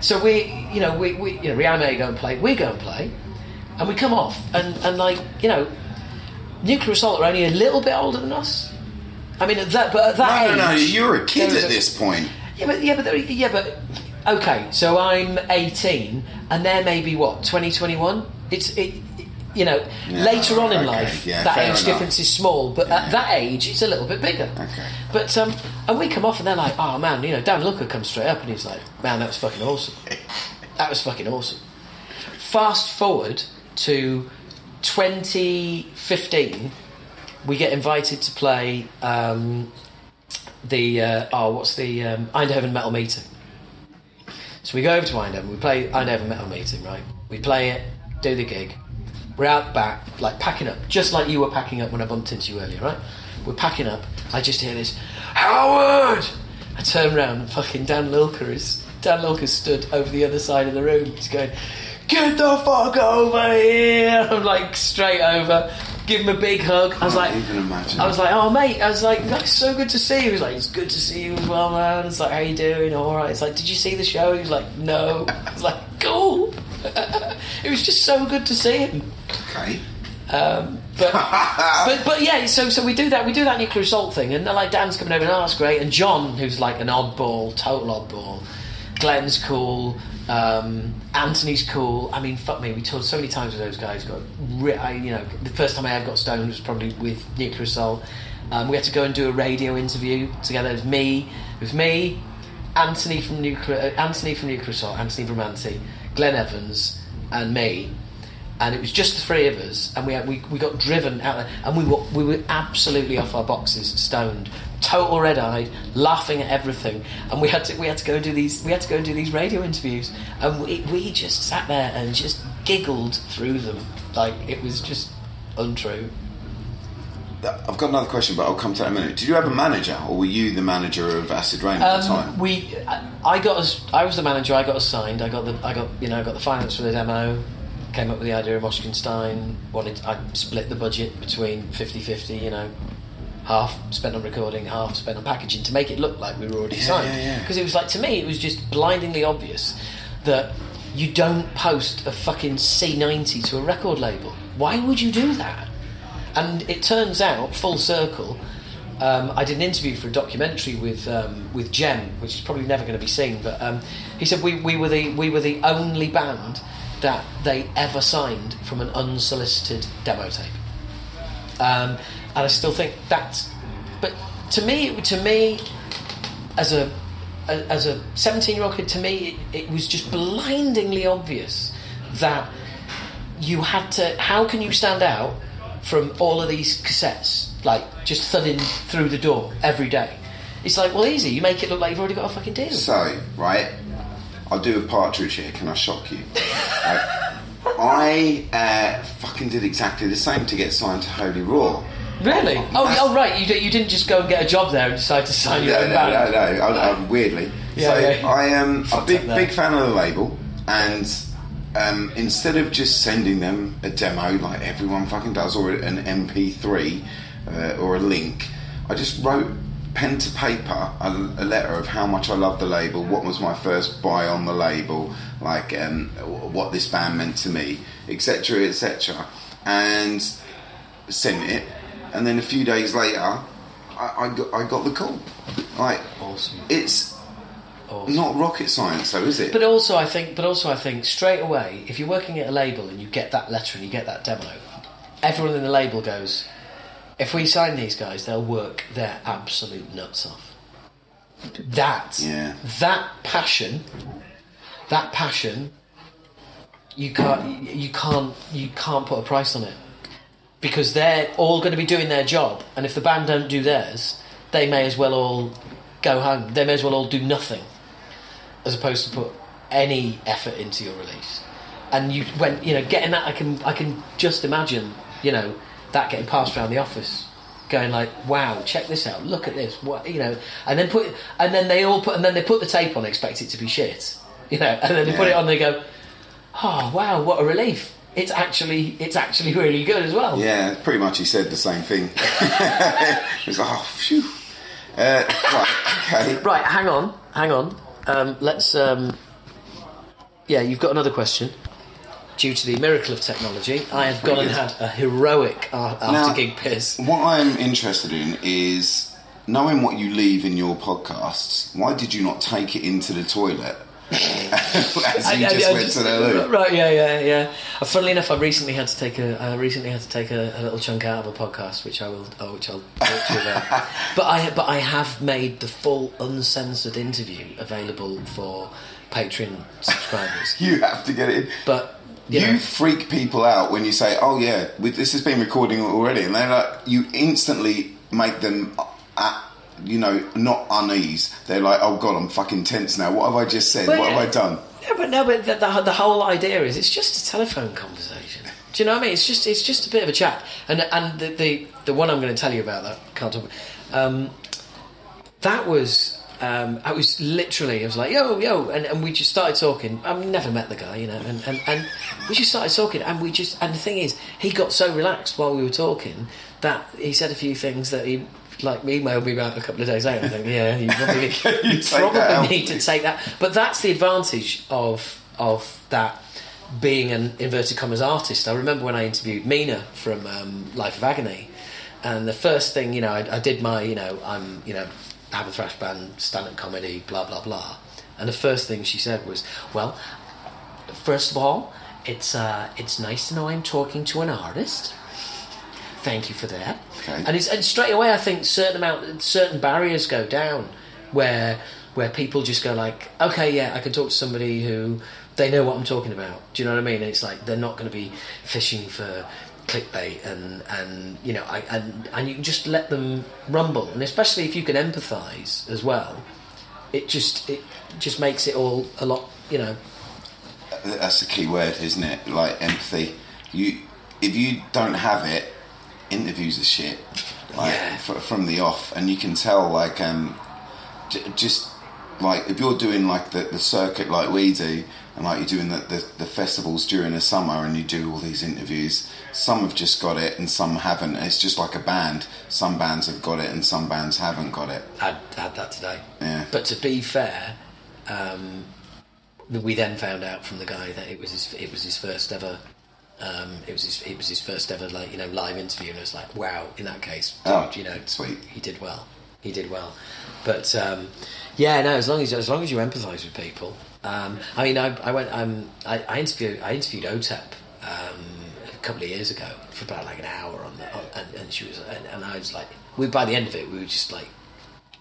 so we Reanimator go and play. We go and play, and we come off, and like, you know, Nuclear Assault are only a little bit older than us. I mean, at that age, no, you're a kid at this point. But okay. So I'm 18, and they're maybe what 20, 21. You know, yeah, later on in life, that age difference is small, but at that age, it's a little bit bigger. Okay. But and we come off, and they're like, "Oh man, you know, Dan Looker comes straight up, and he's like, man, that was fucking awesome. That was fucking awesome." Fast forward to 2015, we get invited to play Eindhoven Metal Meeting. So we go over to Eindhoven, we play Eindhoven Metal Meeting, right? We play it, do the gig. We're out back, like packing up, just like you were packing up when I bumped into you earlier, right? We're packing up. I just hear this, Howard! I turn around and fucking Dan Lilker stood over the other side of the room. He's going, get the fuck over here! I'm like, straight over, give him a big hug. I was like, oh mate, I was like, that's so good to see you. He was like, it's good to see you as well, man. It's like, how you doing? All right. It's like, did you see the show? He was like, no. I was like, cool. It was just so good to see him. Okay. But yeah, so we do that Nuclear Assault thing, and they're like, Dan's coming over, and that's great. And John, who's like an oddball, total oddball. Glenn's cool. Anthony's cool. I mean, fuck me, we toured so many times with those guys. The first time I ever got stoned was probably with Nuclear Assault. We had to go and do a radio interview together. It was me, Anthony from Nuclear Assault, Anthony Bramante, Glenn Evans, and me, and it was just the three of us, and we got driven out there, and we were absolutely off our boxes, stoned, total red-eyed, laughing at everything, and we had to go and do these radio interviews, and we just sat there and just giggled through them, like it was just untrue. I've got another question, but I'll come to that in a minute. Did you have a manager, or were you the manager of Acid Reign at the time? I was the manager. I got assigned. I got the finance for the demo. Came up with the idea of Moshkin Staind. I split the budget between 50-50. You know, half spent on recording, half spent on packaging to make it look like we were already signed. Because it was like, to me, it was just blindingly obvious that you don't post a fucking C90 to a record label. Why would you do that? And it turns out, full circle, I did an interview for a documentary with Jem, which is probably never going to be seen. But he said we were the only band that they ever signed from an unsolicited demo tape. And I still think that's. But to me, as a 17-year-old kid, to me it was just blindingly obvious that you had to. How can you stand out from all of these cassettes, like, just thudding through the door every day? It's like, well, easy, you make it look like you've already got a fucking deal. So, right, I'll do a Partridge here, can I shock you? I fucking did exactly the same to get signed to Holy Raw. Really? Oh, right, you didn't just go and get a job there and decide to sign your own band. No, weirdly. Yeah, so, yeah. I am a big fan of the label, and... instead of just sending them a demo like everyone fucking does, or an MP3 or a link, I just wrote pen to paper a letter of how much I loved the label, what was my first buy on the label, like what this band meant to me, etc., etc., and sent it. And then a few days later, I got the call. Like, awesome. It's awesome. Not rocket science, though, is it? But also I think straight away, if you're working at a label and you get that letter and you get that demo, everyone in the label goes, if we sign these guys, they'll work their absolute nuts off. That passion, you can't put a price on it, because they're all going to be doing their job, and if the band don't do theirs, they may as well all go home. They may as well all do nothing, as opposed to put any effort into your release. And getting that, I can just imagine, you know, that getting passed around the office, going like, "Wow, check this out! Look at this!" What, you know? And then they put the tape on, expect it to be shit, you know? And then they put it on, they go, "Oh, wow, what a relief! It's actually really good as well." Yeah, pretty much. He said the same thing. It was like, "Oh, phew." Right, okay. Right, hang on. Let's... you've got another question. Due to the miracle of technology, I have gone and had a heroic after-gig piss. What I'm interested in is, knowing what you leave in your podcasts, why did you not take it into the toilet as you went to the loo? Right, yeah. Funnily enough, I recently had to take a little chunk out of a podcast, which I'll talk to you about. But I have made the full uncensored interview available for Patreon subscribers. You have to get it in. But you freak people out when you say, "Oh yeah, this has been recording already," and they're like, you instantly make them not unease. They're like, "Oh God, I'm fucking tense now. What have I just said? Well, what have I done?" But the whole idea is it's just a telephone conversation. Do you know what I mean? It's just a bit of a chat. And the one I'm going to tell you about that can't talk. That was I was like, yo, and we just started talking. I've never met the guy, you know, and we just started talking, and the thing is, he got so relaxed while we were talking that he said a few things that he. Like, emailed me about a couple of days later. I think, you probably need to take that. But that's the advantage of that being an inverted commas artist. I remember when I interviewed Mina from Life of Agony, and the first thing, you know, I did my, you know, I'm, you know, have a thrash band, stand-up comedy, blah blah blah. And the first thing she said was, "Well, first of all, it's nice to know I'm talking to an artist. Thank you for that." Okay. And straight away, I think certain barriers go down, where where people just go like, okay, yeah, I can talk to somebody who, they know what I'm talking about. Do you know what I mean? It's like, they're not going to be fishing for clickbait and you know, and you can just let them rumble. And especially if you can empathise as well, it just makes it all a lot, you know. That's the key word, isn't it? Like empathy. If you don't have it, interviews are shit. Like, yeah. From the off, and you can tell, like, just like if you're doing like the circuit like we do, and like you're doing the festivals during the summer, and you do all these interviews. Some have just got it, and some haven't. It's just like a band. Some bands have got it, and some bands haven't got it. I had that today. Yeah. But to be fair, we then found out from the guy that it was his first ever. It was his first ever, like, you know, live interview, and I was like, wow, in that case, dude, you know, sweet. He did well. But yeah, no, as long as you empathise with people, I mean, I interviewed OTEP a couple of years ago for about like an hour and she was, and I was like, by the end of it, we were just like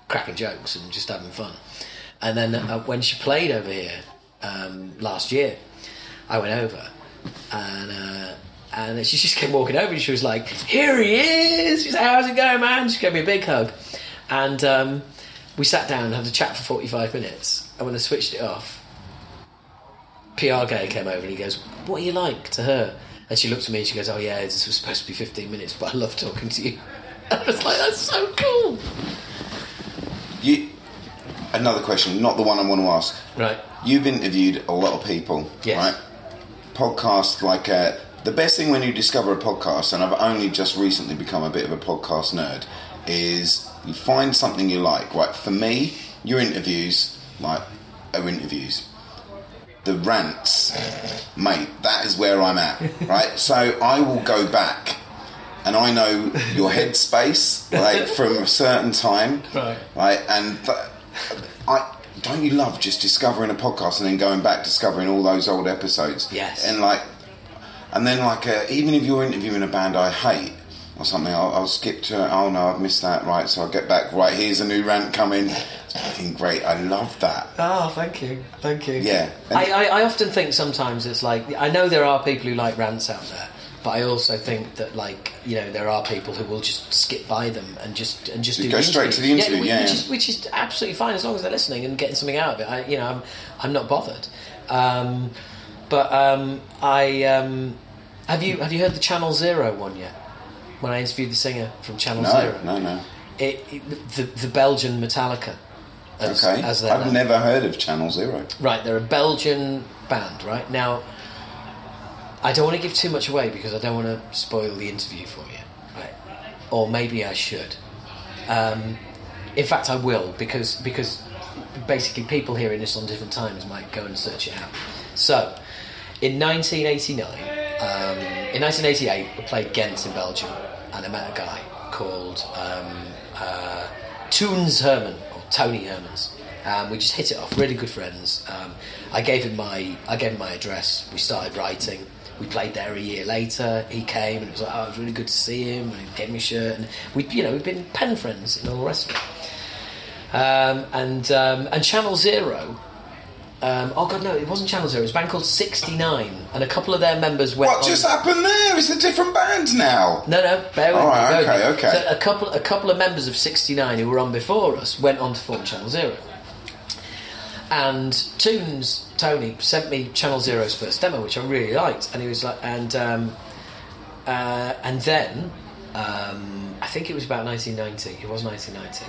cracking jokes and just having fun, and then when she played over here last year, I went over. And she just came walking over and she was like, here he is. She's like, how's it going, man? She gave me a big hug. And we sat down and had a chat for 45 minutes. And when I switched it off, PR guy came over and he goes, what are you like to her? And she looked at me and she goes, oh yeah, this was supposed to be 15 minutes, but I love talking to you. And I was like, that's so cool. Another question, not the one I want to ask. Right. You've interviewed a lot of people, yes. Right? Podcast, like the best thing when you discover a podcast, and I've only just recently become a bit of a podcast nerd, is you find something you like. Right, for me, your interviews, like our interviews, the rants, mate, that is where I'm at. Right, so I will go back, and I know your headspace, like from a certain time, right, and don't you love just discovering a podcast and then going back discovering all those old episodes? Yes. And then even if you're interviewing a band I hate or something, I'll skip to it. Oh no, I've missed that. Right, so I'll get back. Right, here's a new rant coming. It's fucking great. I love that. Oh, thank you. Yeah. I often think sometimes it's like, I know there are people who like rants out there, but I also think that, like, you know, there are people who will just skip by them and just do go straight to the interview, which is absolutely fine as long as they're listening and getting something out of it. I'm not bothered. Have you heard the Channel Zero one yet? When I interviewed the singer from Channel Zero, no, the Belgian Metallica. As they're known. Never heard of Channel Zero. Right, they're a Belgian band. Right now. I don't want to give too much away because I don't want to spoil the interview for you, right? Or maybe I should. In fact, I will because basically people hearing this on different times might go and search it out. So, in 1988, I played Ghent in Belgium, and I met a guy called Toons Herman or Tony Hermans. We just hit it off, really good friends. I gave him my address. We started writing. We played there a year later. He came and it was like, oh, it was really good to see him. And he gave me a shirt. And we've been pen friends and all the rest of it. And Channel Zero. Oh God, no, it wasn't Channel Zero. It was a band called 69, and a couple of their members went. What just happened there? It's a different band now. No, bear with me. All right, okay. So a couple of members of 69 who were on before us went on to form Channel Zero. And Toons, Tony, sent me Channel Zero's first demo, which I really liked, and he was like, and then I think it was about 1990. It was 1990.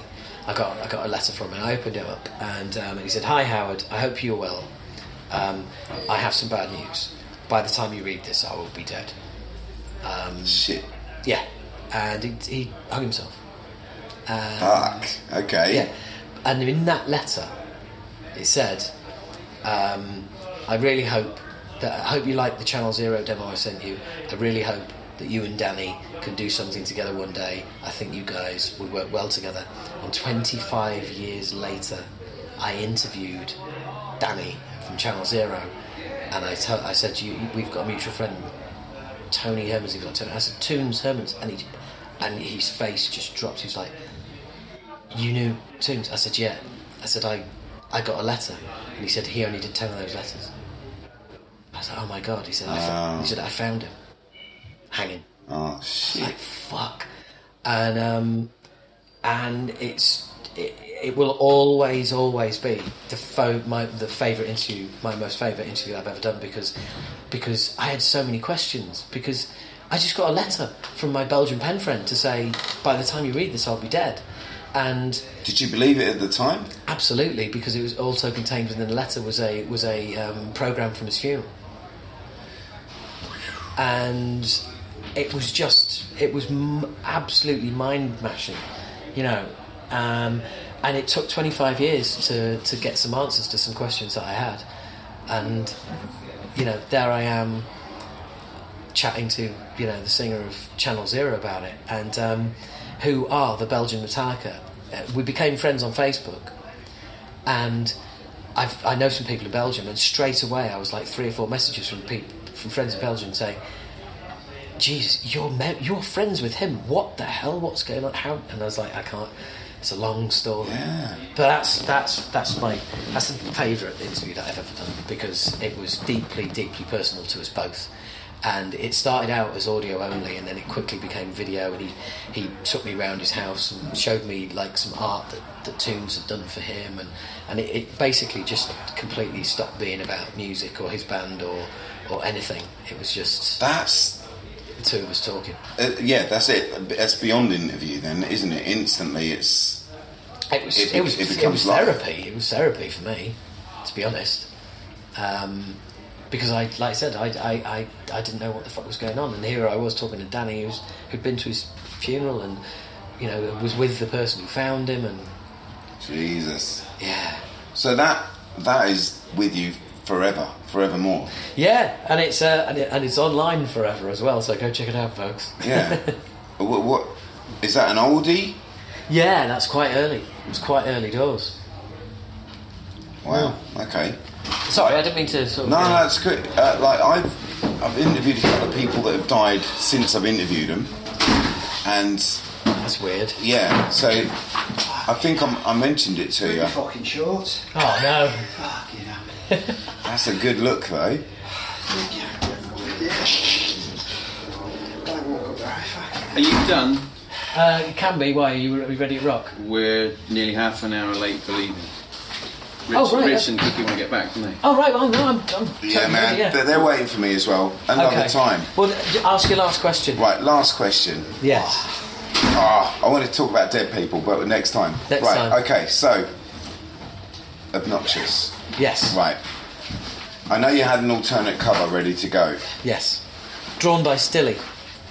I got a letter from him. I opened it up, and he said, "Hi Howard, I hope you're well. I have some bad news. By the time you read this, I will be dead." Shit. Yeah, and he hung himself. Fuck. Okay. Yeah, and in that letter. It said, I hope you like the Channel Zero demo I sent you. I really hope that you and Danny can do something together one day. I think you guys would work well together." And 25 years later, I interviewed Danny from Channel Zero, and I said to you, "We've got a mutual friend, Tony Hermans." He was like, Tony. I said, "Toons Hermans," and his face just dropped. He was like, "You knew Toons?" I said, "Yeah." I said, I I got a letter, and he said he only did 10 of those letters. I was like, oh my God. He said, I found him hanging. Oh shit! I was like, fuck. And it will always be my most favourite interview I've ever done, because I had so many questions, because I just got a letter from my Belgian pen friend to say, by the time you read this, I'll be dead. And did you believe it at the time? Absolutely, because it was also contained within the letter was a programme from his funeral, and it was absolutely mind mashing, you know. And it took 25 years to get some answers to some questions that I had, and you know, there I am chatting to, you know, the singer of Channel Zero about it, and who are the Belgian Metallica. We became friends on Facebook, and I know some people in Belgium, and straight away I was like 3 or 4 messages from friends in Belgium saying, Jesus, you're friends with him, what the hell, what's going on, how? And I was like, I can't, it's a long story. Yeah. But that's the favourite interview that I've ever done, because it was deeply, deeply personal to us both. And it started out as audio only, and then it quickly became video, and he took me round his house and showed me like some art that Tombs had done for him, and it basically just completely stopped being about music or his band or anything. It was just that's the two of us talking. Yeah, that's it. That's beyond interview then, isn't it? Instantly it was therapy. It was therapy for me, to be honest. Because I didn't know what the fuck was going on, and here I was talking to Danny, who'd been to his funeral, and you know, was with the person who found him, and Jesus, yeah. So that is with you forevermore. Yeah, and it's it's online forever as well. So go check it out, folks. Yeah. What is that, an oldie? Yeah, that's quite early. It was quite early doors. Wow. Okay. Sorry, I didn't mean to sort of... No, that's good. Like, I've interviewed a couple of people that have died since I've interviewed them, and... That's weird. Yeah, so I think I mentioned it to you. Fucking short. Oh, no. Fucking hell. That's a good look, though. Are you done? It can be. Why? Are you ready to rock? We're nearly half an hour late for leaving. Rich and Cookie want to get back, don't they? Oh, right, well, no, I'm yeah, man, ready, yeah. They're waiting for me as well. Another time. Well, ask your last question. Right, last question. Yes. I want to talk about dead people, but next time. Next time. Okay, so, Obnoxious. Yes. Right. I know you had an alternate cover ready to go. Yes. Drawn by Stilly.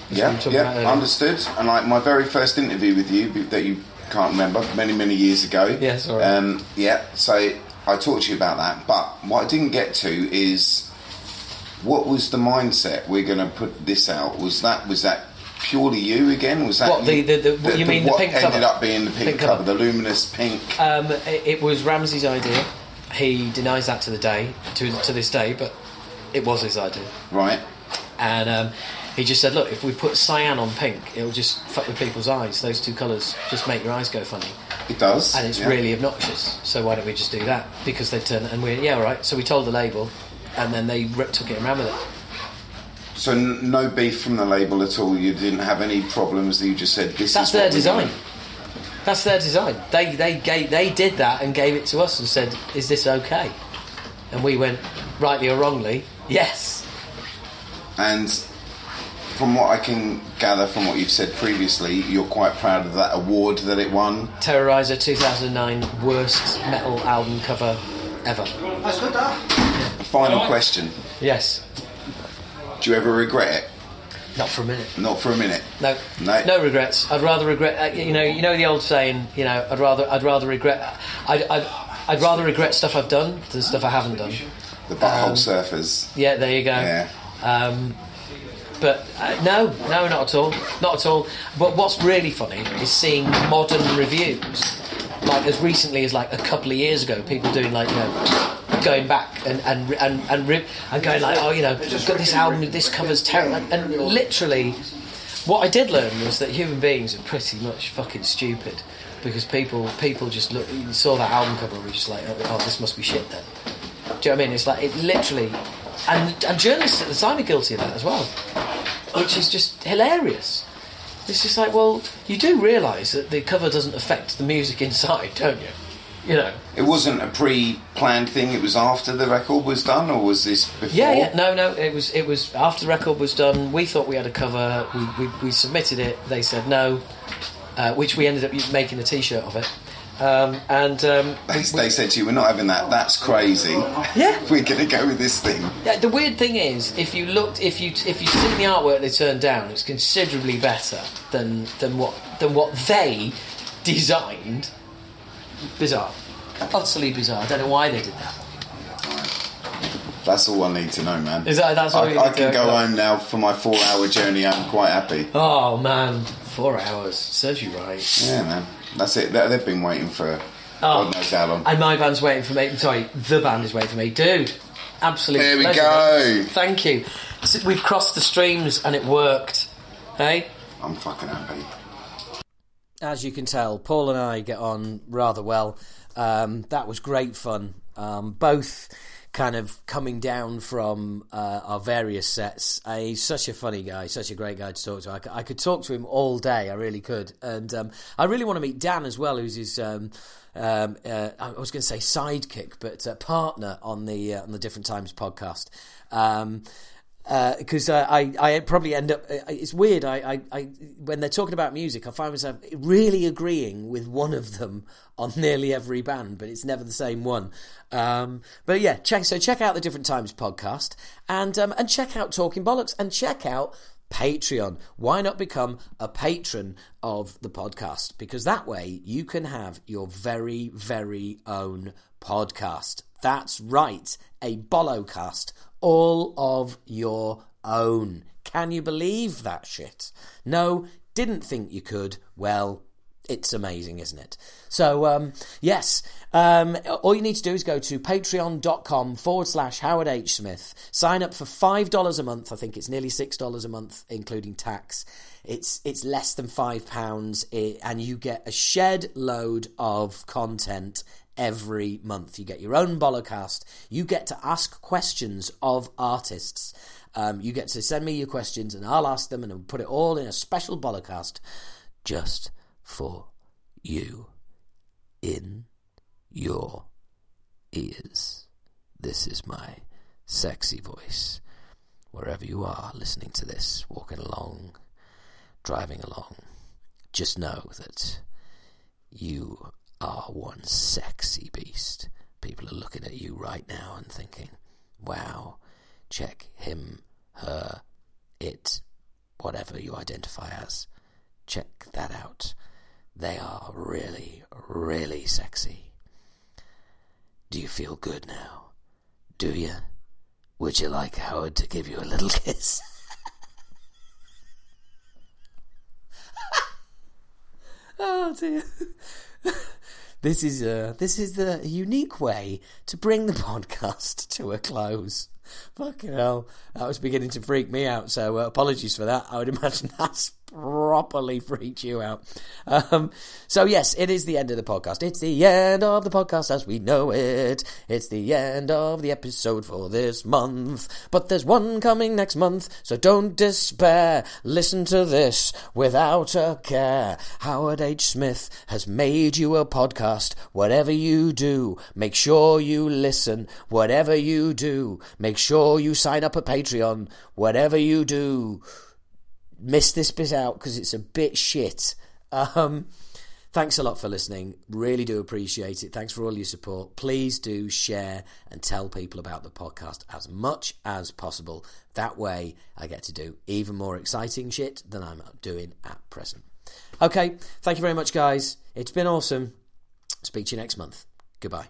Yeah, understood. And like my very first interview with you that you can't remember, many years ago. Yes, all right. So... I talked to you about that, but what I didn't get to is what was the mindset we're going to put this out? Was that purely you again? Was that what you, the you mean the pink cover? What ended up being the pink cover, the luminous pink? It was Ramsey's idea. He denies that to the day, to this day, but it was his idea, right? And he just said, look, if we put cyan on pink, it'll just fuck with people's eyes. Those two colours just make your eyes go funny. It does. And it's really obnoxious. So why don't we just do that? Because they turn it and we're, yeah, all right. So we told the label, and then they took it and ran with it. So no beef from the label at all? You didn't have any problems? You just said, this is their design. That's their design. They did that and gave it to us and said, is this okay? And we went, rightly or wrongly, yes. And... from what I can gather from what you've said previously, you're quite proud of that award that it won. Terrorizer 2009, worst metal album cover ever. That's good, that. Final question. Yes. Do you ever regret it? Not for a minute. Not for a minute. No. No regrets. I'd rather regret. You know the old saying. You know, I'd rather regret. I'd rather regret stuff I've done than stuff I haven't done. The butthole surfers. Yeah, there you go. Yeah. But no, not at all. Not at all. But what's really funny is seeing modern reviews, like as recently as like a couple of years ago, people doing like, you know, going back and going like, oh, you know, got this album, this cover's terrible, and literally What I did learn was that human beings are pretty much fucking stupid, because people just look, you saw that album cover and were just like, oh, this must be shit then. Do you know what I mean? It's like, it literally... And journalists at the time are guilty of that as well, which is just hilarious. It's just like, well, you do realise that the cover doesn't affect the music inside, don't you? You know. It wasn't a pre-planned thing. It was after the record was done, or was this before? Yeah. No. It was after the record was done. We thought we had a cover. We submitted it. They said no, which we ended up making a T-shirt of it. They said to you, "We're not having that. That's crazy. Yeah, we're going to go with this thing." Yeah, the weird thing is, if you've seen the artwork they turned down, it's considerably better than what they designed. Bizarre. Utterly bizarre. I don't know why they did that. That's all I need to know, man. I can go home now for my 4-hour journey. I'm quite happy. Oh, man. 4 hours. Serves you right. Yeah, man. That's it. They've been waiting for God knows how long. And my band's waiting for me. Sorry, the band is waiting for me. Dude, absolutely. There we go. Thank you. So we've crossed the streams and it worked. Hey? I'm fucking happy. As you can tell, Paul and I get on rather well. That was great fun. Both kind of coming down from our various sets. He's such a funny guy, such a great guy to talk to. I could talk to him all day, I really could. And I really want to meet Dan as well, who's his... I was going to say sidekick, but partner on the Different Times podcast. Because I probably end up... It's weird, I when they're talking about music, I find myself really agreeing with one of them on nearly every band, but it's never the same one. But yeah, check out the Different Times podcast, and check out Talking Bollocks, and check out Patreon. Why not become a patron of the podcast? Because that way you can have your very, very own podcast. That's right, a Bollocast. All of your own. Can you believe that shit? No, didn't think you could. Well, it's amazing, isn't it? So, yes, all you need to do is go to patreon.com/Howard H. Smith. Sign up for $5 a month. I think it's nearly $6 a month, including tax. It's less than £5, and you get a shed load of content every month. You get your own Bollocast. You get to ask questions of artists. You get to send me your questions and I'll ask them, and I'll put it all in a special Bollocast just for you, in your ears. This is my sexy voice. Wherever you are listening to this, walking along, driving along, just know that you are one sexy beast. People are looking at you right now and thinking, wow, check him, her, it, whatever you identify as. Check that out. They are really, really sexy. Do you feel good now? Do you? Would you like Howard to give you a little kiss? Oh dear. This is the unique way to bring the podcast to a close. Fucking hell, that was beginning to freak me out, so apologies for that. I would imagine that's properly freaked you out. So yes, it is the end of the podcast. It's the end of the podcast as we know it. It's the end of the episode for this month, but there's one coming next month, so don't despair. Listen to this without a care. Howard H. Smith has made you a podcast. Whatever you do, make sure you listen. Whatever you do, make sure you sign up at Patreon. Whatever you do, miss this bit out because it's a bit shit. Thanks a lot for listening. Really do appreciate it. Thanks for all your support. Please do share and tell people about the podcast as much as possible. That way I get to do even more exciting shit than I'm doing at present. Okay, thank you very much, guys. It's been awesome. Speak to you next month. Goodbye.